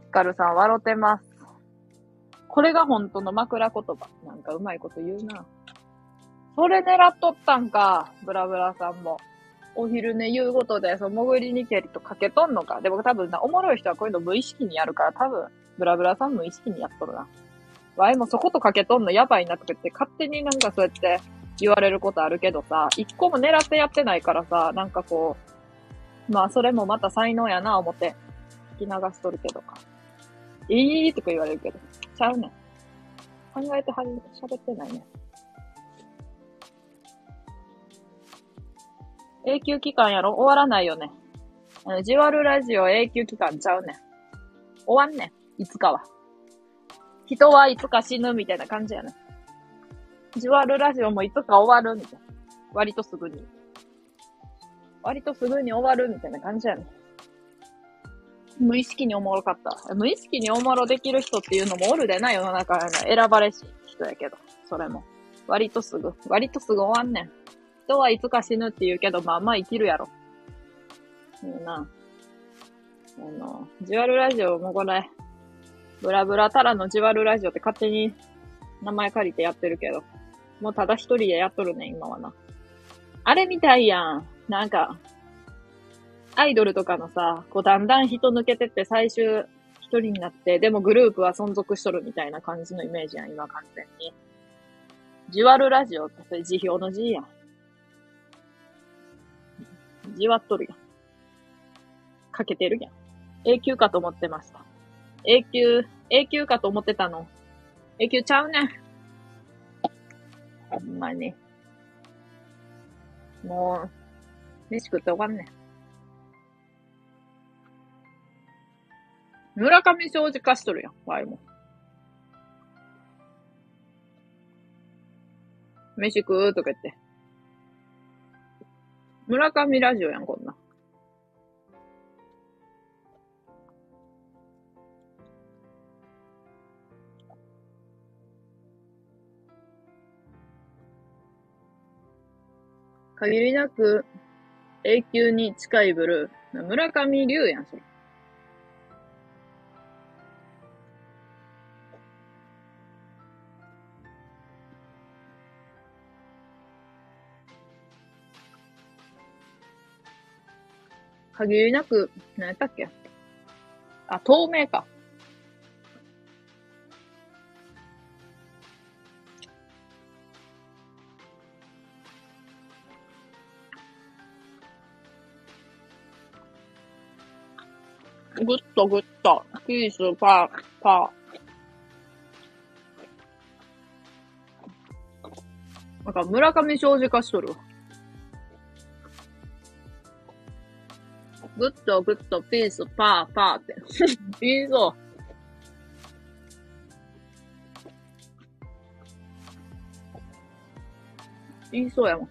ヒカルさん笑ってます。これが本当の枕言葉。なんかうまいこと言うな。それ狙っとったんか、ブラブラさんも。お昼寝言うことで、その潜りにけりとかけとんのか。で、僕多分な、おもろい人はこういうの無意識にやるから、多分、ブラブラさん無意識にやっとるな。わいもそことかけとんのやばいなとか言って、勝手になんかそうやって言われることあるけどさ、一個も狙ってやってないからさ、なんかこう、まあそれもまた才能やな、思って、聞き流しとるけどか。えーとか言われるけど、ちゃうねん。考えてはる、喋ってないね。永久期間やろ？終わらないよね。あの、じわるラジオ永久期間ちゃうねん。終わんねん。いつかは。人はいつか死ぬみたいな感じやねん。じわるラジオもいつか終わるみたいな。割とすぐに。割とすぐに終わるみたいな感じやねん。無意識におもろかった。無意識におもろできる人っていうのもおるでな、世の中の選ばれし人やけど。それも。割とすぐ。割とすぐ終わんねん。人はいつか死ぬって言うけど、まあまあ生きるやろ。うんな。あの、ジュアルラジオもこれ、ブラブラタラのジュアルラジオって勝手に名前借りてやってるけど、もうただ一人でやっとるね、今はな。あれみたいやん。なんか、アイドルとかのさ、こうだんだん人抜けてって最終一人になって、でもグループは存続しとるみたいな感じのイメージやん、今完全に。ジュアルラジオってそれ辞表の字やん。じわっとるやん。かけてるやん。永久かと思ってました。永久、永久かと思ってたの。永久ちゃうねん。ほんまに。もう、飯食って終わんねん。村上正治化しとるやん、わいも。飯食うとか言って。村上ラジオやん、こんな。限りなく永久に近いブルー。村上龍やん、それ。限りなく、何やったっけ？あ、透明か。ぐっとぐっと。ピース、パー、パー。なんか村上正治化しとる。ぐっとぐっと、ピース、パー、パーって。いいぞ。言いそうやもん。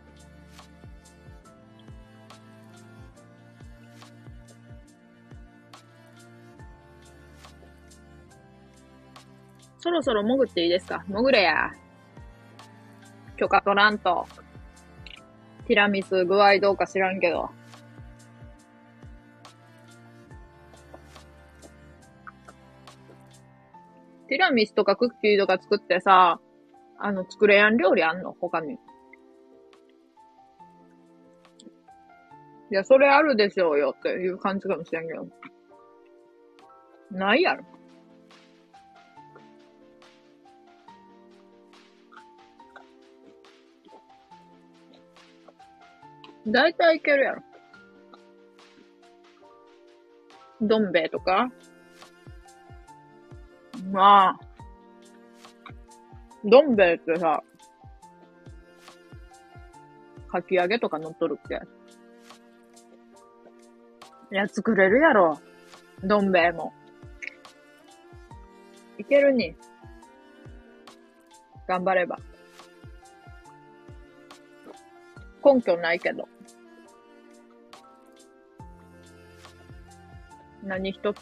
そろそろ潜っていいですか？潜れや。許可取らんと。ティラミス具合どうか知らんけど。ティラミスとかクッキーとか作ってさ、あの、作れやん料理あんの？他に。いや、それあるでしょうよっていう感じかもしれんけど。ないやろ。だいたいいけるやろ。どん兵衛とか。まあ。どん兵衛ってさ、かき揚げとか乗っとるっけ？いや、作れるやろ。どん兵衛も。いけるに。頑張れば。根拠ないけど。何一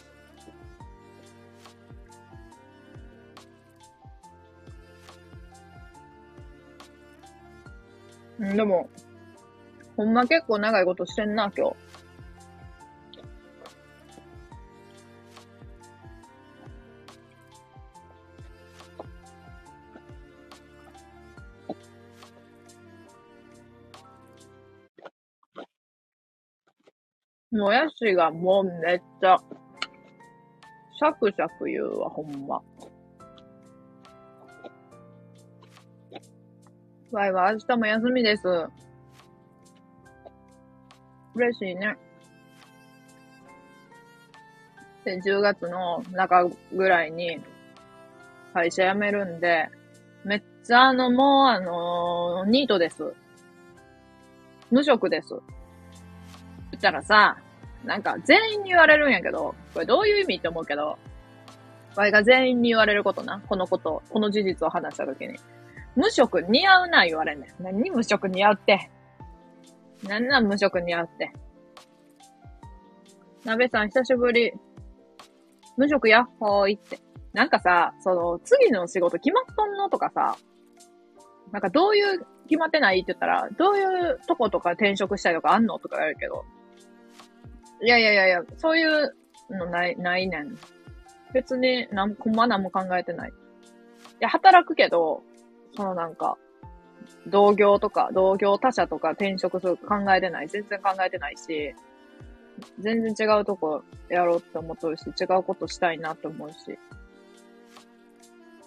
つ。ん、でも、ほんま結構長いことしてんな、今日。もやしがもうめっちゃ、シャクシャク言うわ、ほんま。わいは明日も休みです。嬉しいね。で、じゅうがつの中ぐらいに会社辞めるんで、めっちゃあの、もうあのー、ニートです。無職です。言ったらさ、なんか全員に言われるんやけど、これどういう意味って思うけど、わいが全員に言われることな、このこと、この事実を話したときに。無職似合うな言われんねん。何無職似合うって。なんなん無職似合うって。鍋さん久しぶり。無職やっほーいって。なんかさ、その、次の仕事決まっとんのとかさ、なんかどういう、決まってないって言ったら、どういうとことか転職したいとかあんのとか言われるけど。いやいやいやいや、そういうのない、ないねん。別に、なん、こんまなんも考えてない。いや、働くけど、そのなんか、同業とか、同業他社とか転職する考えてない。全然考えてないし、全然違うとこやろうって思っとるし、違うことしたいなって思うし。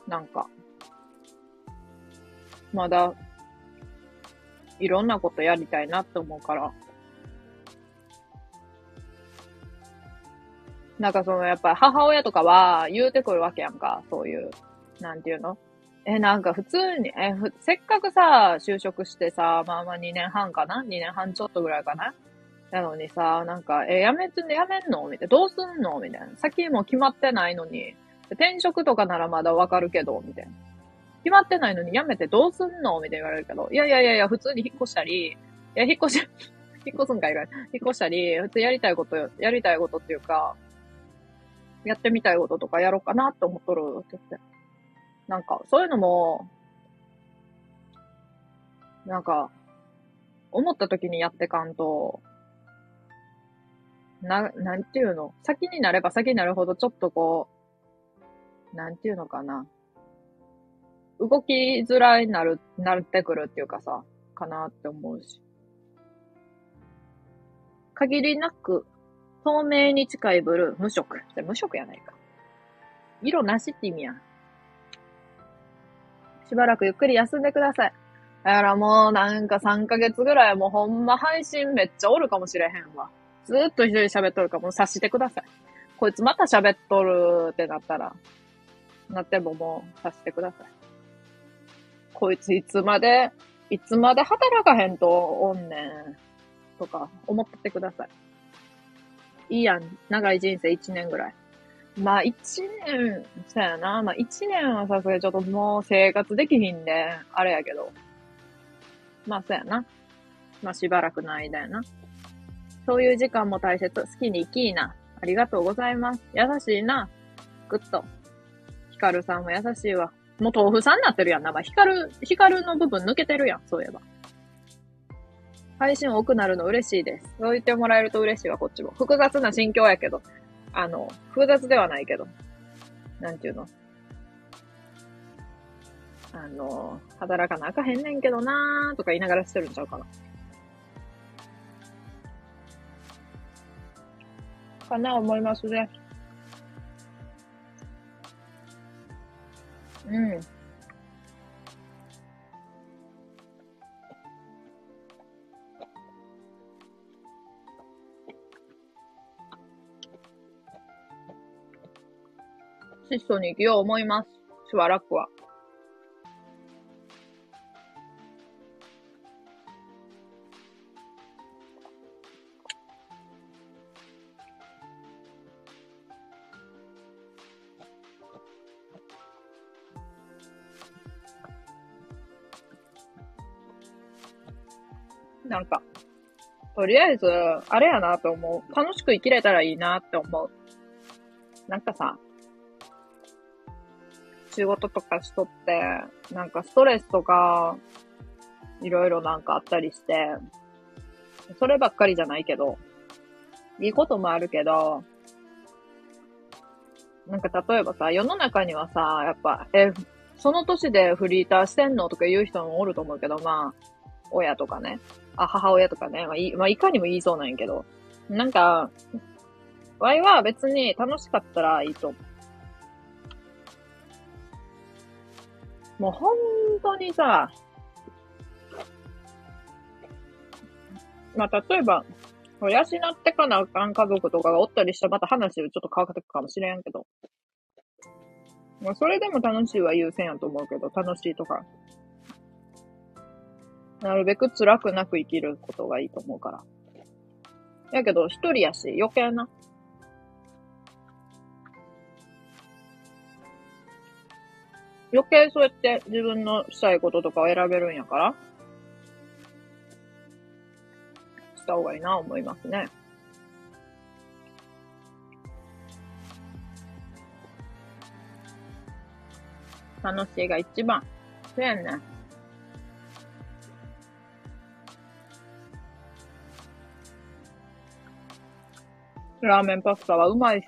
なんか、まだ、いろんなことやりたいなって思うから。なんかその、やっぱ母親とかは言うてくるわけやんか。そういう、なんていうの？え、なんか普通に、え、ふ、せっかくさ、就職してさ、まあまあにねんはんかな？ に 年半ちょっとぐらいかななのにさ、なんか、え、やめつんでやめんのみたいな。どうすんのみたいな。先も決まってないのに。転職とかならまだわかるけど、みたいな。決まってないのにやめてどうすんのみたいな言われるけど。いやいやいやいや、普通に引っ越したり、いや、引っ越し、引っ越すんかいが、引っ越したり、普通やりたいこと、やりたいことっていうか、やってみたいこととかやろうかなって思っとるって言って。なんか、そういうのも、なんか、思った時にやってかんと、な、なんていうの？先になれば先になるほどちょっとこう、なんていうのかな。動きづらいなる、なってくるっていうかさ、かなって思うし。限りなく、透明に近いブルー、無色。じゃ無色やないか。色なしって意味やん。しばらくゆっくり休んでください。だからもうなんかさんかげつぐらいもうほんま配信めっちゃおるかもしれへんわ。ずーっと一人喋っとるからもう察してください。こいつまた喋っとるってなったら、なってももうさせてください。こいついつまで、いつまで働かへんとおんねん、とか思っててください。いいやん、長い人生いちねんぐらい。まあ一年、そうやな。まあ一年はさすがにちょっともう生活できひんで、あれやけど。まあそうやな。まあしばらくの間やな。そういう時間も大切。好きに生きいな。ありがとうございます。優しいな。グッと。ヒカルさんも優しいわ。もう豆腐さんになってるやんな。まあヒカル、ヒカルの部分抜けてるやん。そういえば。配信多くなるの嬉しいです。そう言ってもらえると嬉しいわ、こっちも。複雑な心境やけど。あの、複雑ではないけど、なんていうの、あの、働かなあかへんねんけどなーとか言いながらしてるんちゃうかな。かな思いますね。うん。質素に生きよう思います。しばらくは。なんか、とりあえず、あれやなと思う。楽しく生きれたらいいなって思う。なんかさ、仕事とかしとって、なんかストレスとか、いろいろなんかあったりして、そればっかりじゃないけど、いいこともあるけど、なんか例えばさ、世の中にはさ、やっぱ、え、その年でフリーターしてんのとか言う人もおると思うけど、まあ、親とかね、あ、母親とかね、まあい、まあ、いかにも言いそうなんやけど、なんか、わいは別に楽しかったらいいと思う。もう本当にさ、まあ、例えば、養ってかなあかん家族とかがおったりしたらまた話ちょっと変わってくかもしれんけど。まあ、それでも楽しいは優先やと思うけど、楽しいとか。なるべく辛くなく生きることがいいと思うから。やけど、一人やし、余計な。余計そうやって自分のしたいこととかを選べるんやから、した方がいいな思いますね。楽しいが一番。そうやね。ラーメンパスタはうまいし。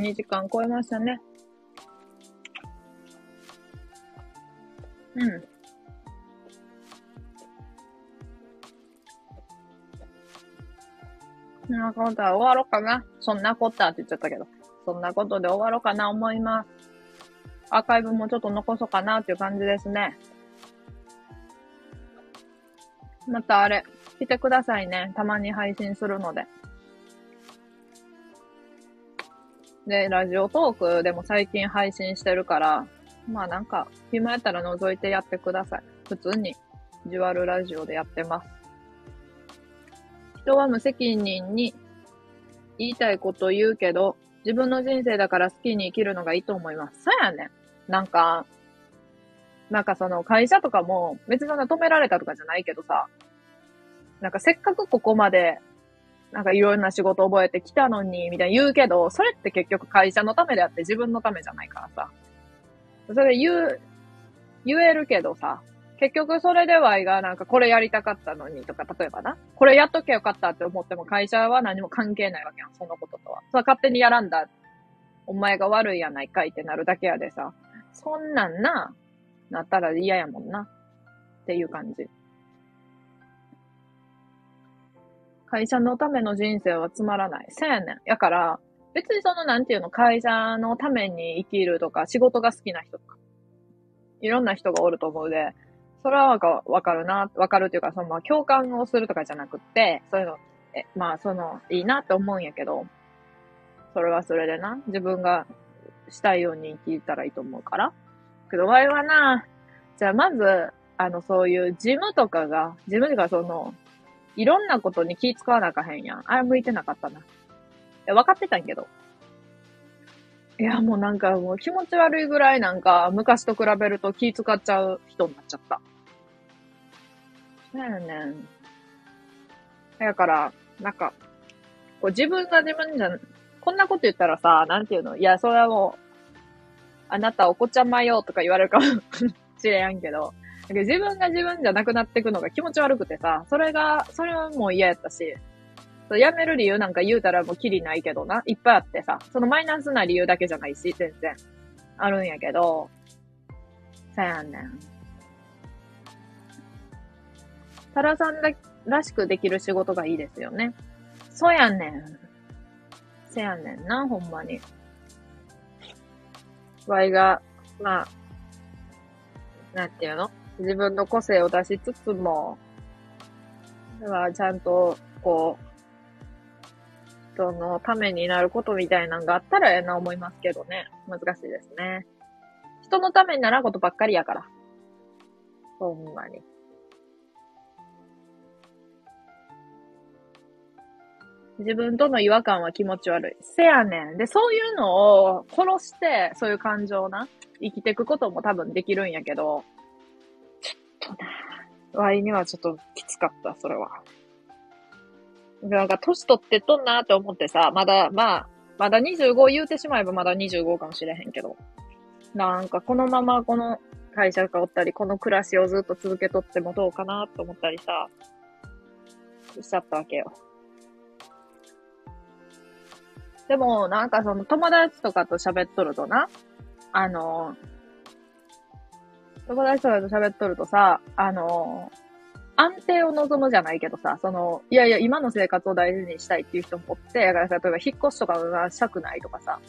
にじかん超えましたね。うん。そんなことは終わろうかな。そんなことはって言っちゃったけど。そんなことで終わろうかな思います。アーカイブもちょっと残そうかなっていう感じですね。またあれ、来てくださいね。たまに配信するので。で、ラジオトークでも最近配信してるから、まあなんか、暇やったら覗いてやってください。普通に、ビジュアルラジオでやってます。人は無責任に言いたいこと言うけど、自分の人生だから好きに生きるのがいいと思います。そうやねん。なんか、なんかその会社とかも、別にそんな止められたとかじゃないけどさ、なんかせっかくここまで、なんかいろんな仕事覚えてきたのに、みたいな言うけど、それって結局会社のためであって自分のためじゃないからさ。それ言う、言えるけどさ、結局それでワイがなんかこれやりたかったのにとか、例えばな、これやっとけよかったって思っても会社は何も関係ないわけやん、そのこととは。それ勝手にやらんだ、お前が悪いやないかいってなるだけやでさ、そんなんな、なったら嫌やもんな、っていう感じ。会社のための人生はつまらない。せやねん。やから、別にそのなんていうの、会社のために生きるとか、仕事が好きな人とか、いろんな人がおると思うで、それはなんかわかるな、わかるというか、そのまあ共感をするとかじゃなくって、そういうの、え、まあその、いいなって思うんやけど、それはそれでな、自分がしたいように生きたらいいと思うから。けど、わいはな、じゃあまず、あの、そういうジムとかが、ジムとかその、いろんなことに気使わなあかへんやん。あれ向いてなかったな。わかってたんけど。いや、もうなんかもう気持ち悪いぐらいなんか昔と比べると気使っちゃう人になっちゃった。そうやねん。だから、なんか、こう自分が自分じゃ、こんなこと言ったらさ、なんていうの、いや、それはもう、あなたお子ちゃまよとか言われるかもしれんけど、自分が自分じゃなくなっていくのが気持ち悪くてさ、それが、それはもう嫌やったし、やめる理由なんか言うたらもうキリないけどな、いっぱいあってさ、そのマイナスな理由だけじゃないし、全然あるんやけど、さやねん。タラさんだらしくできる仕事がいいですよね。そうやねん。せやねんな、ほんまに。わいが、まあ、なんていうの？自分の個性を出しつつも、だからちゃんと、こう、人のためになることみたいなのがあったらええな思いますけどね。難しいですね。人のためにならんことばっかりやから。ほんまに。自分との違和感は気持ち悪い。せやねん。で、そういうのを殺して、そういう感情な、生きていくことも多分できるんやけど、ちょっとな、ワイにはちょっときつかった、それは。なんか、歳取ってっとんなーって思ってさ、まだ、まあ、まだにじゅうご言うてしまえばまだにじゅうごかもしれへんけど、なんか、このままこの会社がおったり、この暮らしをずっと続けとってもどうかなーって思ったりさ、しちゃったわけよ。でも、なんかその友達とかと喋っとるとな、あの、友達とかと喋っとるとさ、あの、安定を望むじゃないけどさ、その、いやいや、今の生活を大事にしたいっていう人もおって、だからさ、例えば引っ越しとかしたくないとかさ、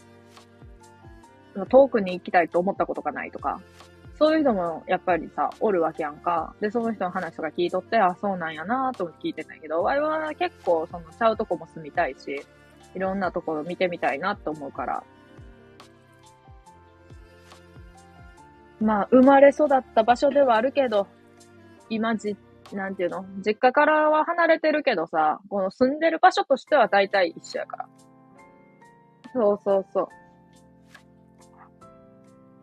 遠くに行きたいと思ったことがないとか、そういう人もやっぱりさ、おるわけやんか。で、その人の話とか聞いとって、あ、そうなんやなぁと聞いてんだけど、我々は結構、その、ちゃうとこも住みたいし、いろんなところ見てみたいなと思うから。まあ、生まれ育った場所ではあるけど、今じ、なんていうの？実家からは離れてるけどさ、この住んでる場所としては大体一緒やから。そうそうそう。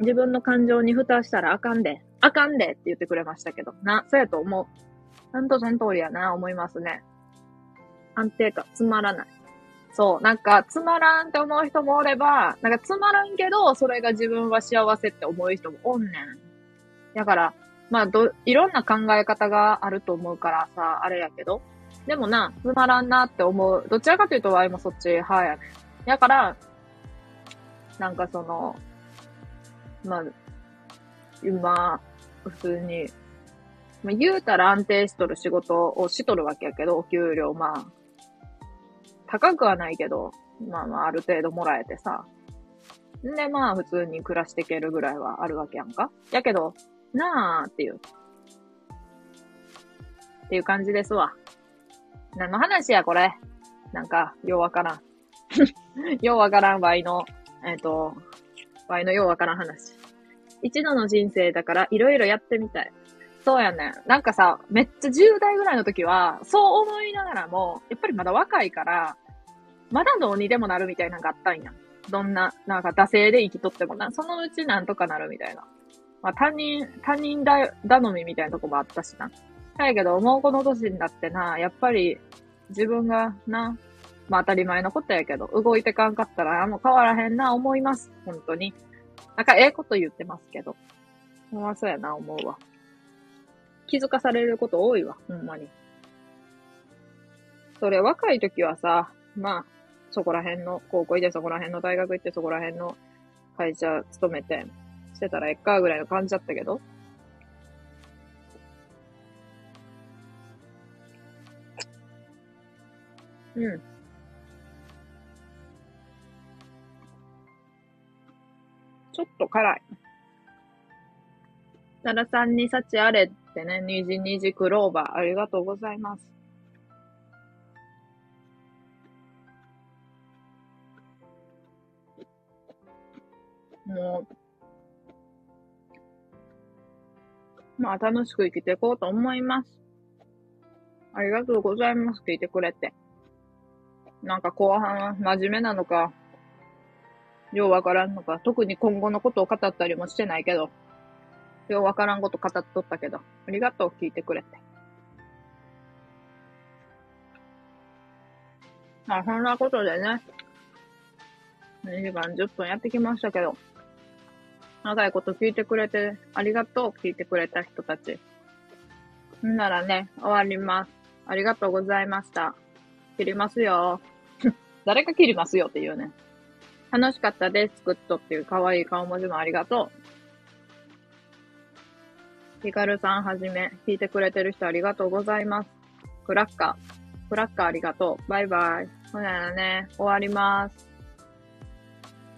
自分の感情に蓋したらあかんで、あかんでって言ってくれましたけど、な、そうやと思う。なんとその通りやな、思いますね。安定感、つまらない。そう。なんか、つまらんって思う人もおれば、なんかつまらんけど、それが自分は幸せって思う人もおんねん。だから、まあ、ど、いろんな考え方があると思うからさ、あれやけど。でもな、つまらんなって思う。どちらかというと、わいもそっち派やねん。だから、なんかその、まあ、今、普通に、まあ、言うたら安定しとる仕事をしとるわけやけど、お給料、まあ、高くはないけど、まあまあある程度もらえてさ。んでまあ普通に暮らしていけるぐらいはあるわけやんか。やけど、なあっていう。っていう感じですわ。何の話やこれ。なんか、ようわからん。ようわからん場合の、えっと、場合のようわからん話。一度の人生だからいろいろやってみたい。そうやねん。なんかさ、めっちゃじゅう代ぐらいの時は、そう思いながらも、やっぱりまだ若いから、まだどうにでもなるみたいなのがあったんや。どんな、なんか惰性で生きとってもな、そのうちなんとかなるみたいな。まあ他人、他人だ、頼みみたいなとこもあったしな。だけど、もうこの年になってな、やっぱり自分がな、まあ当たり前のことやけど、動いてかんかったら、もう変わらへんな、思います。本当に。なんかええこと言ってますけど。まあそうやな、思うわ。気づかされること多いわ、ほんまに。それ若い時はさ、まあ、そこら辺の高校行って、そこら辺の大学行って、そこら辺の会社勤めて、してたらえっかぐらいの感じだったけど。うん。ちょっと辛い。奈良さんに幸あれってね。にじにじクローバー、ありがとうございます。もう、まあ楽しく生きていこうと思います。ありがとうございます。聞いてくれて。なんか後半真面目なのか、ようわからんのか、特に今後のことを語ったりもしてないけど、ようわからんこと語っとったけど、ありがとう聞いてくれて。まあそんなことでね、にじかんじゅっぷんやってきましたけど、長いこと聞いてくれて、ありがとう聞いてくれた人たち。んならね、終わります。ありがとうございました。切りますよ。誰か切りますよっていうね。楽しかったです。グッドっていう可愛い顔文字もありがとう。ヒカルさんはじめ、聞いてくれてる人ありがとうございます。クラッカー。クラッカーありがとう。バイバイ。ほならね、終わります。